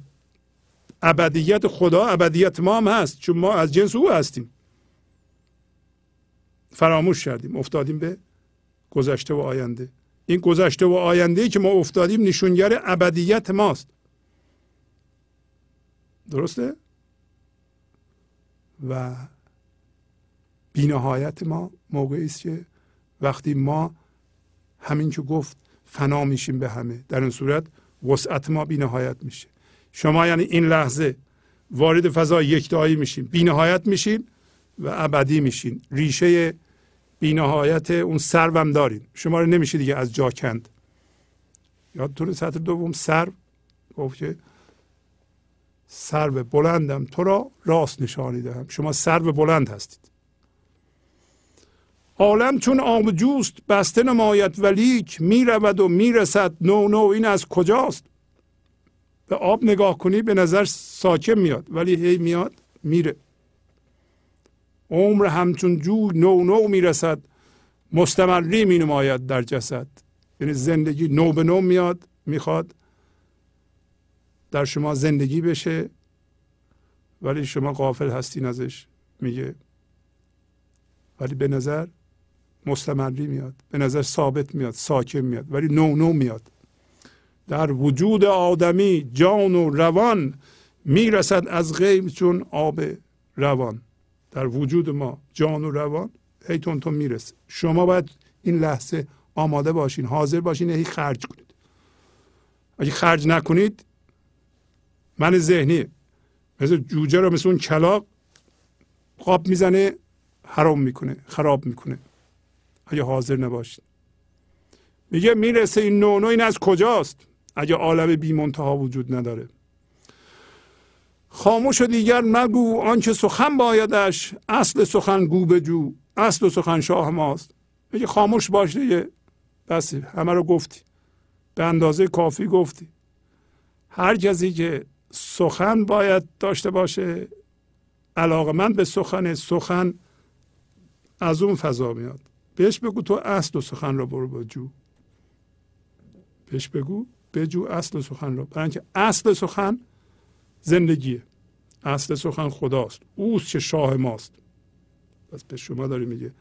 ابدیت خدا. ابدیت ما هم هست، چون ما از جنس او هستیم. فراموش کردیم، افتادیم به گذشته و آینده. این گذشته و آینده‌ای که ما افتادیم نشونگر ابدیت ماست. درسته؟ و بی نهایت ما موقعی است که وقتی ما همین که گفت فنا میشیم به همه، در این صورت وسعت ما بی نهایت میشه. شما یعنی این لحظه وارد فضای یکتایی میشین، بی نهایت میشین و ابدی میشین. ریشه بی نهایت اون سرو هم دارین، شما رو نمیشه دیگه از جا کند. یادتونه سطر دوم سرو گفت که سرو بلندم تو را راست نشانیدم. شما سرو بلند هستید. عالم چون آب جوست بسته نماید ولیک می رود و می رسد نو این از کجاست؟ به آب نگاه کنی به نظر ساکن میاد ولی هی میاد میره. عمر همچون جو نو می رسد مستمری می نماید در جسد. یعنی زندگی نو به نو میاد، میخواد در شما زندگی بشه ولی شما غافل هستین ازش. میگه ولی به نظر مستمری میاد، به نظر ثابت میاد، ساکن میاد ولی نو میاد. در وجود آدمی جان و روان میرسد از غیب چون آب روان. در وجود ما جان و روان هی تون میرسه. شما باید این لحظه آماده باشین، حاضر باشین، هی خرج کنید. اگه خرج نکنید من ذهنی مثل جوجه رو مثل اون کلاغ قاب میزنه، حرام میکنه، خراب میکنه اگه حاضر نباشید. میگه میرسه این نو این از کجاست اگه عالم بی منتها وجود نداره. خاموش و دیگر مگو آنچه سخن بایدش، اصل سخن گو بجو، اصل سخن شاه ماست. میگه خاموش باش دیگه، بس همه رو گفتی، به اندازه کافی گفتی. هر کسی که سخن باید داشته باشه، علاقه‌مند به سخن، سخن از اون فضا میاد. بهش بگو تو اصل و سخن را برو بجو. بهش بگو بجو اصل و سخن را، برای اینکه اصل سخن زندگیه، اصل سخن خداست، اوست که شاه ماست. پس به شما داره میگه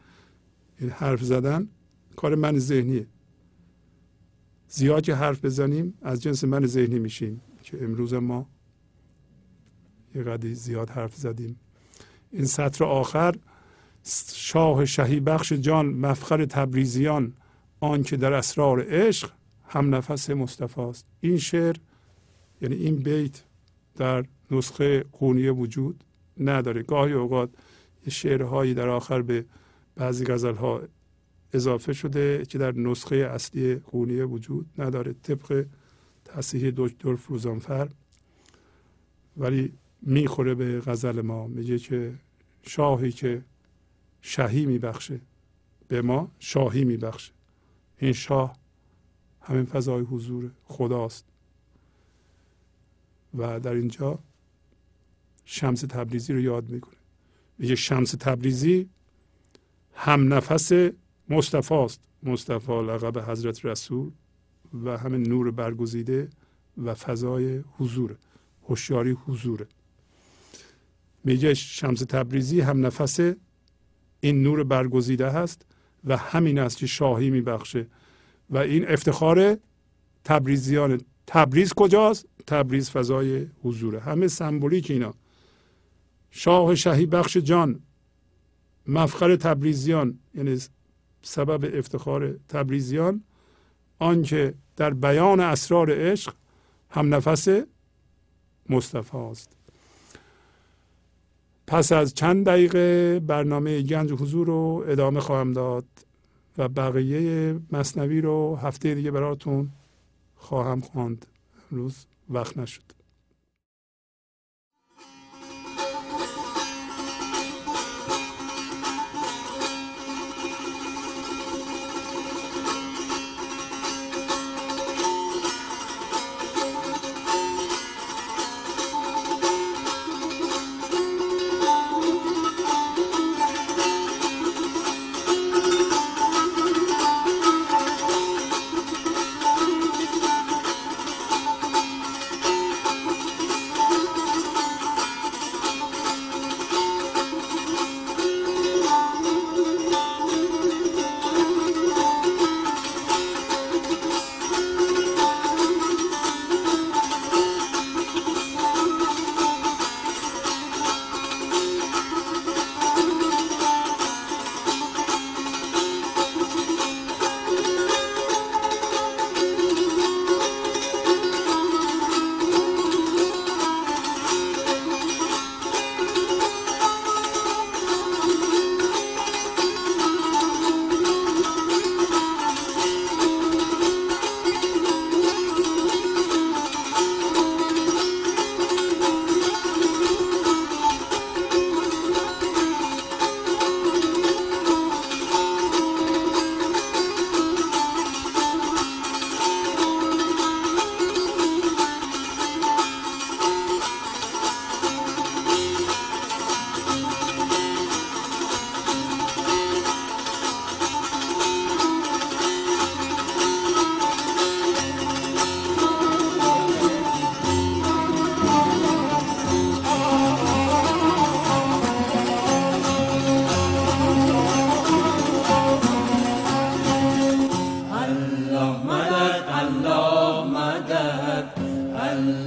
این حرف زدن کار من ذهنیه. زیاد که حرف بزنیم از جنس من ذهنی میشیم که امروز ما یه قدری زیاد حرف زدیم. این سطر آخر، شاه شهی بخش جان مفخر تبریزیان، آن که در اسرار عشق هم نفس مصطفی است. این شعر یعنی این بیت در نسخه قونی وجود نداره. گاهی اوقات شعرهایی در آخر به بعضی غزل‌ها اضافه شده که در نسخه اصلی قونی وجود نداره طبق تصحیح دکتر فروزانفر، ولی میخوره به غزل ما. میگه که شاهی که شاهی میبخشه به ما، شاهی میبخشه. این شاه همین فضای حضور خداست. و در اینجا شمس تبریزی رو یاد میکنه. میگه شمس تبریزی هم نفس مصطفی است. مصطفی لقب حضرت رسول و همین نور برگزیده و فضای حضور، هوشیاری حضور. میگه شمس تبریزی هم نفس این نور برگزیده هست و همین است که شاهی میبخشه و این افتخار تبریزیان. تبریز کجاست؟ تبریز فضای حضوره. همه سمبولیک اینا. شاه شهی بخش جان مفخر تبریزیان، یعنی سبب افتخار تبریزیان، آنکه در بیان اسرار عشق هم نفس مصطفی است. پس از چند دقیقه برنامه گنج حضور رو ادامه خواهم داد و بقیه مثنوی رو هفته دیگه براتون خواهم خواند. امروز وقت نشد.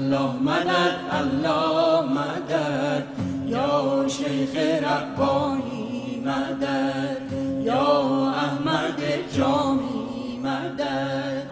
الله مدد، الله مدد، یا شیخ ربانی مدد، یا احمد جامی مدد.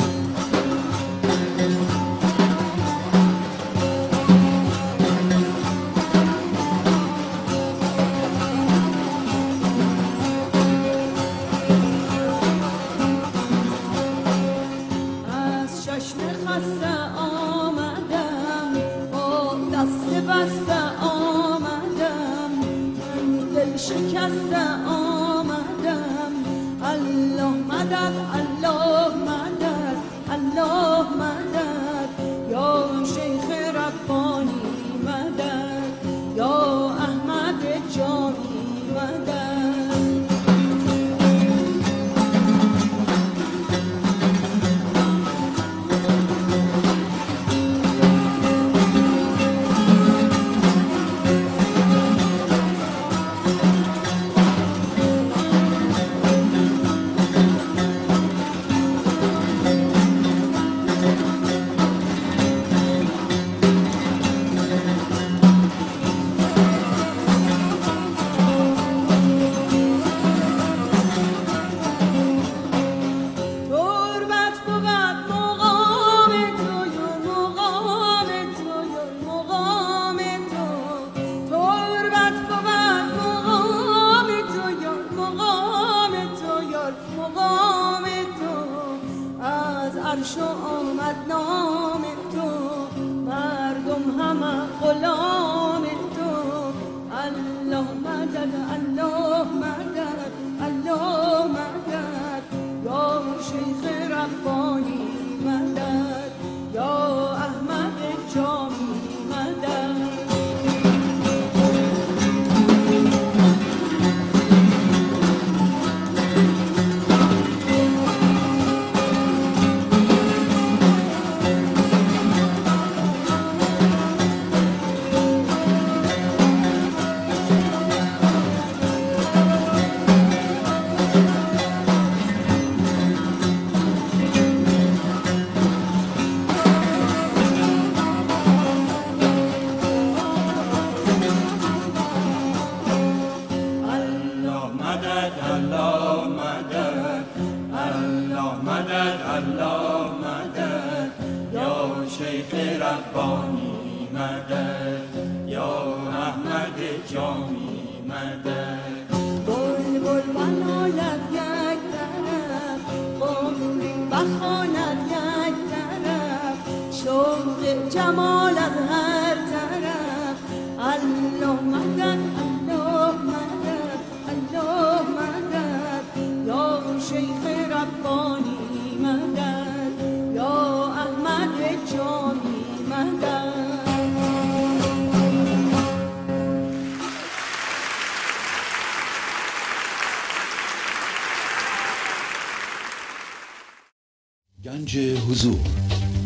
گنج حضور،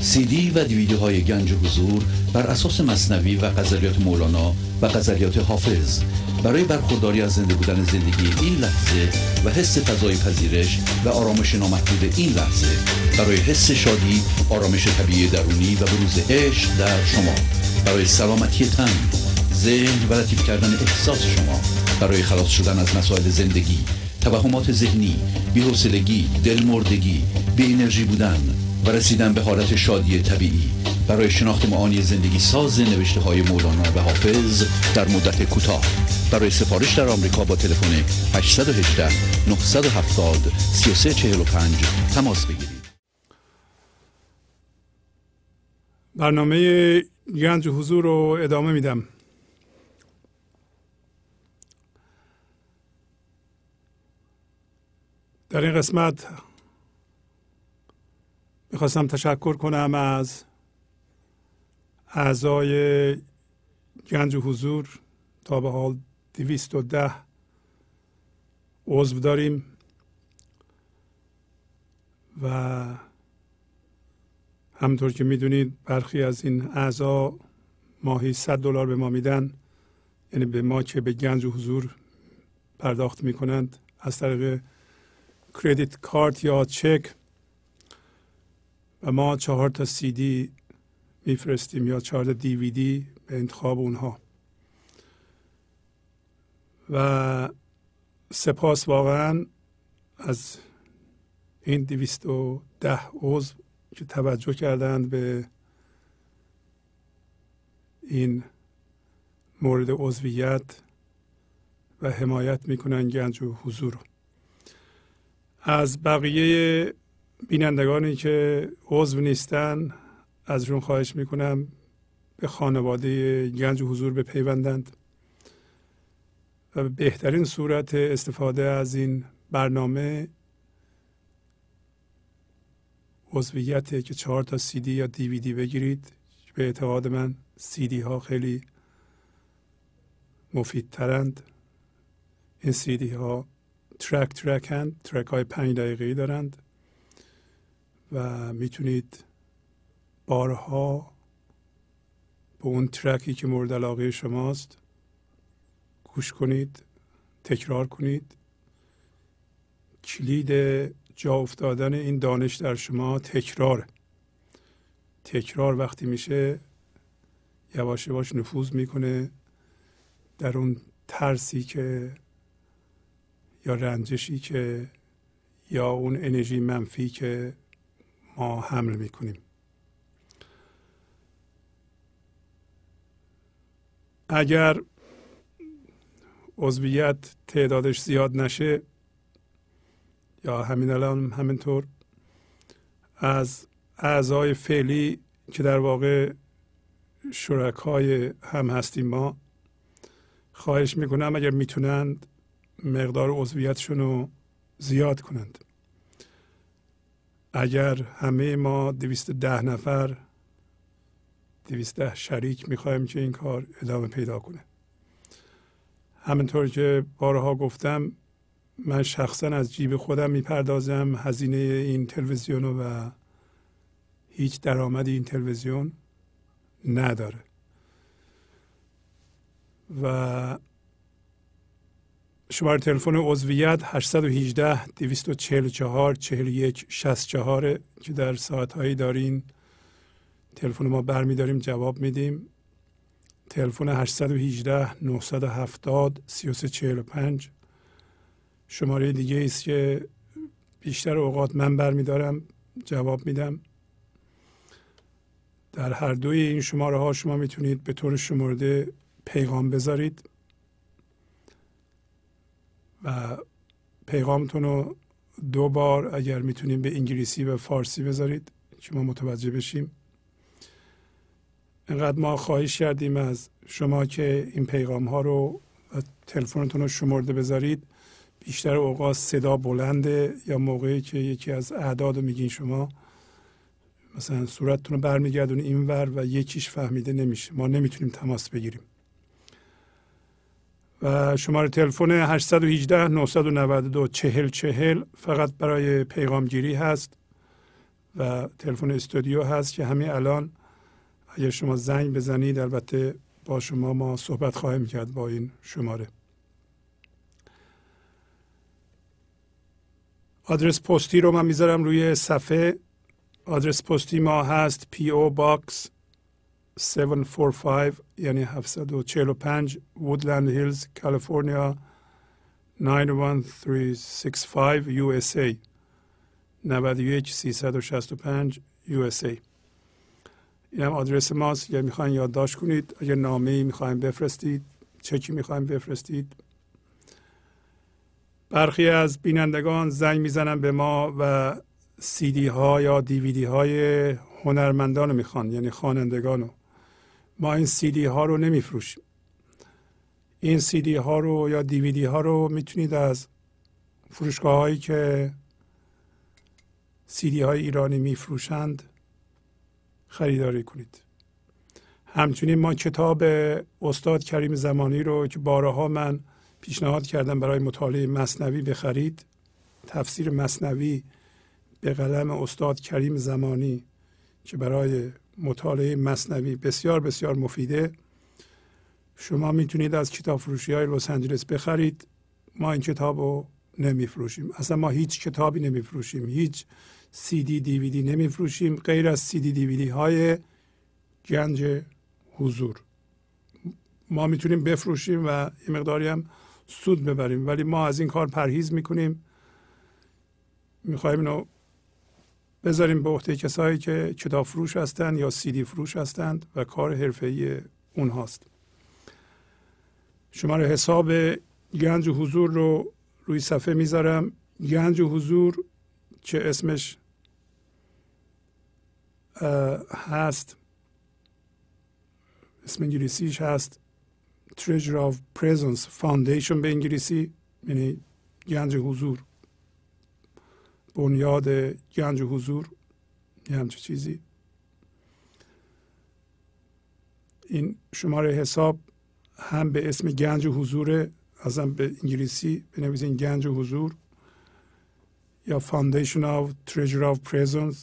سی دی و دیویدیوهای گنج حضور بر اساس مثنوی و غزلیات مولانا و غزلیات حافظ برای برخورداری از زنده بودن زندگی این لحظه و حس فضای پذیرش و آرامش نامحدود این لحظه، برای حس شادی، آرامش طبیعی درونی و بروز عشق در شما، برای سلامتی تن، ذهن و لطیف کردن احساس شما، برای خلاص شدن از مسائل زندگی، توهمات ذهنی، بی‌حوصلگی، دلمردگی، بی انرژی بودن و رسیدن به حالت شادی طبیعی، برای شناخت معانی زندگی ساز نوشته های مولانا و حافظ در مدت کوتاه. برای سفارش در آمریکا با تلفن 818 970 3345 تماس بگیرید. برنامه گنج حضور رو ادامه میدم. در این قسمت میخواستم تشکر کنم از اعضای گنج حضور. تا به حال 210 عضو داریم و همطور که میدونید برخی از این اعضا ماهی $100 به ما میدن، یعنی به ما که به گنج حضور پرداخت میکنند از طریق کردیت کارت یا چک، و ما 4 تا CD میفرستیم یا 14 دیویدی به انتخاب اونها. و سپاس واقعا از این 210 عضو که توجه کردند به این مورد عضویت و حمایت میکنن گنج و حضور رو. از بقیه بینندگانی که عضو نیستن ازشون خواهش میکنم به خانواده گنج و حضور بپیوندند و به بهترین صورت استفاده از این برنامه عضویته که 4 تا CD یا DVD بگیرید. به اعتقاد من CD ها خیلی مفیدترند. این CD ها ترک هند. ترک های 5 دقیقه‌ای دارند و میتونید بارها به اون ترکی که مورد علاقه شماست گوش کنید، تکرار کنید. کلید جا افتادن این دانش در شما تکرار وقتی میشه یواش یواش نفوذ میکنه در اون ترسی که یا رنجشی که یا اون انرژی منفی که ما حمل میکنیم. اگر عضویت تعدادش زیاد نشه یا همین الان همینطور از اعضای فعلی که در واقع شرکای هم هستیم ما خواهش میکنم اگر میتونند مقدار عضویتشون رو زیاد کنند. اگر همه ما 210 نفر 210 شریک میخوایم که این کار ادامه پیدا کنه. همینطور که بارها گفتم من شخصا از جیب خودم میپردازم هزینه این تلویزیون و هیچ درآمدی این تلویزیون نداره و شماره تلفن عضویت 818 244 41 64 که در ساعت‌هایی دارین تلفن ما برمی‌داریم جواب میدیم. تلفن 818 970 3345 شماره دیگه است که بیشتر اوقات من برمی‌دارم جواب میدم. در هر دوی این شماره ها شما میتونید به طور شمرده پیغام بذارید و پیغامتون رو 2 بار اگر میتونیم به انگلیسی و فارسی بذارید که ما متوجه بشیم. اینقدر ما خواهش کردیم از شما که این پیغام ها رو و تلفنتون رو شمرده بذارید. بیشتر اوقات صدا بلنده یا موقعی که یکی از اعداد رو میگین شما مثلا صورتتون رو برمیگردون اینور و یکیش فهمیده نمیشه. ما نمیتونیم تماس بگیریم. و شماره تلفن 818 992 4040 فقط برای پیغامگیری هست و تلفن استودیو هست که همین الان اگر شما زنگ بزنید البته با شما ما صحبت خواهیم کرد با این شماره. آدرس پستی رو من میذارم روی صفحه. آدرس پستی ما هست PO Box 745 یعنی 745 Woodland Hills California 91365 USA 91365 USA. این هم آدرس ماست. اگر میخواین یادداشت کنید، اگر نامه‌ای میخواین بفرستید، چکی میخواین بفرستید. برخی از بینندگان زنگ میزنن به ما و CD ها یا DVD های هنرمندان رو میخوان، یعنی خوانندگانو. ما این CD ها رو نمیفروشیم. این CD ها رو یا DVD ها رو میتونید از فروشگاه هایی که CD های ایرانی میفروشند خریداری کنید. همچنین ما کتاب استاد کریم زمانی رو که بارها من پیشنهاد کردم برای مطالعه مثنوی بخرید. تفسیر مثنوی به قلم استاد کریم زمانی که برای مطالعه مثنوی بسیار بسیار مفیده. شما میتونید از کتاب فروشی های لس آنجلس بخرید. ما این کتاب رو نمیفروشیم. اصلا ما هیچ کتابی نمیفروشیم. هیچ CD DVD نمیفروشیم غیر از CD DVD های گنج حضور. ما میتونیم بفروشیم و یه مقداری هم سود ببریم، ولی ما از این کار پرهیز میکنیم. میخوایم اینو بذاریم به عهده کسایی که کتاب فروش هستند یا سیدی فروش هستند و کار حرفه‌ای اونهاست. شما رو حساب گنج حضور رو روی صفحه میذارم. گنج حضور که اسمش هست، اسم انگلیسیش هست Treasure of Presence Foundation به انگلیسی، یعنی گنج حضور، بنیاد گنج حضور، یه همچه چیزی. این شماره حساب هم به اسم گنج حضور، ازم به انگلیسی بنویسین گنج حضور یا Foundation of Treasure of Presence،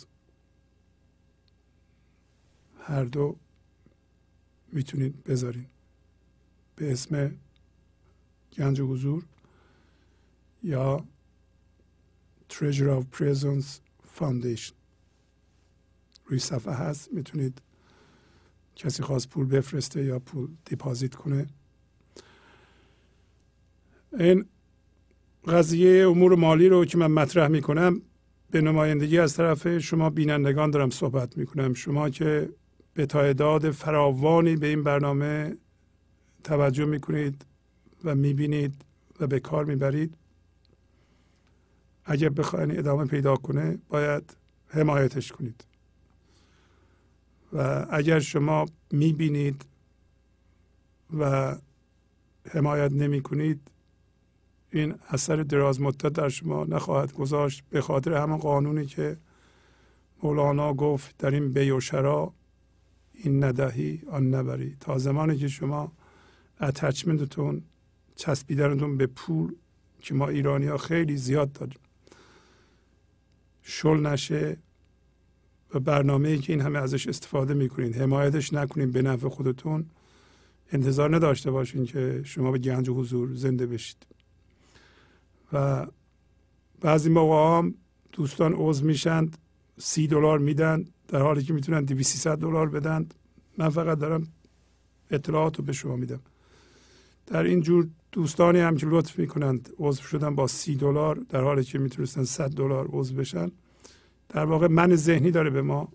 هر دو میتونید بذارین به اسم گنج حضور یا Treasure of Presence Foundation. روی صفحه هست، میتونید کسی خواست پول بفرسته یا پول دیپازیت کنه. این قضیه امور مالی رو که من مطرح میکنم به نمایندگی از طرف شما بینندگان دارم صحبت میکنم، شما که به تعداد فراوانی به این برنامه توجه میکنید و میبینید و به کار میبرید. اگر بخواید ادامه پیدا کنه باید حمایتش کنید، و اگر شما میبینید و حمایت نمی کنید این اثر دراز مدت در شما نخواهد گذاشت، به خاطر همون قانونی که مولانا گفت در این بی و شرا این ندهی آن نبری. تا زمانی که شما اتچمنتتون، چسبیدنتون به پول که ما ایرانی ها خیلی زیاد داریم، شل نشه و برنامه‌ای که این همه ازش استفاده میکنین حمایتش نکنین به نفع خودتون، انتظار نداشته باشین که شما به گنج حضور زنده بشید. و بعضی موقع هم دوستان عضو میشند، $30 میدن در حالی که میتونن $200-300 بدن. من فقط دارم اطلاعات رو به شما میدم. در این جور دوستانی هم که لطف میکنند عضو شدن با $30 در حالی که میتونستن $100 عضو بشن، در واقع من ذهنی داره به ما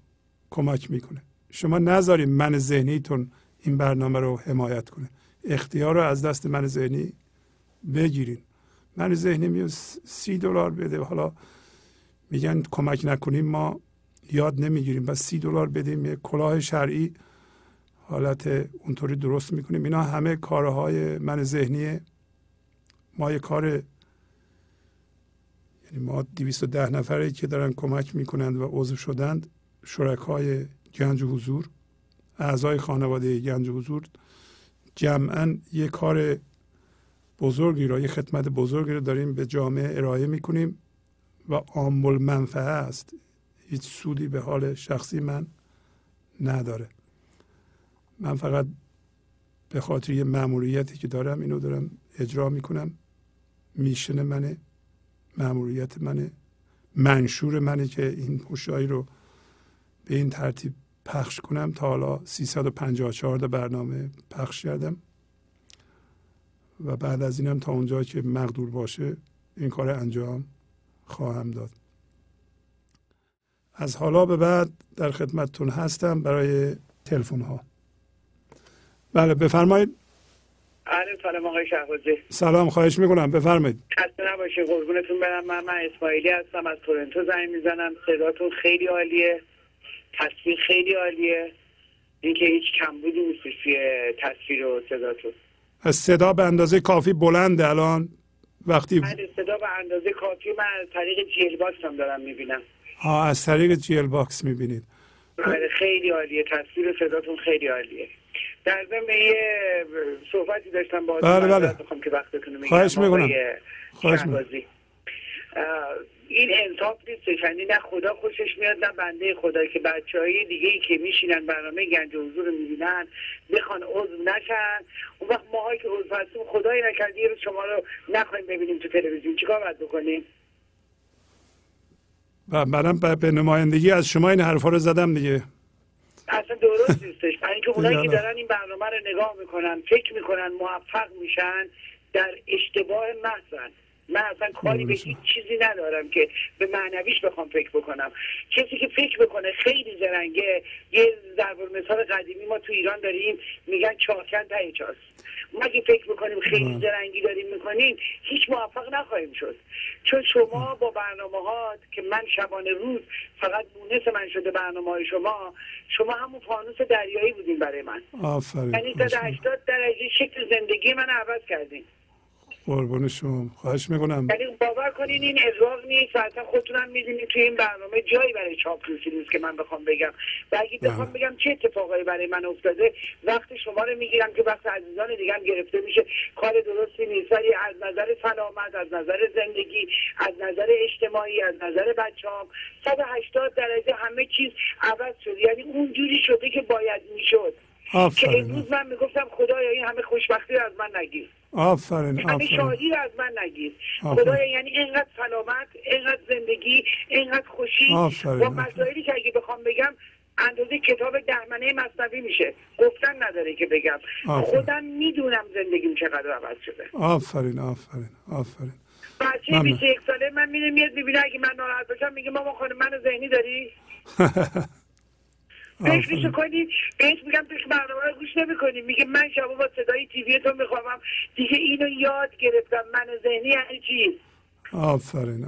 کمک میکنه. شما نذارید من ذهنیتون این برنامه رو حمایت کنه، اختیار رو از دست من ذهنی بگیرین. من ذهنی میگه $30 بده، حالا میگن کمک نکنیم ما یاد نمیگیریم، بس $30 بدیم یه کلاه شرعی حالت اونطوری درست میکنیم. اینا همه کارهای من ذهنیه. ما یه کار، یعنی ما 210 نفری که دارن کمک میکنند و عضو شدند، شرکای گنج حضور، اعضای خانواده گنج حضور، جمعاً یه کار بزرگی را، یه خدمت بزرگی را داریم به جامعه ارائه میکنیم و عام المنفعه است، هیچ سودی به حال شخصی من نداره. من فقط به خاطر یه مأموریتی که دارم اینو دارم اجرا میکنم. میشن منه، مأموریت منه، منشور منه که این پشتایی رو به این ترتیب پخش کنم. تا حالا 354 برنامه پخش کردم و بعد از اینم تا اونجا که مقدور باشه این کار انجام خواهم داد. از حالا به بعد در خدمتتون هستم برای تلفن ها. بله بفرمایید. علیکم سلام آقای شهبازی. سلام، خواهش میکنم، بفرمایید. خسته نباشید، قربونتون برم. من اسماعیلی هستم، از تورنتو زنگ میزنم. صداتون خیلی عالیه، تصویر خیلی عالیه، اینکه هیچ کمبودی نیست توی تصویر و صداتون. از صدا به اندازه کافی بلنده الان وقتی بله صدا به اندازه کافی. من از طریق جیل باکس هم دارم میبینم. از طریق جیل باکس میبینید؟ بله خیلی عالیه، تصویر و صداتون خیلی عالیه. در ضمن یه صحبتی داشتم با بله. میخوام که وقتتون رو میگیرم. خواهش میکنم. این انصاف نیستش، یعنی نه خدا خوشش میاد نه بنده خدا که بچهای دیگه‌ای که میشینن برنامه گنج حضور رو میبینن بخوان عضو نشن. اون وقت ماهایی که عضو هستیم خدایی نکرده یه روز شما رو نخواهیم ببینیم تو تلویزیون، چیکار باید بکنیم؟ و منم به نمایندگی از شما این حرفا رو زدم دیگه. اصلا درست نیستش. برای اینکه اونایی که دارن این برنامه رو نگاه میکنن فکر میکنن موفق میشن، در اشتباه محضن. من اصلا کاری به هیچ چیزی ندارم که به معنویش بخوام فکر بکنم. کسی که فکر بکنه خیلی زرنگه. یه ضرب المثال قدیمی ما تو ایران داریم، میگن چاکن ته چاست. ما که فکر بکنیم خیلی زرنگی داریم میکنیم هیچ موفق نخواهیم شد، چون شما با برنامه‌هات که من شبانه روز فقط مونس من شده برنامه‌های شما همون فانوس دریایی بودین برای من. آفرین. یعنی 180 درجه شکل زندگی من عوض کردین. قربان شما، خواهش میکنم. یعنی باور کنین این ازواق نیست و اصلا خودتونم میدونید توی این برنامه جایی برای چاپلوسی نیست که من بخوام بگم. و اگه بخوام بگم چه اتفاقایی برای من افتاده، وقت شما رو میگیرم که وقت عزیزان دیگه هم گرفته میشه. کار درستی نیست، ولی از نظر سلامت، از نظر زندگی، از نظر اجتماعی، از نظر بچه‌هام 180 درجه همه چیز عوض شد. یعنی اونجوری شده که باید میشد. که امروز من میگفتم خدایا این همه خوشبختی رو از من نگیر، همه شادی رو از من نگیر. خدایا یعنی اینقدر سلامت، اینقدر زندگی، اینقدر خوشی. با مسائلی که اگه بخوام بگم اندازه کتاب 10 منه مثنوی میشه، گفتن نداره که بگم. خودم میدونم زندگیم چقدر عوض شده. آفرین. بچه 21 ساله من میاد میبینه اگه من ناراحت باشم میگه مامان خانم منو ذهنی داری؟ فکر میشه کنید بهش میگم فکر برنامه رو گوش نمیکنیم، میگه من شبا با صدای تیوی تو میخوامم دیگه. اینو یاد گرفتم من ذهنی هر چیز. آفرین.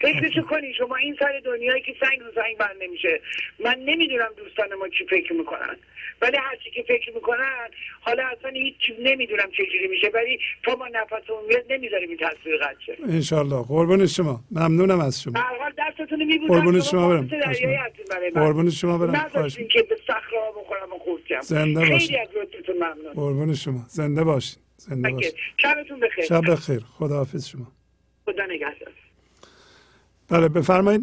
فکر میشه کنید شما این سر دنیایی که سنگ رو سنگ بند نمیشه. من نمیدونم دوستان ما چی فکر میکنن، ولی هرچی که فکر میکنن حالا اصلا هیچ نمیدونم چجوری میشه، ولی تا ما نفسمون میاد نمیذاریم این تصویر قطع شه. انشالله. قربون شما، ممنونم از شما. هر حال دستتون میبوسم. قربون شما برم. قربون شما برم. خواهش می‌کنم که به صخره بخورم و خوردم. زنده باشید. خیلی از لطفتون ممنون. قربون شما. زنده باشید. شبتون بخیر. شب بخیر. خداحافظ شما. خدا نگهدار. بله بفرمایید.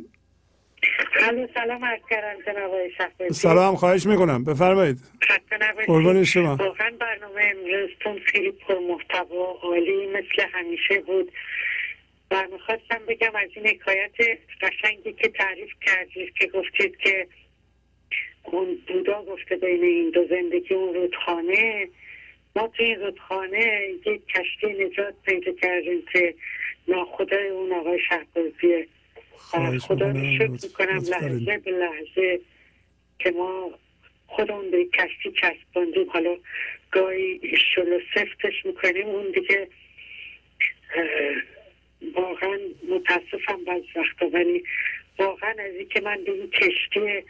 سلام عرض کردم جناب آقای شهبازی. سلام، خواهش میکنم بفرمایید. قربان شما. واقعا برنامه امروزتون خیلی پرمحتوا و عالی مثل همیشه بود و میخواستم بگم از این حکایت قشنگی که تعریف کردید که گفتید که اون بودا گفته بین این دو زندگی اون رودخانه، ما توی این رودخانه یک کشتی نجات پیدا کردیم که ناخدای اون آقای شهبازیه. خدا رو شکر میکنم لحظه به لحظه که ما خودمون به کشتی چسباندیم. حالا گاهی شلو سفتش میکنیم، اون دیگه واقعا متاسفم بعض وقتا، ولی واقعا از این که من به این کشتی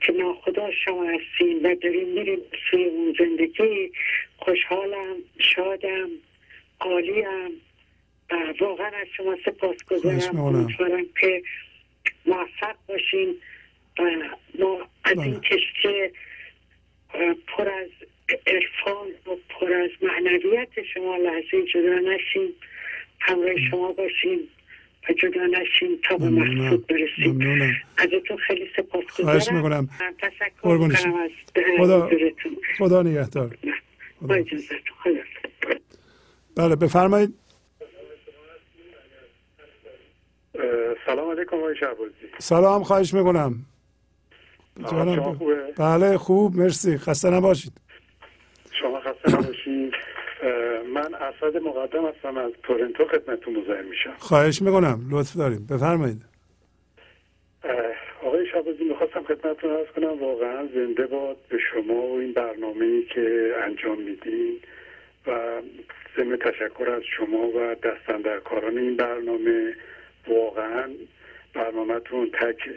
که ناخدا شما هستیم و داریم میریم سوی اون زندگی خوشحالم، شادم، عالیم. واقعا از شما سپاسگزارم. امیدوارم که موفق باشین و ما از این کشتی پر از عرفان و پر از معنویت شما لحظه جدا نشیم، همراه شما باشیم و جدا نشیم تا به مقصود برسیم. ازتون خیلی سپاسگزارم. تشکر میکنم از حضورتون. خدا نگهدار. با اجازتون. بله بفرمایید. سلام علیکم آقای شهبازی. سلام، خواهش میکنم. شما خوبه؟ بله خوب، مرسی، خسته نباشید. شما خسته نباشید. من اسد مقدم هستم از تورنتو، خدمتتون مظاهر میشم. خواهش میکنم، لطف داریم، بفرمایید. آقای شهبازی میخواستم خدمتتون عرض کنم واقعا زنده باد به شما و این برنامه‌ای که انجام میدین و ضمن تشکر از شما و دستاندرکاران این برنامه. واقعا برنامه‌تون تکه.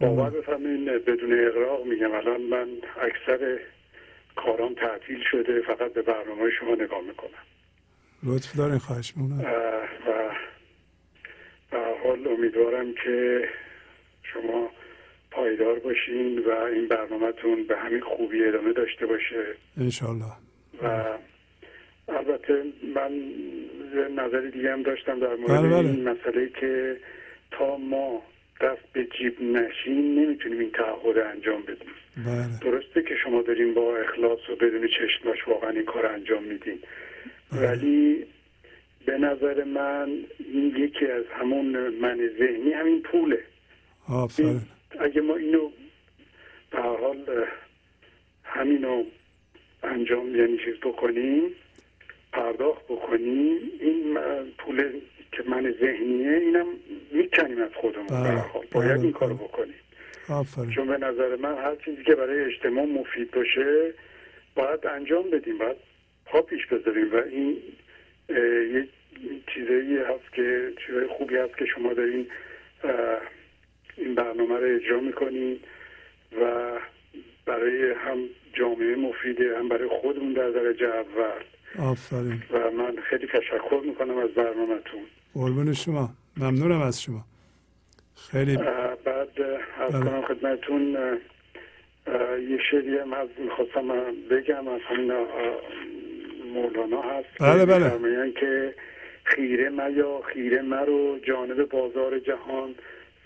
باور بفرمایید بدون اغراق میگم الان من اکثر کارام تعطیل شده، فقط به برنامه شما نگاه میکنم. لطف دارین، خواهش میکنم. و در حال امیدوارم که شما پایدار باشین و این برنامه‌تون به همین خوبی ادامه داشته باشه انشالله. و البته من نظر دیگه هم داشتم در مورد این مسئله که تا ما دست به جیب نشیم نمیتونیم این تعهد رو انجام بدیم. درسته که شما دارین با اخلاص و بدون چشماش واقعا این کار انجام میدین، ولی به نظر من این یکی از همون من ذهنی همین پوله. اگه ما اینو به هر حال همینو انجام یعنی چیز بکنیم، پرداخت بکنیم، این پول که من ذهنیه اینم میکنیم از خودمون. باید این کارو بکنیم. آفرین. چون به نظر من هر چیزی که برای اجتماع مفید باشه باید انجام بدیم، باید پا پیش بذاریم و این یه چیزایی هست که چیزای خوبی هست که شما دارین این برنامه رو اجرا میکنین و برای هم جامعه مفیده هم برای خودمون در درجه اول. آفرین. و من خیلی تشکر میکنم از برنامه‌تون. قربون شما، ممنونم از شما. خیلی بعد از کنم خدمتون یه شعری هم از میخواستم بگم از همین مولانا هست. بله بله. میگن که خیره میا خیره مرو جانب بازار جهان،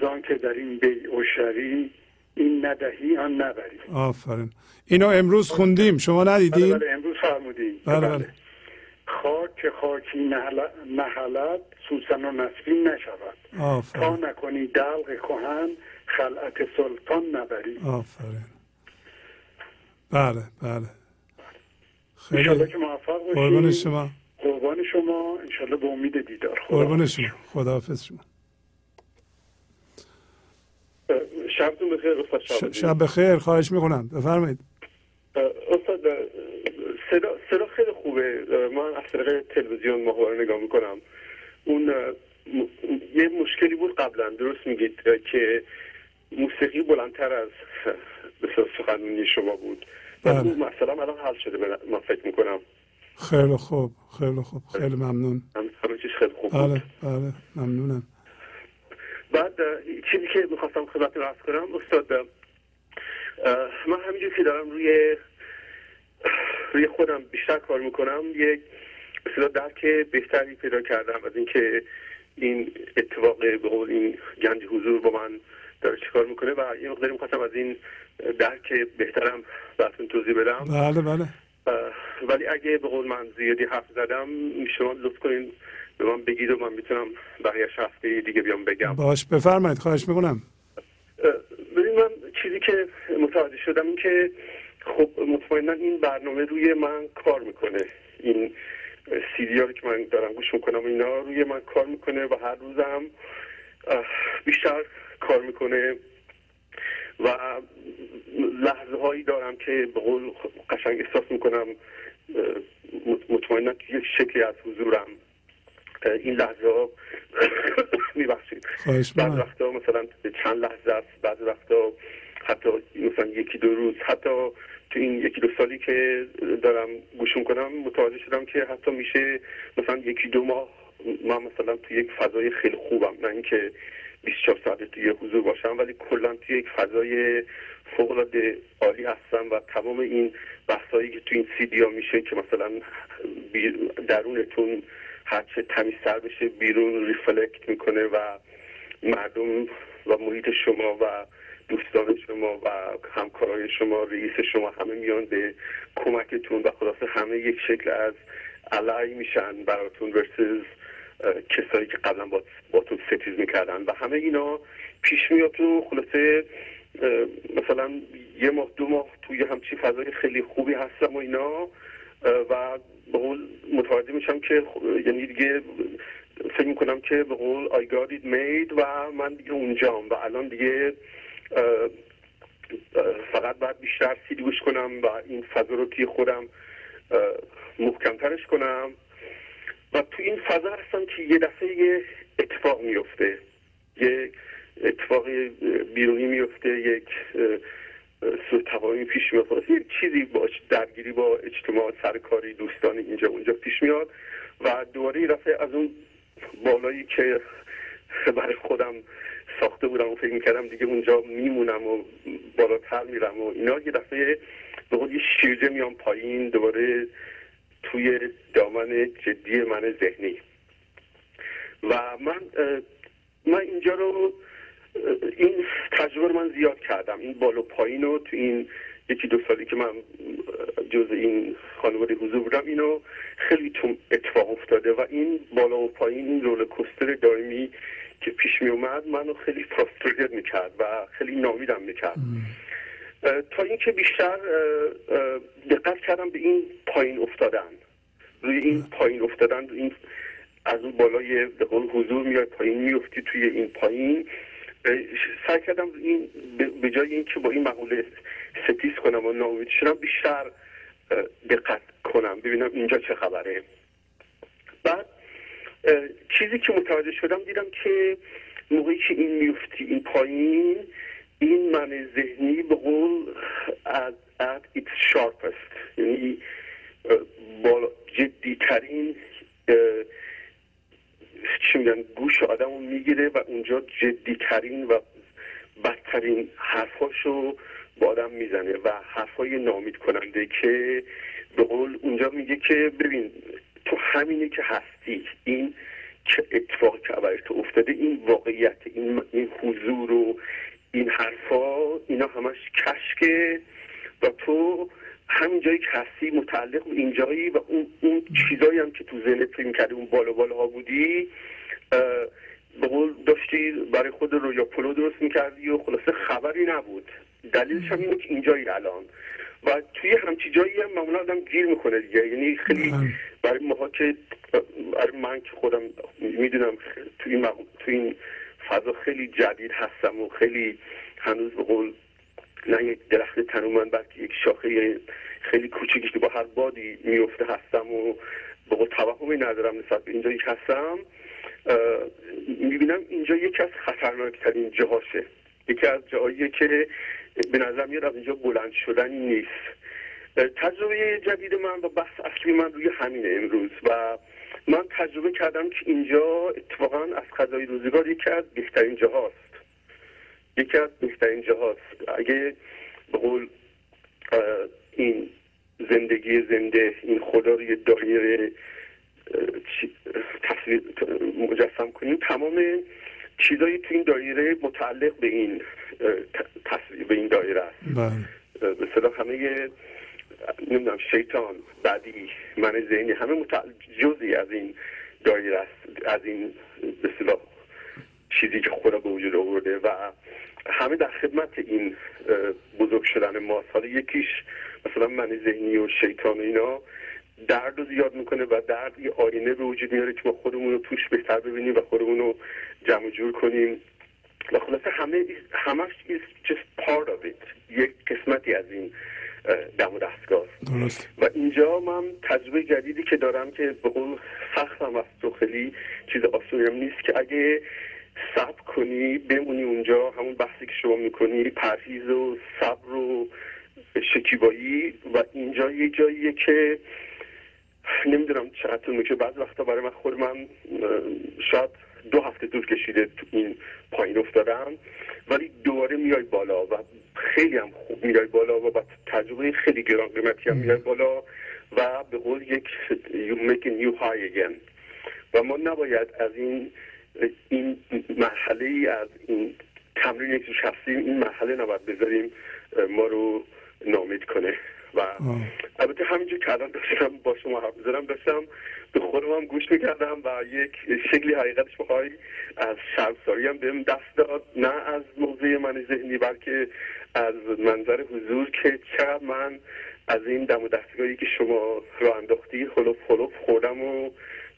زان که در این بیع و شری این ندهی آن نبری. آفرین. اینو امروز خوندیم، شما ندیدین؟ بله بله، امروز فرمودیم. بله بله. خاک خاکی نهلت سوسن و نسرین نشود، تا نکنی دلق کهن خلعت سلطان نبری. آفرین. بله بله. خیلی انشالله که موفق باشید. قربان شما. قربان شما. انشالله به امید دیدار. قربان شما. خداحافظ شما. شبتون بخیر استاد. شب بخیر. خواهش میکنم بفرمایید استاد. صدا خیلی خوبه. من از طریق تلویزیون ماهواره نگاه میکنم. اون یه مشکلی بود قبلا، درست میگید که موسیقی بلندتر از بسیار سخنرانی شما بود. اون مثلا الان حل شده من فکر میکنم. خیلی خوب خیلی خوب، خیلی ممنون. همه چیز خیلی خوب بود. بله بله، ممنونم. بعد چیزی که میخواستم خدمت رو عرض کنم استاد، من همینجور که دارم روی خودم بیشتر کار میکنم یک مثلا درک بهتری پیدا کردم از اینکه این اتفاق به قول این گنج حضور با من داره چیکار میکنه و یه مقداری میخواستم از این درک بهترم براتون توضیح بدم. بله بله. ولی اگه به قول من زیادی حرف زدم شما لطف کنین به من بگید و من میتونم بقیه هفته دیگه بیام بگم. باش بفرمایید، خواهش میکنم. ببین من چیزی که متوجه شدم این که خب مطمئنا این برنامه روی من کار میکنه، این سیدی‌هایی که من دارم گوش میکنم اینا روی من کار میکنه و هر روزم بیشتر کار میکنه و لحظه هایی دارم که به قول قشنگ احساس میکنم مطمئنا یک شکلی از حضورم این لحظه ها میبخشید. بعد وقتا مثلا چند لحظه است، بعد وقتا حتی مثلا یکی دو روز، حتی تو این یکی دو سالی که دارم گوش میکنم متوجه شدم که حتی میشه مثلا یکی دو ماه من مثلا تو یک فضای خیلی خوبم، نه اینکه 24 ساعت توی حضور باشم ولی کلا توی یک فضای فوق العاده عالی هستم و تمام این بحثایی که تو این سیدیا میشه که مثلا درونتون هرچه تمیزتر بشه بیرون ریفلکت میکنه و مردم و محیط شما و دوستان شما و همکارای شما رئیس شما همه میان به کمکتون و خلاصه همه یک شکل از علای میشن براتون ورسز کسایی که قبلا باتون ستیز میکردن و همه اینا پیش میاد و خلاصه مثلا یه ماه دو ماه توی همچین فضای خیلی خوبی هستم و اینا و به قول متوجه میشم که یعنی دیگه فکر میکنم که به قول I got it made و من دیگه اونجام و الان دیگه فقط باید بیشتر سیدی گوش کنم و این فضا رو توی خودم محکمترش کنم و تو این فضا هستم که یه دفعه یه اتفاق میفته، یک اتفاق بیرونی میفته، یک سوء تفاهمی پیش میاد، یه چیزی باش درگیری با اجتماع سرکاری دوستان اینجا اونجا پیش میاد و دوباره یه دفعه از اون بالایی که برای خودم ساخته بودم و فکر میکردم دیگه اونجا میمونم و بالاتر میرم و اینا یه دفعه به قول یه شیرجه میام پایین دوباره توی دامن جدی من ذهنی و من اینجا رو این تجربه رو من زیاد کردم، این بالو پایین رو تو این یکی دو سالی که من جز این خانواده حضور بودم اینو خیلی اتفاق افتاده و این بالا و پایین این رولرکوستر دائمی که پیش می اومد منو خیلی فراستریت میکرد و خیلی ناامیدم میکرد تا اینکه بیشتر دقت کردم به این پایین افتادن، روی این پایین افتادن، این از اون بالای به قول حضور میاد پایین، میفتی توی این پایین. سعی کردم این به جای اینکه با این مقوله ستیز کنم و ناامید شدم، بیشتر دقت کنم ببینم اینجا چه خبره. بعد چیزی که متوجه شدم، دیدم که موقعی که این میفتی این پایین، این من ذهنی به قول at its sharpest، یعنی بالا جدی ترین چی میگن گوش آدم رو میگیره و اونجا جدی ترین و بدترین حرفاشو با آدم میزنه و حرفای نامید کننده که به قول اونجا میگه که ببین تو همینه که هستی، این که اتفاقی که برای تو افتاده، این واقعیت، این حضور و این حرفا، اینا همش کشکه و تو همین جایی که هستی متعلق به این جایی و اون چیزایی هم که تو ذهنت فکر می‌کردی، اون بالا بالاها بودی، به قول داشتی برای خود رویا پلو درست می‌کردی و خلاصه خبری نبود. دلیلش هم اینه که اینجایی الان و توی همچین جایی هم معمولا آدم گیر میکنه دیگه، یعنی خیلی برای ماها که من که خودم میدونم توی این فضا خیلی جدید هستم و خیلی هنوز به قول نه یک درخت تنومند بلکه یک شاخه خیلی کوچیکی که با هر بادی میفته هستم و به قول توهمی ندارم نسبت به اینجایی که هستم، میبینم اینجا یکی از خطرناکترین جاهاشه، یکی از جاهاییه که به نظر میاد از اینجا بلند شدنی نیست. تجربه جدید من و بحث اصلی من روی همینه امروز و من تجربه کردم که اینجا اتفاقا از قضای روزگار یکی از بهترین جاهاست، یکی از بهترین جاهاست. اگه به قول این زندگی زنده، این خدا رو یه دایره تصویر مجسم کنیم، تمام چیزایی تو این دایره متعلق به این تصویر، به این دایره است. به صلاح همه نمیدونم شیطان، بدی، من ذهنی، همه جزئی از این دایره است، از این به صلاح چیزی که خدا به وجود آورده و همه در خدمت این بزرگ شدن ماست. حالا یکیش مثلا من ذهنی و شیطان و اینا درد رو زیاد میکنه و درد یه آینه به وجود میاره که ما خودمون رو توش بهتر ببینیم و خودمون رو جمع جور کنیم و خلاصه همش just part of it، یک قسمتی از این دم و دستگاه است. و اینجا من تجربه جدیدی که دارم که به قول سختم از تو، خیلی چیز آسونیم نیست که اگه صبر کنی بمونی اونجا، همون بحثی که شما میکنی، پرهیز و صبر و شکیبایی. و اینجا یه جاییه که نمیدونم چقدر که بعض وقتا برای من خود من شاید 2 هفته طول کشیده این پایین افتادم، ولی دوباره میای بالا و خیلی هم خوب میای بالا و با تجربه خیلی گران قیمتی هم میای بالا و به قول یک you make a new high again. و ما نباید از این مرحله ای از این تمرین یک شخصی، این مرحله نباید بذاریم ما رو نامید کنه. و البته همینجور که الان داشتم با شما حرف می‌زدم، داشتم به خودم هم گوش میکردم و یک شکلی حقیقتش بخوای از شرمساری هم بهم دست داد، نه از موضوع من ذهنی بلکه از منظر حضور، که چقدر من از این دم و دستگاهی که شما رو انداختی خلوف خوردم و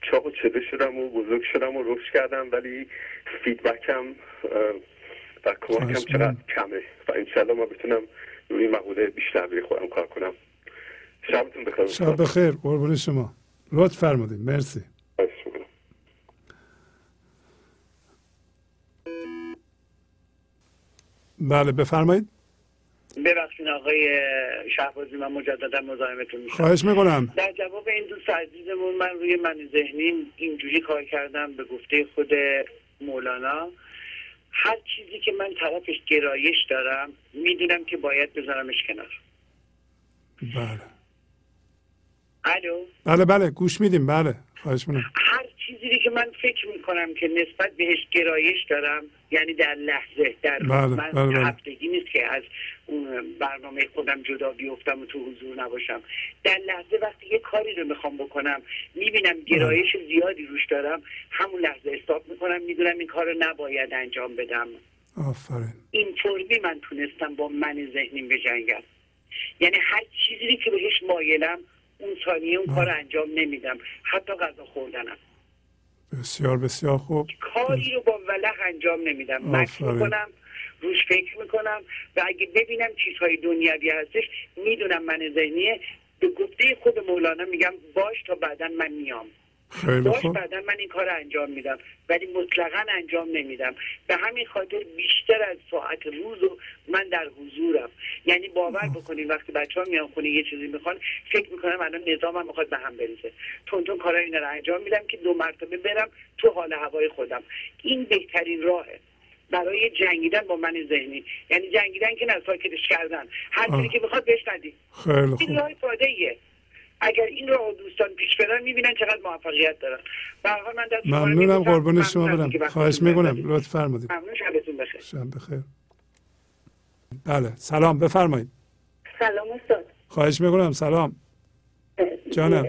چاق و چله شدم و بزرگ شدم و رشد کردم، ولی فیدبکم و کمکم چقدر کمه و انشالله ما بتونم روی مقوله بیشتر بری خودم کار کنم. شبتون بخیر. شب بخیر، قربون شما، لطف فرمودین، مرسی. بله بفرمایید. ببخشید آقای شهبازی، من مجددا مزاحمتون میشم. خواهش میکنم. در جواب این دوست عزیزمون، من روی من ذهنی اینجوری کار کردم، به گفته خود مولانا هر چیزی که من طرفش گرایش دارم میدونم که باید بذارمش کنار. بله. الو. بله گوش میدیم. بله خواهش میکنم. هر چیزی که من فکر میکنم که نسبت بهش گرایش دارم، یعنی در لحظه، در من هفتگی نیست که از اون برنامه خودم جدا بیفتم و تو حضور نباشم. در لحظه وقتی یه کاری رو میخوام بکنم میبینم گرایش زیادی روش دارم، همون لحظه استاپ میکنم، میدونم این کار رو نباید انجام بدم. آفرین. اینطوری من تونستم با من ذهنیم بجنگم. یعنی هر چیزی که بهش مایلم اون ثانیه اون کار انجام نمیدم، حتی غذا خوردنم. بسیار بسیار خوب. کاری رو با ولع انجام نمیدم، مکث میکنم، روش فکر میکنم و اگه ببینم چیزهای دنیوی هستش میدونم من ذهنیه، به گفته خود مولانا میگم باش تا بعدن من میام، باش بعدن من این کار انجام میدم، ولی مطلقا انجام نمیدم. به همین خاطر بیشتر از ساعت روز و من در حضورم. یعنی باور بکنید وقتی بچه ها میان خونه یه چیزی میخوان فکر میکنم الان نظامم میخواد به هم بریزه، تونتون کارهای این رو انجام میدم که دو مرتبه برم تو حال هوای خودم. این بهترین راهه برای جنگیدن با من ذهنی، یعنی جنگیدن که نه، ساکتش کردن، هر چیزی که بخواد بهش ندید. این راه ساده‌ایه. اگر این رو دوستان پیش برن میبینن چقدر موفقیت دارن. به هر حال من دست شما رو ممنونم، قربون شما برم. خواهش می‌کنم، لطف فرمایید. ممنون، شبتون بخیر. شب بخیر. بله، سلام بفرمایید. سلام استاد. خواهش می‌کنم، سلام. جانم.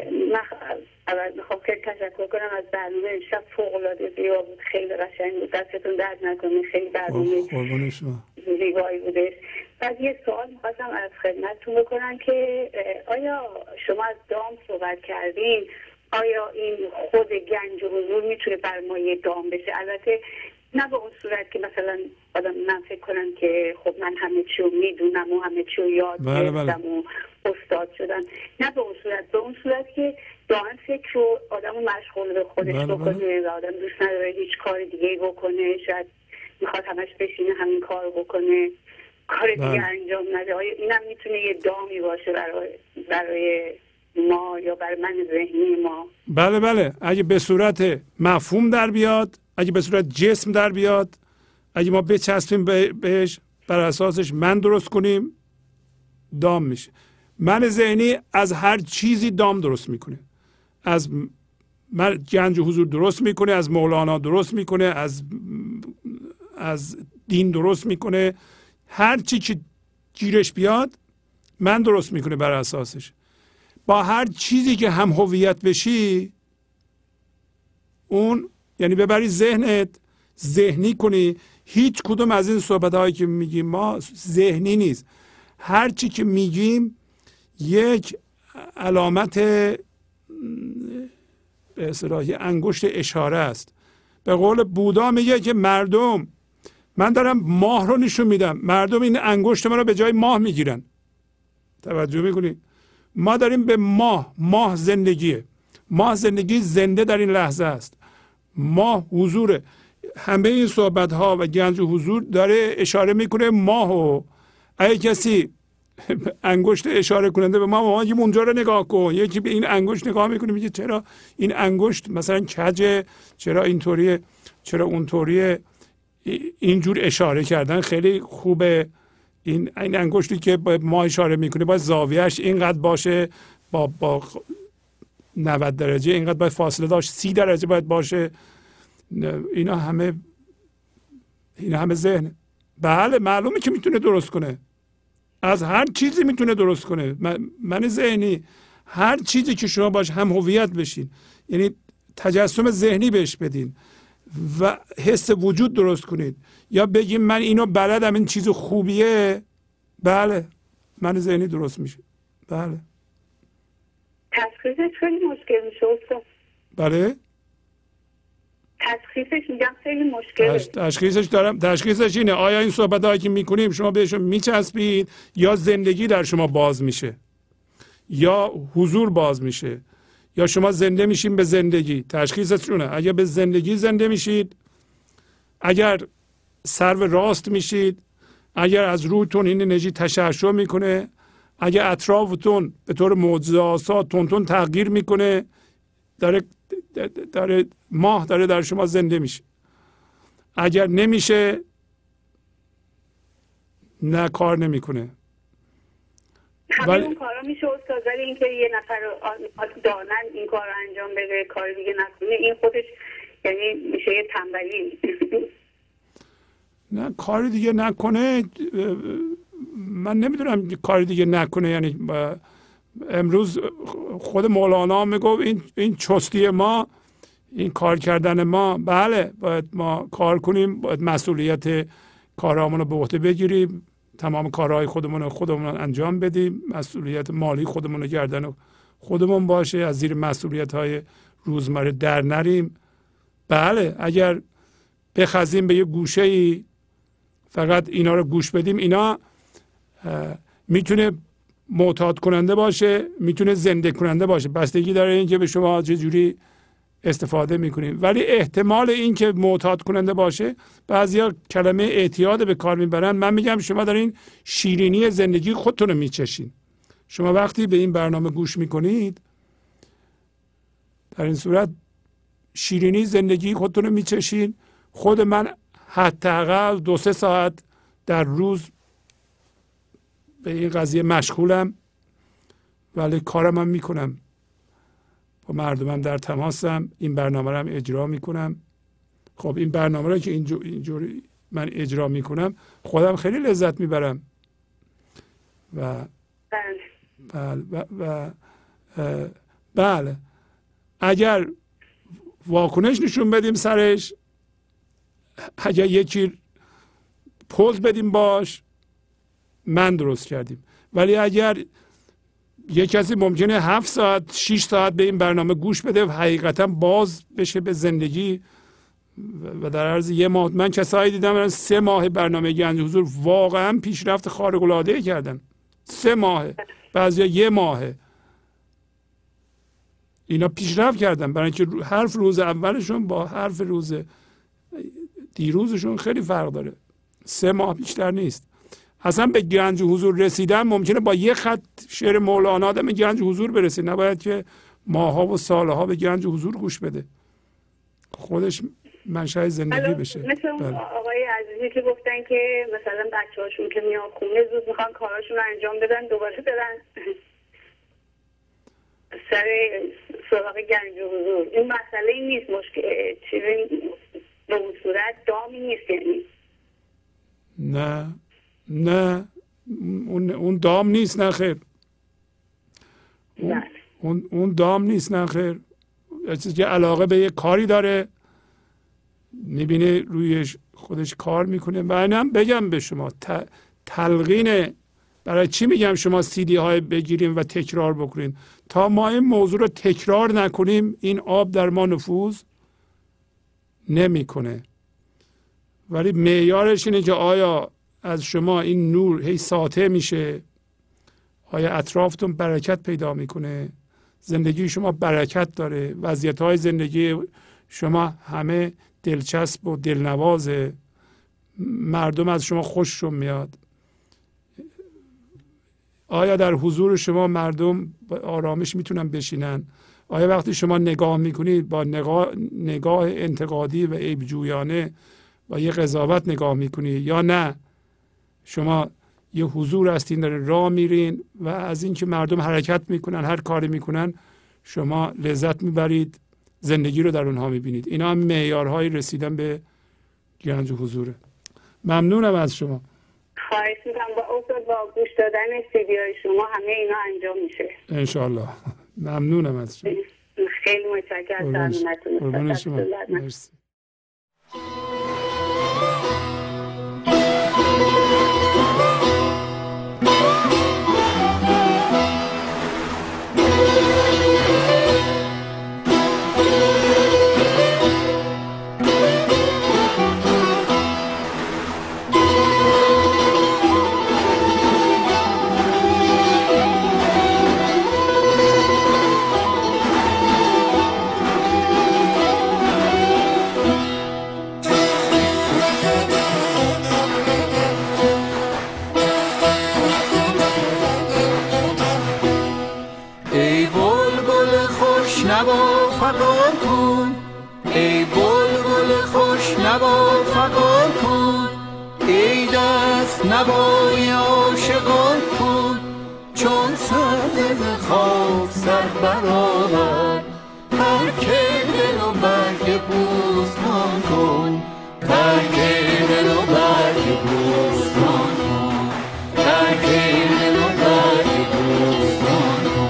اول میخوام که تشکر کنم از برنامه امشب، فوق‌العاده زیبا بود، خیلی قشنگ بود، دستتون درد نکنه، خیلی برنامه زیبایی بودش. بعد یه سوال میخواستم از خدمتتون بکنم که آیا شما از دام صحبت کردین، آیا این خود گنج و حضور میتونه برمایه دام بشه؟ البته نه به اون صورت که مثلا آدم من فکر کنم که خب من همه چی رو میدونم و همه چی رو یاد گرفتم و استاد شدم، نه به اون صورت، به اون صورت که دائم فکر رو آدم رو مشغول به خودش بکنه و آدم دوست نداره هیچ کار دیگه بکنه، شاید میخواد همش بشینه همین کار بکنه، کار دیگه انجام نده. اینم میتونه یه دامی باشه برای ما یا برای من ذهنی ما؟ بله بله، اگه به صورت مفهوم در بیاد، اگه به صورت جسم در بیاد، اگه ما بچسبیم بهش، بر اساسش من درست کنیم، دام میشه. من ذهنی از هر چیزی دام درست میکنه، از من گنج و حضور درست میکنه، از مولانا درست میکنه، از دین درست میکنه، هر چی که گیرش بیاد من درست میکنه بر اساسش. با هر چیزی که هم هویت بشی، اون یعنی ببری ذهنت ذهنی کنی، هیچ کدوم از این صحبت‌هایی که میگیم ما ذهنی نیست. هر چی که میگیم یک علامت به اصطلاح انگشت اشاره است. به قول بودا میگه که مردم، من دارم ماه رو نشون میدم، مردم این انگشت من رو به جای ماه میگیرن. توجه میکنید؟ ما داریم به ماه زندگیه، ماه زندگی زنده در این لحظه است، ماه حضوره. همه این صحبت ها و گنج و حضور داره اشاره میکنه ماهو. اگه کسی انگشت اشاره کننده به ما میگه اونجا رو نگاه کن، یکی به این انگشت نگاه میکنه میگه چرا این انگشت مثلا کجه، چرا اینطوریه، چرا اونطوریه، اینجور اشاره کردن خیلی خوبه. این انگشتی که ما اشاره میکنه باید زاویهش اینقدر باشه، با 90 درجه اینقدر باید فاصله داشت، 30 درجه باید باشه. اینا همه ذهن. بله معلومه که میتونه درست کنه، از هر چیزی میتونه درست کنه. من ذهنی هر چیزی که شما باش هم هویت بشین، یعنی تجسم ذهنی بهش بدین و حس وجود درست کنید، یا بگیم من اینو بلدم، این چیز خوبیه، بله من ذهنی درست میشه. بله تشخیصش خیلی مشکل میشه استاد. بله تشخیصش میگم خیلی مشکله. تشخیصش اینه آیا این صحبتایی که میکنیم شما بهشون میچسبید، یا زندگی در شما باز میشه، یا حضور باز میشه، یا شما زنده میشین به زندگی. تشخیصتونه اگر به زندگی زنده میشید، اگر سرو راست میشید، اگر از روتون این انرژی تشعشع میکنه، اگر اطرافتون به طور معجزه‌آسا تون تغییر میکنه، داره ماه داره در شما زنده میشه. اگر نمیشه، نه کار نمیکنه. همین کارا میشه استاد، ولی اینکه یه نفر دانن این کارو انجام بده، کار دیگه نکنه، این خودش یعنی میشه یه تنبلی. نه کار دیگه نکنه، من نمیدونم کار دیگه نکنه یعنی. امروز خود مولانا میگفت این چستی ما، این کار کردن ما، بله باید ما کار کنیم، باید مسئولیت کارهامون رو به عهده بگیریم، تمام کارهای خودمون انجام بدیم، مسئولیت مالی خودمون رو گردن خودمون باشه، از زیر مسئولیت‌های روزمره در نریم. بله اگر بخزیم به یه گوشه‌ای فقط اینا رو گوش بدیم، اینا میتونه معتاد کننده باشه، میتونه زنده کننده باشه، بستگی داره اینکه به شما چه جوری استفاده میکنیم. ولی احتمال اینکه معتاد کننده باشه، بعضیا کلمه اعتیاد به کار میبرن. من میگم شما دارین شیرینی زندگی خودتون رو میچشین. شما وقتی به این برنامه گوش میکنید، در این صورت شیرینی زندگی خودتون رو میچشین. خود من حداقل 2-3 ساعت در روز به این قضیه مشغولم، ولی کارم هم میکنم، با مردمم در تماسم، این برنامه رو هم اجرا میکنم. خب این برنامه رو که اینجوری من اجرا میکنم، خودم خیلی لذت میبرم و بله اگر واکنش نشون بدیم سرش، اگر یکی پوز بدیم باش، من درست کردیم. ولی اگر یک کسی ممکنه 7 ساعت 6 ساعت به این برنامه گوش بده و حقیقتا باز بشه به زندگی و در عرض یه ماه، من کسایی دیدم 3 ماه برنامه گنج حضور واقعا پیشرفت خارق العاده کردن. 3 ماه، بعضیا 1 ماه، اینا پیشرفت کردن، برای اینکه حرف روز اولشون با حرف روز دیروزشون خیلی فرق داره. 3 ماه بیشتر نیست. اصلا به گنج حضور رسیدن ممکنه با یه خط شعر مولانا آدم گنج حضور برسه، نباید که ماها و سالها به گنج حضور گوش بده، خودش منشأ زندگی بشه. مثل آقای عزیزی که گفتن که مثلا بچه‌هاشون که میان خونه زود میخوان کاراشون رو انجام بدن، دوباره برن سر سراغ گنج حضور. این مسئله ای نیست، مشکل چیزی به اون صورت دامی نیست، یعنی نه اون دام نیست، نه خیر، اون دام نیست، نه خیر. که علاقه به یه کاری داره، میبینه رویش خودش کار میکنه. و اینم بگم به شما تلقین، برای چی میگم شما CD های بگیریم و تکرار بکنین؟ تا ما این موضوع رو تکرار نکنیم، این آب در ما نفوذ نمیکنه. ولی معیارش اینه که آیا از شما این نور هی ساطع میشه؟ آیا اطرافتون برکت پیدا میکنه؟ زندگی شما برکت داره؟ وضعیت‌های زندگی شما همه دلچسب و دلنوازه؟ مردم از شما خوششون میاد؟ آیا در حضور شما مردم با آرامش میتونن بشینن؟ آیا وقتی شما نگاه میکنید با نگاه انتقادی و عیبجویانه با یه قضاوت نگاه میکنید یا نه؟ شما یه حضور هستین، دارین راه میرین و از اینکه مردم حرکت میکنن، هر کاری میکنن، شما لذت میبرید، زندگی رو در اونها میبینید. اینا هم معیارهای رسیدن به گنج حضوره. ممنونم از شما. خواهش میکنم. با گوش دادن سیدیای شما همه اینا انجام میشه انشالله. ممنونم از شما. خیلی متشکرم از خدمتتون. مرسی. نبای عاشقان کن، چون سرد ز خواب سر برآورد، هر که دل و برگ بوستان کن، هر که دل و برگ بوستان کن، هر که دل و برگ بوستان کن.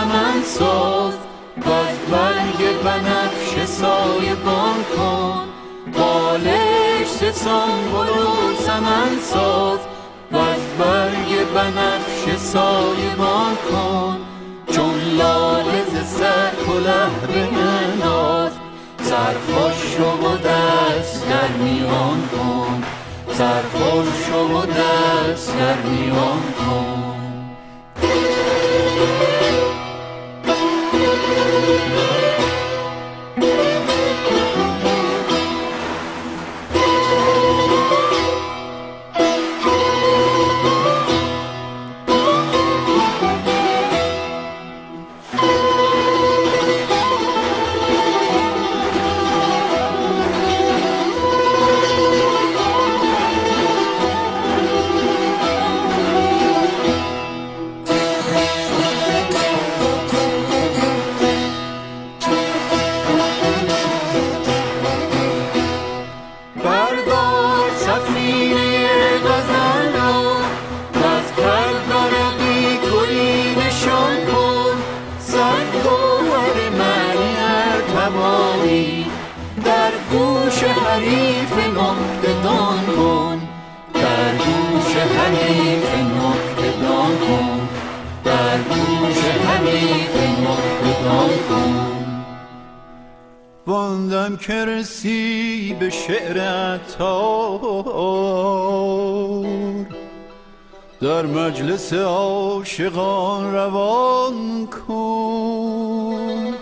چمن ساز، باز برگ بنفشه سایه بان کن، بالش سسان برو چمن ساز، باز برگ بنفشه سایه بان کن، چون لاله ز سر کلاه بناز، سرخوش رو دست در میان کن، سرخوش رو دست در میان کن. واندم که رسی به شعر عطار، در مجلس عاشقان روان کن.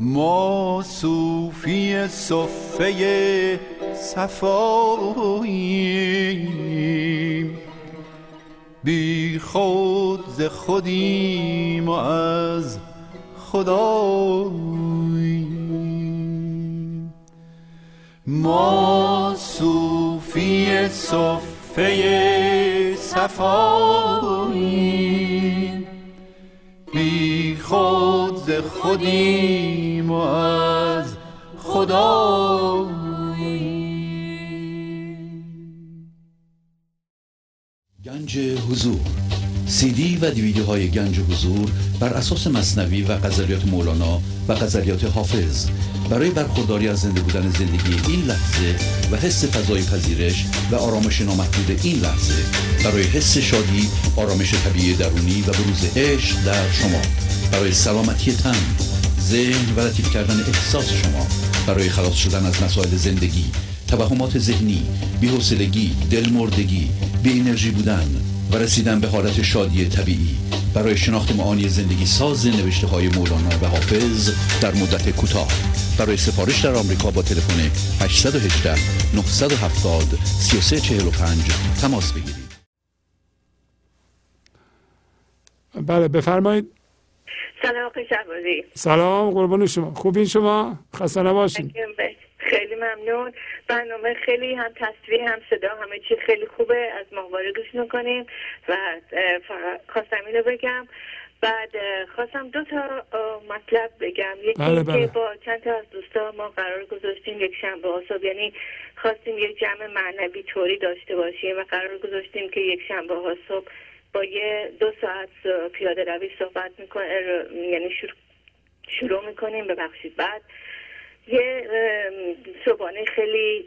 ما صوفی صفه صفاییم، بی خود ز خودیم و از خداییم. ما صوفی صفه صفاییم، بی خود ز خودیم و از خداییم. گنج حضور، CD و دیویدیوهای گنج حضور بر اساس مثنوی و غزلیات مولانا و غزلیات حافظ، برای برخورداری از زنده بودن زندگی این لحظه و حس فضای پذیرش و آرامش نامحدود این لحظه، برای حس شادی، آرامش طبیعی درونی و بروز عشق در شما، برای سلامتی تن، ذهن و لطیف کردن احساس شما، برای خلاص شدن از مسائل زندگی، توهمات ذهنی، بی‌حوصلگی، دلمردگی، بی انرژی بودن و رسیدن به حالت شادی طبیعی، برای شناخت معانی زندگی ساز نوشته های مولانا و حافظ در مدت کوتاه، برای سفارش در آمریکا با تلفن 818 970 3345 تماس بگیرید. بله بفرمایید. سلام آقای شهبازی. سلام، قربان شما، خوبین شما؟ خسته نباشید. خیلی ممنون، برنامه خیلی هم تصویر هم صدا همه چی خیلی خوبه، از ماهواره گوش میکنیم و خواستم اینو بگم. بعد خواستم دو تا مطلب بگم، یکی که با چند تا از دوستا ما قرار گذاشتیم یک شنبه آساب، یعنی خواستیم یک جمع معنوی طوری داشته باشیم و قرار گذاشتیم که یک شنبه آساب با یه 2 ساعت پیاده روی صحبت میکنیم، یعنی شروع میکنیم ببخشید، بعد یه صبحانه خیلی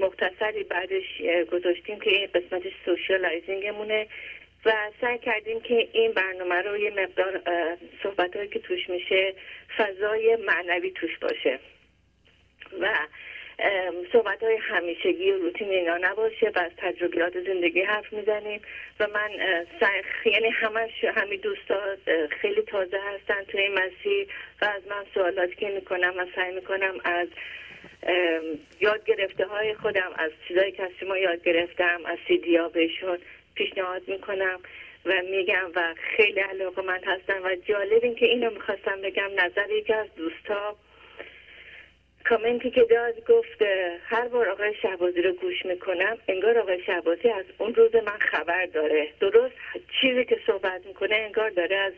مختصری بعدش گذاشتیم که این قسمتش سوشیالایزینگمونه و سعی کردیم که این برنامه رو یه مقدار صحبت‌هایی که توش میشه فضای معنوی توش باشه و صحبت‌های همیشگی و روتین اینا نباشه و از تجربیات زندگی حرف میزنیم و من یعنی همه دوستا خیلی تازه هستن توی این مسیر و از من سوالاتی که میکنم و سعی میکنم از یاد گرفته های خودم، از چیزایی که از شما یاد گرفتم، از CD ها بهشون پیشنهاد میکنم و میگم و خیلی علاقه‌مند هستن. و جالب این که اینو میخواستم بگم، نظر یکی از دوستا کامنتی که داد گفت هر بار آقای شهبازی رو گوش میکنم انگار آقای شهبازی از اون روز من خبر داره، درست چیزی که صحبت میکنه انگار داره از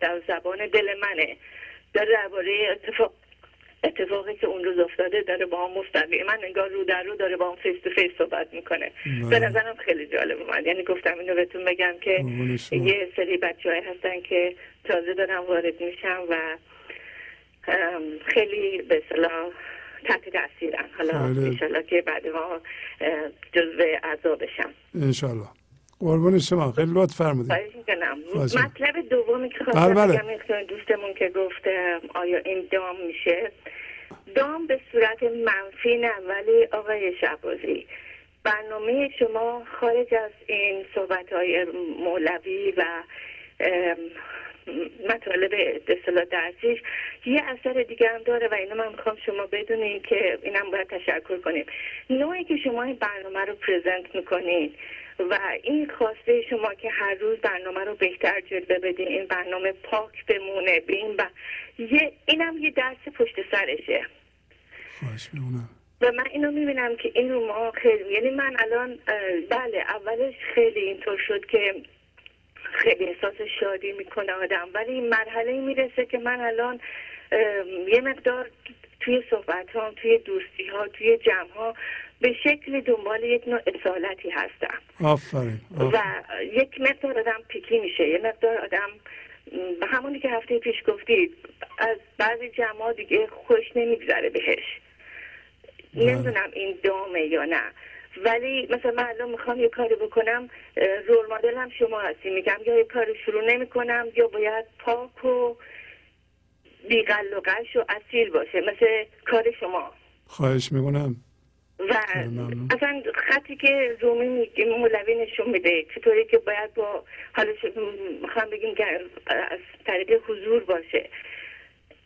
در زبان دل منه، داره درباره اتفاقی که اون روز افتاده داره با هم مستقیم، من انگار رو در رو داره با هم فیس تو فیس صحبت میکنه. به نظرم خیلی جالب اومد. یعنی گفتم اینو بهتون بگم که یه سری بچه‌های هستن که تازه دارن وارد میشن و خیلی به اصطلاح تحت تاثیرن. حالا ان شاءالله که بعدها جزو اعضا بشن ان شاءالله. قربون شما، خیلی لطف فرمودید. خواهش می‌کنم. مطلب دومی که خواستم بگم اینه که دوستمون که گفته آیا این دام میشه، دام به صورت منفی نه، ولی آقای شهبازی برنامه شما خارج از این صحبت‌های مولوی و مطالب اصطلاح درسیش یه اثر دیگه هم داره و اینو من میخوام شما بدونید که اینم باید تشکر کنیم. نوعی که شما این برنامه رو پرزنت میکنین و این خواسته شما که هر روز برنامه رو بهتر جلوه بدین، این برنامه پاک بمونه، بین و اینم یه درس پشت سرشه. خواهش می‌کنم. و من اینو میبینم که این رو ما خیلی، یعنی من الان بله اولش خیلی اینطور شد که خیلی احساس شادی میکنه آدم، ولی مرحله میرسه که من الان یه مقدار توی صحبت ها، توی دوستی ها، توی جمع ها به شکل دنبال یک نوع اصالتی هستم. آفرین. و یک مقدار آدم پیکی میشه، یه مقدار آدم همونی که هفته پیش گفتید از بعضی جمع ها دیگه خوش نمیگذره بهش. نمیدونم این دامه یا نه، ولی مثلا من الان میخوام یه کاری بکنم، رول مدلم شما هستی، میگم یا یه کاری شروع نمی کنم یا باید پاک و بیقل و قش و اصیل باشه مثل کار شما. خواهش میکنم. و اصلا خطی که رومی میگه مولوی نشون میده چطوری که باید با حالا میخوام بگیم که از طریق حضور باشه،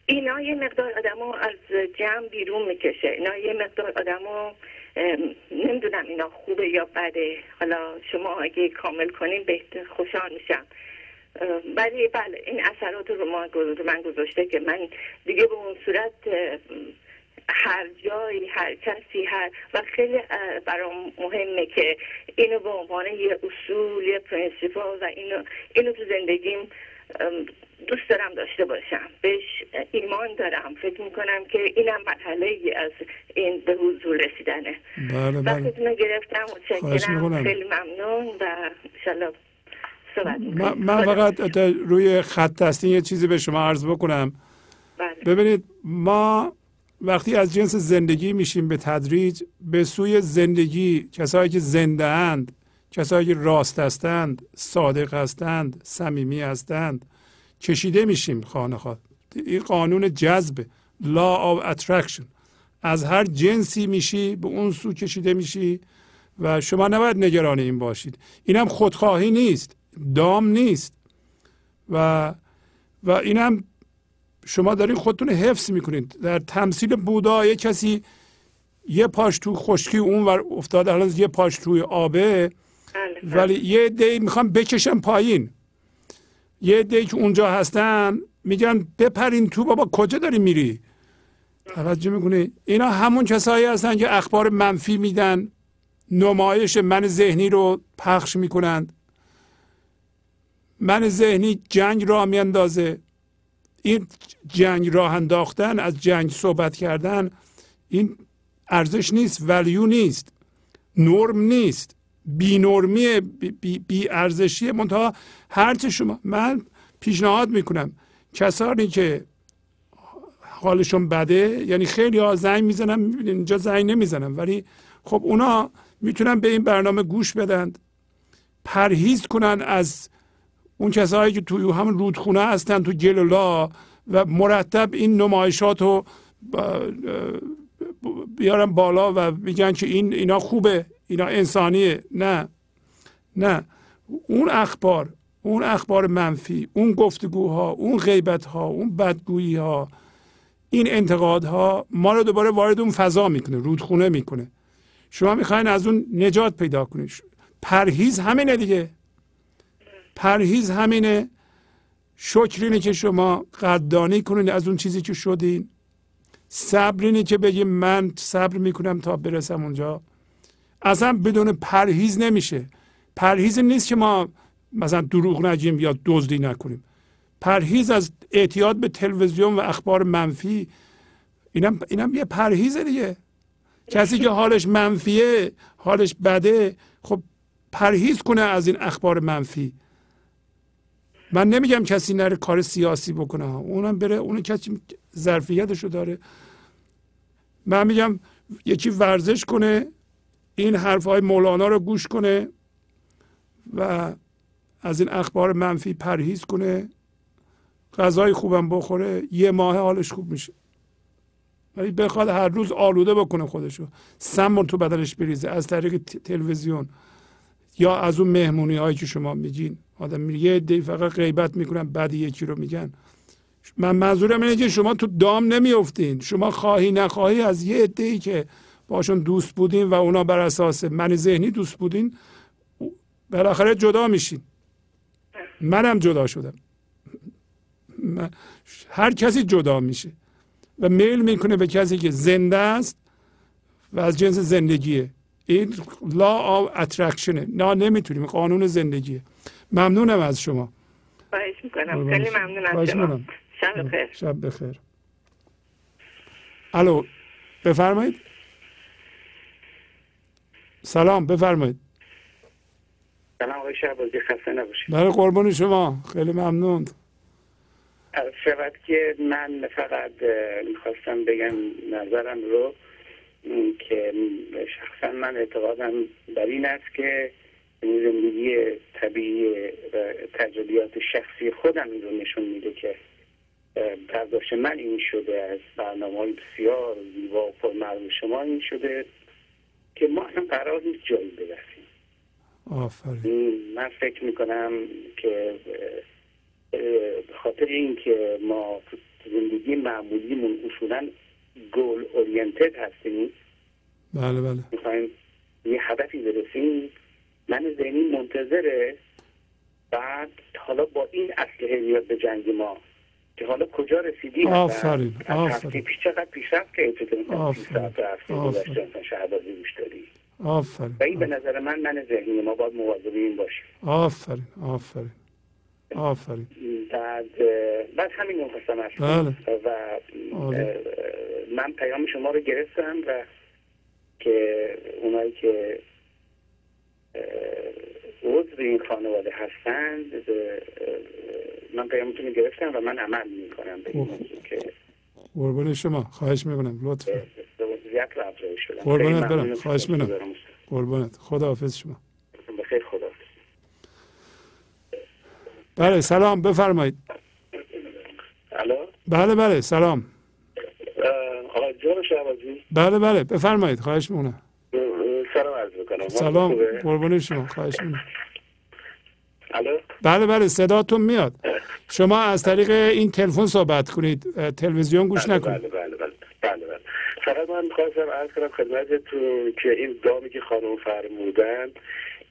اینا یه مقدار آدمو از جمع بیرون میکشه، اینا یه مقدار آدمو نمیدونم اینا خوبه یا بده، حالا شما اگه کامل کنین بهتر خوشحال میشم. ولی بله این اثرات رو من گذاشته که من دیگه به اون صورت هر جایی هر کسی هر و خیلی برام مهمه که اینو به عنوان یه اصول یه پرینسیپال و اینو تو زندگیم دوست دارم داشته باشم، بهش ایمان دارم، فکر میکنم که اینم مرحله ای از این به حضور رسیدنه. بله بله وقتتون گرفتم، متشکرم، خیلی ممنون و انشالله صحبت میکنم. من فقط روی خط هستین یه چیزی به شما عرض بکنم. بله. ببینید ما وقتی از جنس زندگی میشیم به تدریج به سوی زندگی، کسایی که زنده اند، کسایی که راست هستند، صادق هستند، صمیمی هستند کشیده میشیم خانخواه. این قانون جذب، law of attraction، از هر جنسی میشی به اون سو کشیده میشی و شما نباید نگران این باشید. اینم خودخواهی نیست، دام نیست و اینم شما دارین خودتون حفظ میکنید. در تمثیل بودا یه کسی یه پاش تو خشکی اونور افتاده، حالا یه پاش توی آبه، ولی یه عده‌ای میخوام بکشم پایین، یه عده‌ای که اونجا هستن میگن بپرین تو، بابا کجا داری میری؟ توجه میکنی؟ اینا همون کسایی هستن که اخبار منفی میدن، نمایش من ذهنی رو پخش میکنند. من ذهنی جنگ را میاندازه. این جنگ راه انداختن، از جنگ صحبت کردن، این ارزش نیست، ولیو نیست، نرم نیست، بی نرمیه، بی ارزشیه. منتها هرچه شما، من پیشنهاد میکنم کسانی که حالشون بده، یعنی خیلی ها زنگ میزنن، میبینید اینجا زنگ نمیزنن، ولی خب اونا میتونن به این برنامه گوش بدن، پرهیز کنن از اون کسایی که توی همون رودخونه هستن تو گلولا و مرتب این نمایشات رو بیارن بالا و بگن که اینا خوبه، اینا انسانیه. نه، اون اخبار منفی، اون گفتگوها، اون غیبتها، اون بدگوییها، این انتقادها ما رو دوباره وارد اون فضا میکنه، رودخونه میکنه. شما میخواین از اون نجات پیدا کنید، پرهیز همینه دیگه. پرهیز همینه، شکرینه که شما قدردانی کنید از اون چیزی که شدین، صبرینه که بگیم من صبر میکنم تا برسم اونجا. اصلا بدون پرهیز نمیشه. پرهیز نیست که ما مثلا دروغ نگیم یا دزدی نکنیم، پرهیز از اعتیاد به تلویزیون و اخبار منفی، اینم یه پرهیزه دیگه. کسی که حالش منفیه، حالش بده، خب پرهیز کنه از این اخبار منفی. من نمیگم کسی نره کار سیاسی بکنه، اونم بره، اون کسی ظرفیتشو داره. من میگم یکی ورزش کنه، این حرفهای مولانا رو گوش کنه و از این اخبار منفی پرهیز کنه، غذای خوبم بخوره، یه ماه حالش خوب میشه. ولی بخواد هر روز آلوده بکنه خودشو، سمون تو بدنش بریزه از طریق تلویزیون یا از اون مهمونی هایی که شما میگین، آدم یه دی فقط غیبت میکنن بعد یکی رو میگن. من منظورم اینه که شما تو دام نمیافتین، شما خواهی نخواهی از یه عده‌ای که باشون دوست بودین و اونا بر اساس من ذهنی دوست بودین بالاخره جدا میشین. منم جدا شدم. هر کسی جدا میشه و میل میکنه به کسی که زنده است و از جنس زندگیه. این law of attractionه، نه نمیتونیم، قانون زندگیه. ممنونم از شما. خواهش میکنم، خیلی ممنون از شما. شب بخیر. شب بخیر. الو، بفرمایید. سلام، بفرمایید. سلام آقای شهبازی، خسته نباشید. بله قربون شما، خیلی ممنون. فقط که من فقط میخواستم بگم نظرم رو، که شخصا من اعتقادم بر این است که زندگی طبیعی و تجربیات شخصی خودم این رو نشون میده که برداشت من این شده از برنامه‌های بسیار زیبا و پرمرام شما، این شده که ما هم قرار نیست جایی برسیم. آفرین. من فکر میکنم که خاطر این که ما زندگی معمولیمون اصولاً گول اورینتد هستیم. بله بله. میخوایم یه هدفی برسیم. من ذهنی منتظره بعد حالا با این اسلحه میاد به جنگ ما که حالا کجا رسیدیم. آفرین آفرین. چقدر پیشرفت کردیم. آفرین. و این به نظر من ذهنی ما باید مواظب این باشیم. آفرین آفرین آفرین. بعد همین می‌خواستم اشکان و من پیام شما رو گرفتم و که اونایی که عضو این خانواده هستند من پیامتون رو گرفتم و من عمل می‌کنم به این موضوع که قربان شما. خواهش می‌کنم لطفاً. وضعیت رو افزایش بدم. قربانت برم. خواهش می‌کنم. قربانت. خداحافظ شما. بخیر. خداحافظ. بله سلام بفرمایید. الو. بله بله سلام. آقا جان شهبازی. بله بله بفرمایید. خواهش می‌کنم. سلام عرض می‌کنم. سلام قربان شما. خواهش می‌کنم. الو. بله بله صداتون میاد. شما از طریق این تلفن صحبت کنید، تلویزیون گوش نکنید. بله بله بله بله بله. فقط من خواستم عرض کنم خدمتتون که این دامی که خانم فرمودن،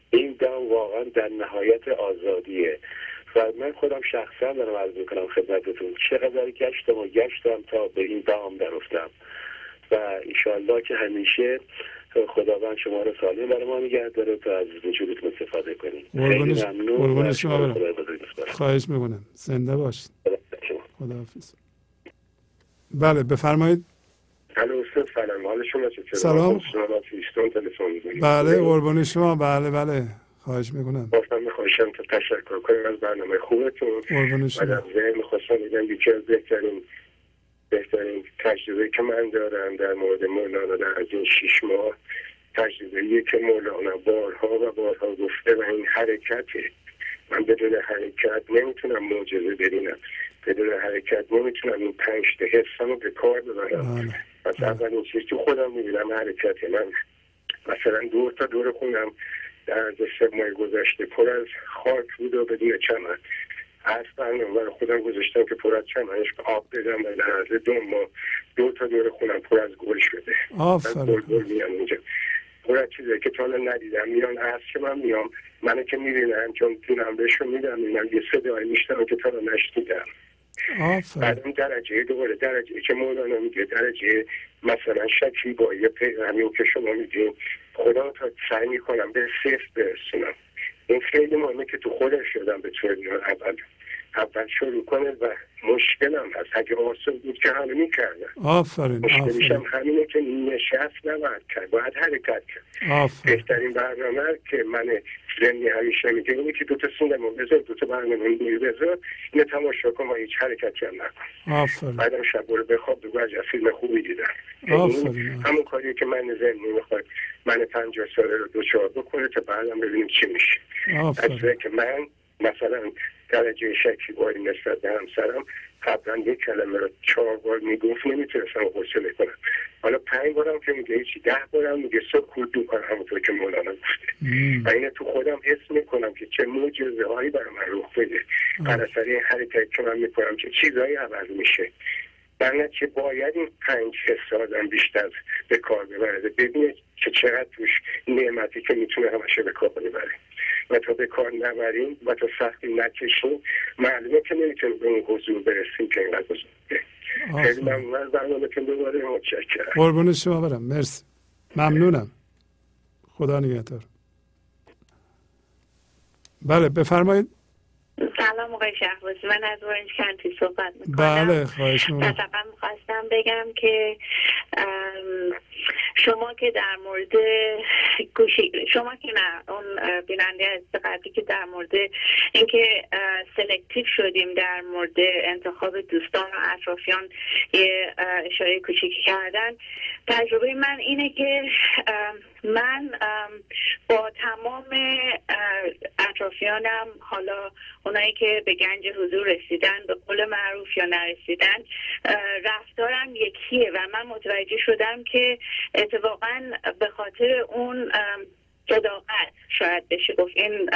این دام واقعا در نهایت آزادیه. و من خودم شخصا دارم عرض میکنم خدمتتون چقدر گشتم و گشتم تا به این دام درفتم و انشاءالله که همیشه خداوند شما رو سالم برای ما نگه داره تا از وجودتون استفاده کنیم. خیلی ممنون. خواهش میکنم. زنده باشید. خداحافظ. بله بفرمایید. الو استاد سلام. حال شما چطوره؟ سلام. بله قربان شما. بله بله. خواهش میکنم. گفتم میخواستم تشکر کنم از برنامه خوبتون. قربان شما. من میخواستم بگم که بهترین تجربه که من دارم در مورد مولانا در از این 6 ماه تجربه‌ایه که مولانا بارها گفته و این حرکته. من بدون حرکت نمیتونم معجزه ببینم، بدون حرکت نمیتونم این 5 تا حفظم رو به کار ببرم. مثلا اولین چیز تو خودم میبینم حرکته. من مثلا 2 تا دور خونم در از 3 ماه گذشته پر از خاک بود و بدون چمن. اصلا برای خودم گذاشتم که پر از چمنش آب بدم و در عرض 2 ماه 2 تا دور خونم پر از گل شده. آفرین. گل میام اینجا پر از چیزایی که تا الان ندیدم. میان عصر که من میام، منو که میبینم چون دونم بهش رو میدم، میبینم یه صدایی میشنم که تا الان نشنیدم. بعد اون درجه دوباره درجه که مولانا میگه درجه مثلا شکیبایی پیغامی که شما میگین خدا تا سعی میکنم به صفر برسونم. این خیلی مهمه که تو خودش شدم به طور اول اول شروع کنه و مشکلم هست. اگه آسان بود که همه می کردن. آفرین. مشکلشم همینه که نشست نباید کرد. باید حرکت کرد. آفرین. بهترین برنامه که من زمنی همیشه میگه اینه که دوتا سیندمون بذار، دوتا برنامه میگه بذار، اینه تماشا کن و هیچ حرکت جمع نکن. آفرین. بعدم شب برو بخواب دوگو از فیلم خوبی دیدن. آفرین. همون کاریه که من زمنی میخواد من 50 ساله رو دوچار بکنه تا بعدم ببینیم چی میشه. آفرین. که من مثلا درجه شکی باری نسبت به همسرم قبلا یک کلمه را 4 بار میگفت نمیتونستم حوصله کنم، حالا 5 بارم که میگه هیچی، 10 بارم میگه سکوت بکن، همونطور که مولانا گفته. و اینه تو خودم حس میکنم که چه معجزه هایی برای من رخ میده بر اثر این حرکت که من میکنم، که چیزایی عوض میشه. برنه که باید این 5 سادم بیشتر به کار ببرده، ببینه که چقدر توش نعمتی که میتونه همشه به کار ببره. و تا به کار نبریم و تا سختی نکشیم، معلومه که نمیتونیم به اون حضور برسیم که اینقدر بزرگه. خیلی ممنونم برنامه که دوباره متشکرم. قربون شما برم. مرسی. ممنونم. خدا نگهدار. بله بفرمایید. سلام آقای شهبازی، من از اورنج کانتی صحبت میکنم. بله خواهش میکنم. فقط میخواستم بگم که شما که در مورد گوشی، شما که نه اون بیننده از قبلی که در مورد اینکه سلکتیو شدیم در مورد انتخاب دوستان و اطرافیان یه اشاره کوچیکی کردن، تجربه من اینه که من با تمام اطرافیانم، حالا اونایی که به گنج حضور رسیدن به قول معروف یا نرسیدن، رفتارم یکیه و من متوجه شدم که اتفاقا به خاطر اون صداقت، شاید بشه گفت این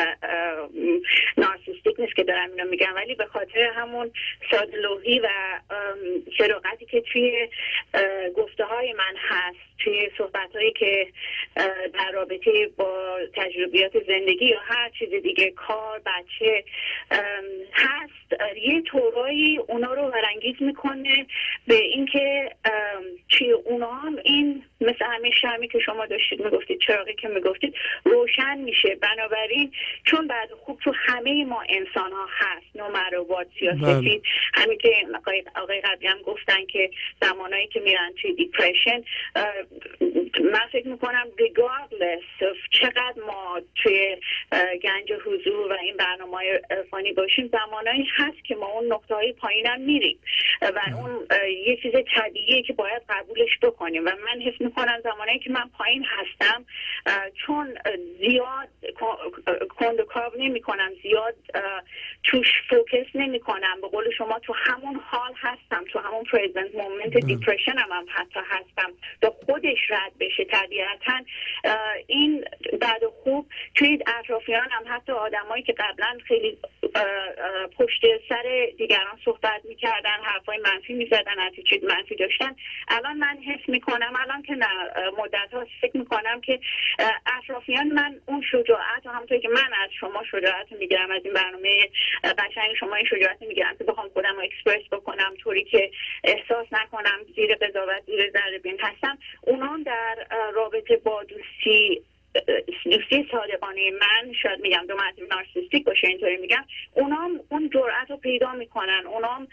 نارسیستیک نیست که دارم اینو میگم، ولی به خاطر همون سادلوحی و صداقتی که توی گفته های من هست، توی صحبت هایی که در رابطه با تجربیات زندگی یا هر چیز دیگه، کار، بچه هست، یه طورایی اونا رو ورانگیز میکنه به اینکه چی اونا هم این مثل همین شمی که شما داشتید میگفتید، چراغی که میگفتید، روشن میشه. بنابراین چون بعد خوب تو همه ما انسان ها هست، نمروات، سیاسفید، همین که آقای قبلی هم گفتن که زمانایی که میرن توی دیپرشن، من فکر میکنم regardless چقدر ما توی گنج حضور و این برنامه‌های عرفانی باشیم، زمانایی هست که ما اون نقطه‌های پایینم میریم و اون یه چیز طبیعیه که باید قبولش بکنیم. و من حس میکنم زمانایی که من پایین هستم، چون زیاد کندوکاو نمیکنم، زیاد توش فوکس نمیکنم، به قول شما تو همون حال هستم، تو همون پریزنت مومنت، دیپرشن هم حتی هستم، به خودش رد بشه طبیعتا. این بعد خوب توی اطرافیان هم، حتی آدمایی که قبلا خیلی پشت سر دیگران صحبت میکردن، حرفای منفی میزدن، اتیتود منفی داشتن، الان من حس میکنم، الان که مدت ها فکر میکنم که اطرافیان من اون شجاعت و همونطور که من از شما شجاعت میگیرم، از این برنامه قشنگ شما این شجاعت میگیرم که بخوام خودم رو اکسپرس بکنم طوری که احساس نکنم زیر قضاوت، زیر ذره بین هستم، اونام در رابطه با دوستی صادقانه من، شاید میگم دو مرتبه نارسیستیک باشه اینطوری میگم، اونام اون جرأت رو پیدا میکنن، اونام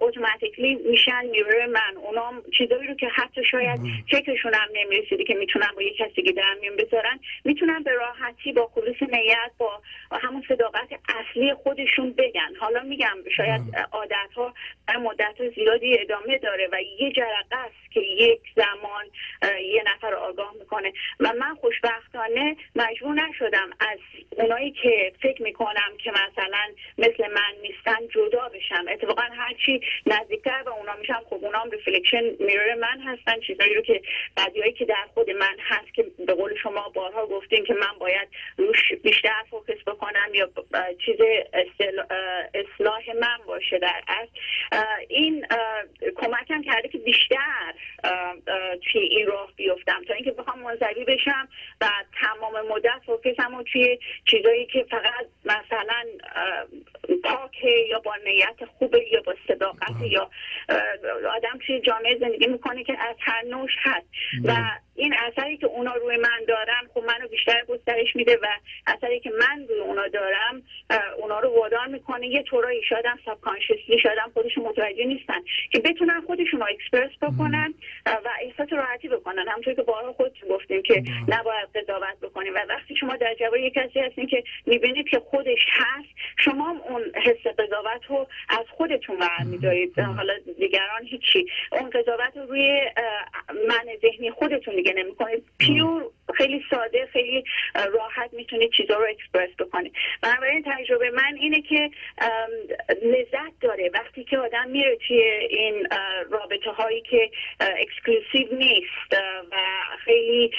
اتوماتیکلی میشن میره من، اونام چیزایی رو که حتی شاید فکرشون هم نمیرسیدی که میتونن با یک کسی که درم میون بذارن، میتونن به راحتی با خلوص نیت، با همون صداقت اصلی خودشون بگن. حالا میگم شاید عادت ها مدت زیادی ادامه داره و یه جرقه است که یک زمان یه نفر آگاه میکنه و من خوشبخت مجبور نشدم از اونایی که فکر میکنم که مثلا مثل من نیستن جدا بشم. اتفاقا هرچی نزدیکتر به اونا میشم، خب اونام ریفلکشن میرور من هستن، چیزایی رو که بدیایی که در خود من هست که به قول شما بارها گفتین که من باید روش بیشتر فوکس بکنم یا چیز اصلاح من باشه در اصل. این کمکم کرده که بیشتر توی این راه بیفتم تا اینکه بخوام منزوی بشم و تمام مدت فوکسم رو توی چیزایی که فقط مثلا پاکه یا با نیت خوبه یا با صداقت، یا آدم توی جامعه زندگی میکنه که از هر نوش هست. و این اثری که اونا روی من دارن خب منو بیشتر گسترش میده و اثری که من روی اونا دارم اونا رو وادار میکنه یه طورایی شاید هم سابکانشسلی، شاید هم خودشون متوجه نیستن که بتونن خودشون رو اکسپرس بکنن و احساس راحتی بکنن. همونطور که بارها خودتون گفتیم که نباید قضاوت بکنیم و وقتی شما در جوار یک کسی هستین که میبینید که خودش هست، شما هم اون حس قضاوت رو از خودتون برمی‌دارید، حالا دیگران هیچی. اون قضاوت رو روی من ذهنی خودتون دیگه نمی‌کنید. پیور خیلی ساده، خیلی راحت میتونید چیزا رو اکسپرس بکنید. بنابراین تجربه من اینه که لذت داره وقتی که آدم میره توی این رابطه هایی که اکسکلوسیو نیست و خیلی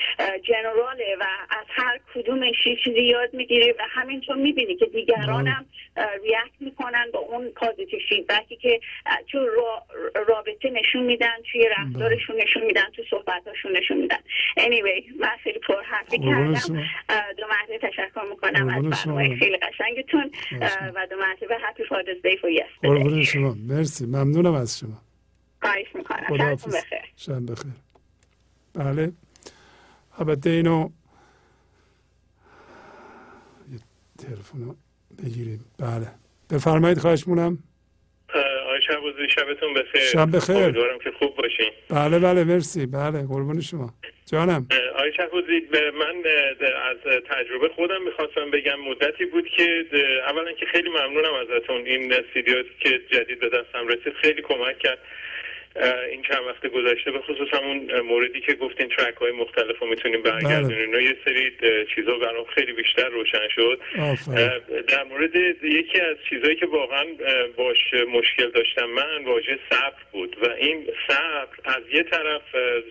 جنراله و از هر کدومش چیزی یاد میگیری و همینطور میبینی که دیگرانم ریاکت میکنن با اون پازیتیو فیدبکی که تو رابطه نشون میدن، توی رفتارشون نشون میدن، تو صحبتاشون نشون میدن. anyway من خیلی پر حرفی کردم، دو مرتبه تشکر میکنم از برنامه خیلی قشنگتون و دو مرتبه هپی فادرز دی فور یستردی. قربون شما، مرسی، ممنونم از شما، خواهش میکنم، خداحافظ، شب بخیر. بله البته اینو تلفن بگیریم. بله بفرمایید، خواهش مونم. آقای شهبازی شبتون بخیر. شب بخیر، امیدوارم که خوب باشین. بله بله مرسی. بله قربون شما جانم. آقای شهبازی من از تجربه خودم میخواستم بگم مدتی بود که اولا که خیلی ممنونم ازتون، این سیدیات که جدید به دستم رسید خیلی کمک کرد این چند وقت گذشته، به خصوص همون موردی که گفتین ترک های مختلف رو میتونیم برگردونیم و یه سری چیزا برام خیلی بیشتر روشن شد. در مورد یکی از چیزایی که واقعا باش مشکل داشتم من، واژه صبر بود و این صبر از یه طرف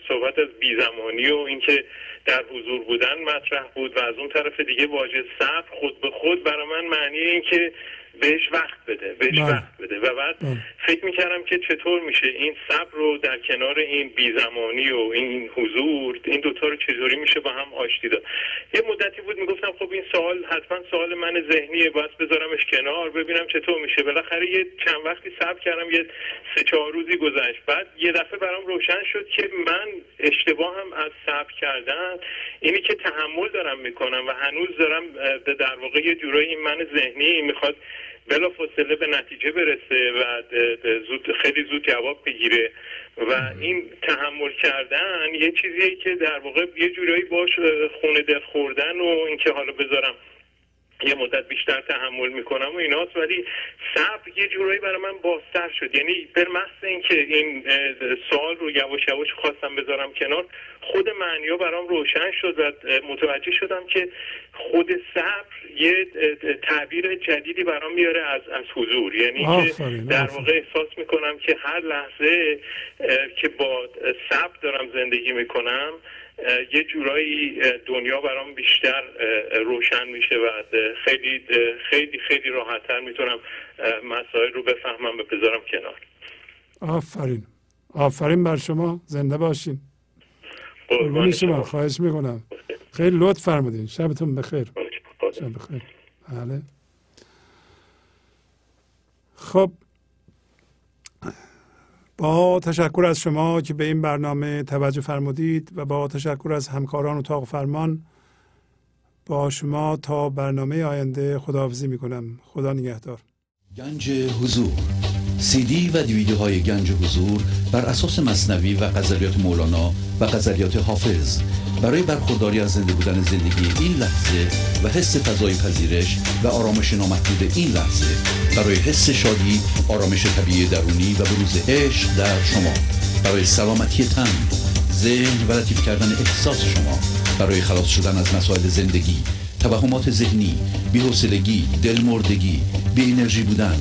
صحبت از بی‌زمانی و اینکه در حضور بودن مطرح بود و از اون طرف دیگه واژه صبر خود به خود برای من معنی این که بهش وقت بده، بهش وقت بده و بعد فکر میکردم که چطور میشه این صبر رو در کنار این بیزمانی و این حضور، این دوتا رو چطوری میشه با هم آشتی داد. یه مدتی بود میگفتم خب این سوال حتما سوال من ذهنیه، باید بذارمش کنار ببینم چطور میشه. بالاخره یه چند وقتی صبر کردم، یه 3-4 روزی گذشت، بعد یه دفعه برام روشن شد که من اشتباهم از صبر کردن اینی که تحمل دارم میکنم و هنوز دارم در واقع یه جورایی این من ذهنی میخواد بلافاصله به نتیجه برسه و خیلی زود جواب بگیره و این تحمل کردن یه چیزیه که در واقع یه جورایی باش خونه دل خوردن و اینکه حالا بذارم یه مدت بیشتر تحمل میکنم و ایناست، ولی صبر یه جورایی برای من بازتر شد. یعنی بر محض اینکه این سوال رو یواش یواش خواستم بذارم کنار، خود معنی‌ها برام روشن شد و متوجه شدم که خود صبر یه تعبیر جدیدی برام میاره از حضور. یعنی که در واقع احساس میکنم که هر لحظه که با صبر دارم زندگی میکنم یه جورایی دنیا برام بیشتر روشن میشه و خیلی خیلی خیلی راحت‌تر میتونم مسائل رو بفهمم و بذارم کنار. آفرین، آفرین بر شما، زنده باشین. قربان شما، خواهش میکنم، خیلی لطف فرمودین. شبتون بخیر. شب بخیر. بله خب با تشکر از شما که به این برنامه توجه فرمودید و با تشکر از همکاران اتاق فرمان با شما تا برنامه آینده خداحافظی میکنم. خدا نگهدار. گنج حضور، سی دی و دیویدیوهای گنج حضور بر اساس مثنوی و غزلیات مولانا و غزلیات حافظ برای برخورداری از زنده بودن زندگی این لحظه و حس فضای پذیرش و آرامش نامحدود این لحظه، برای حس شادی، آرامش طبیعی درونی و بروز عشق در شما، برای سلامتی تن، ذهن و لطیف کردن احساس شما، برای خلاص شدن از مسائل زندگی، توهمات ذهنی، بی‌حوصلگی، دلمردگی، بی‌انرژی بودن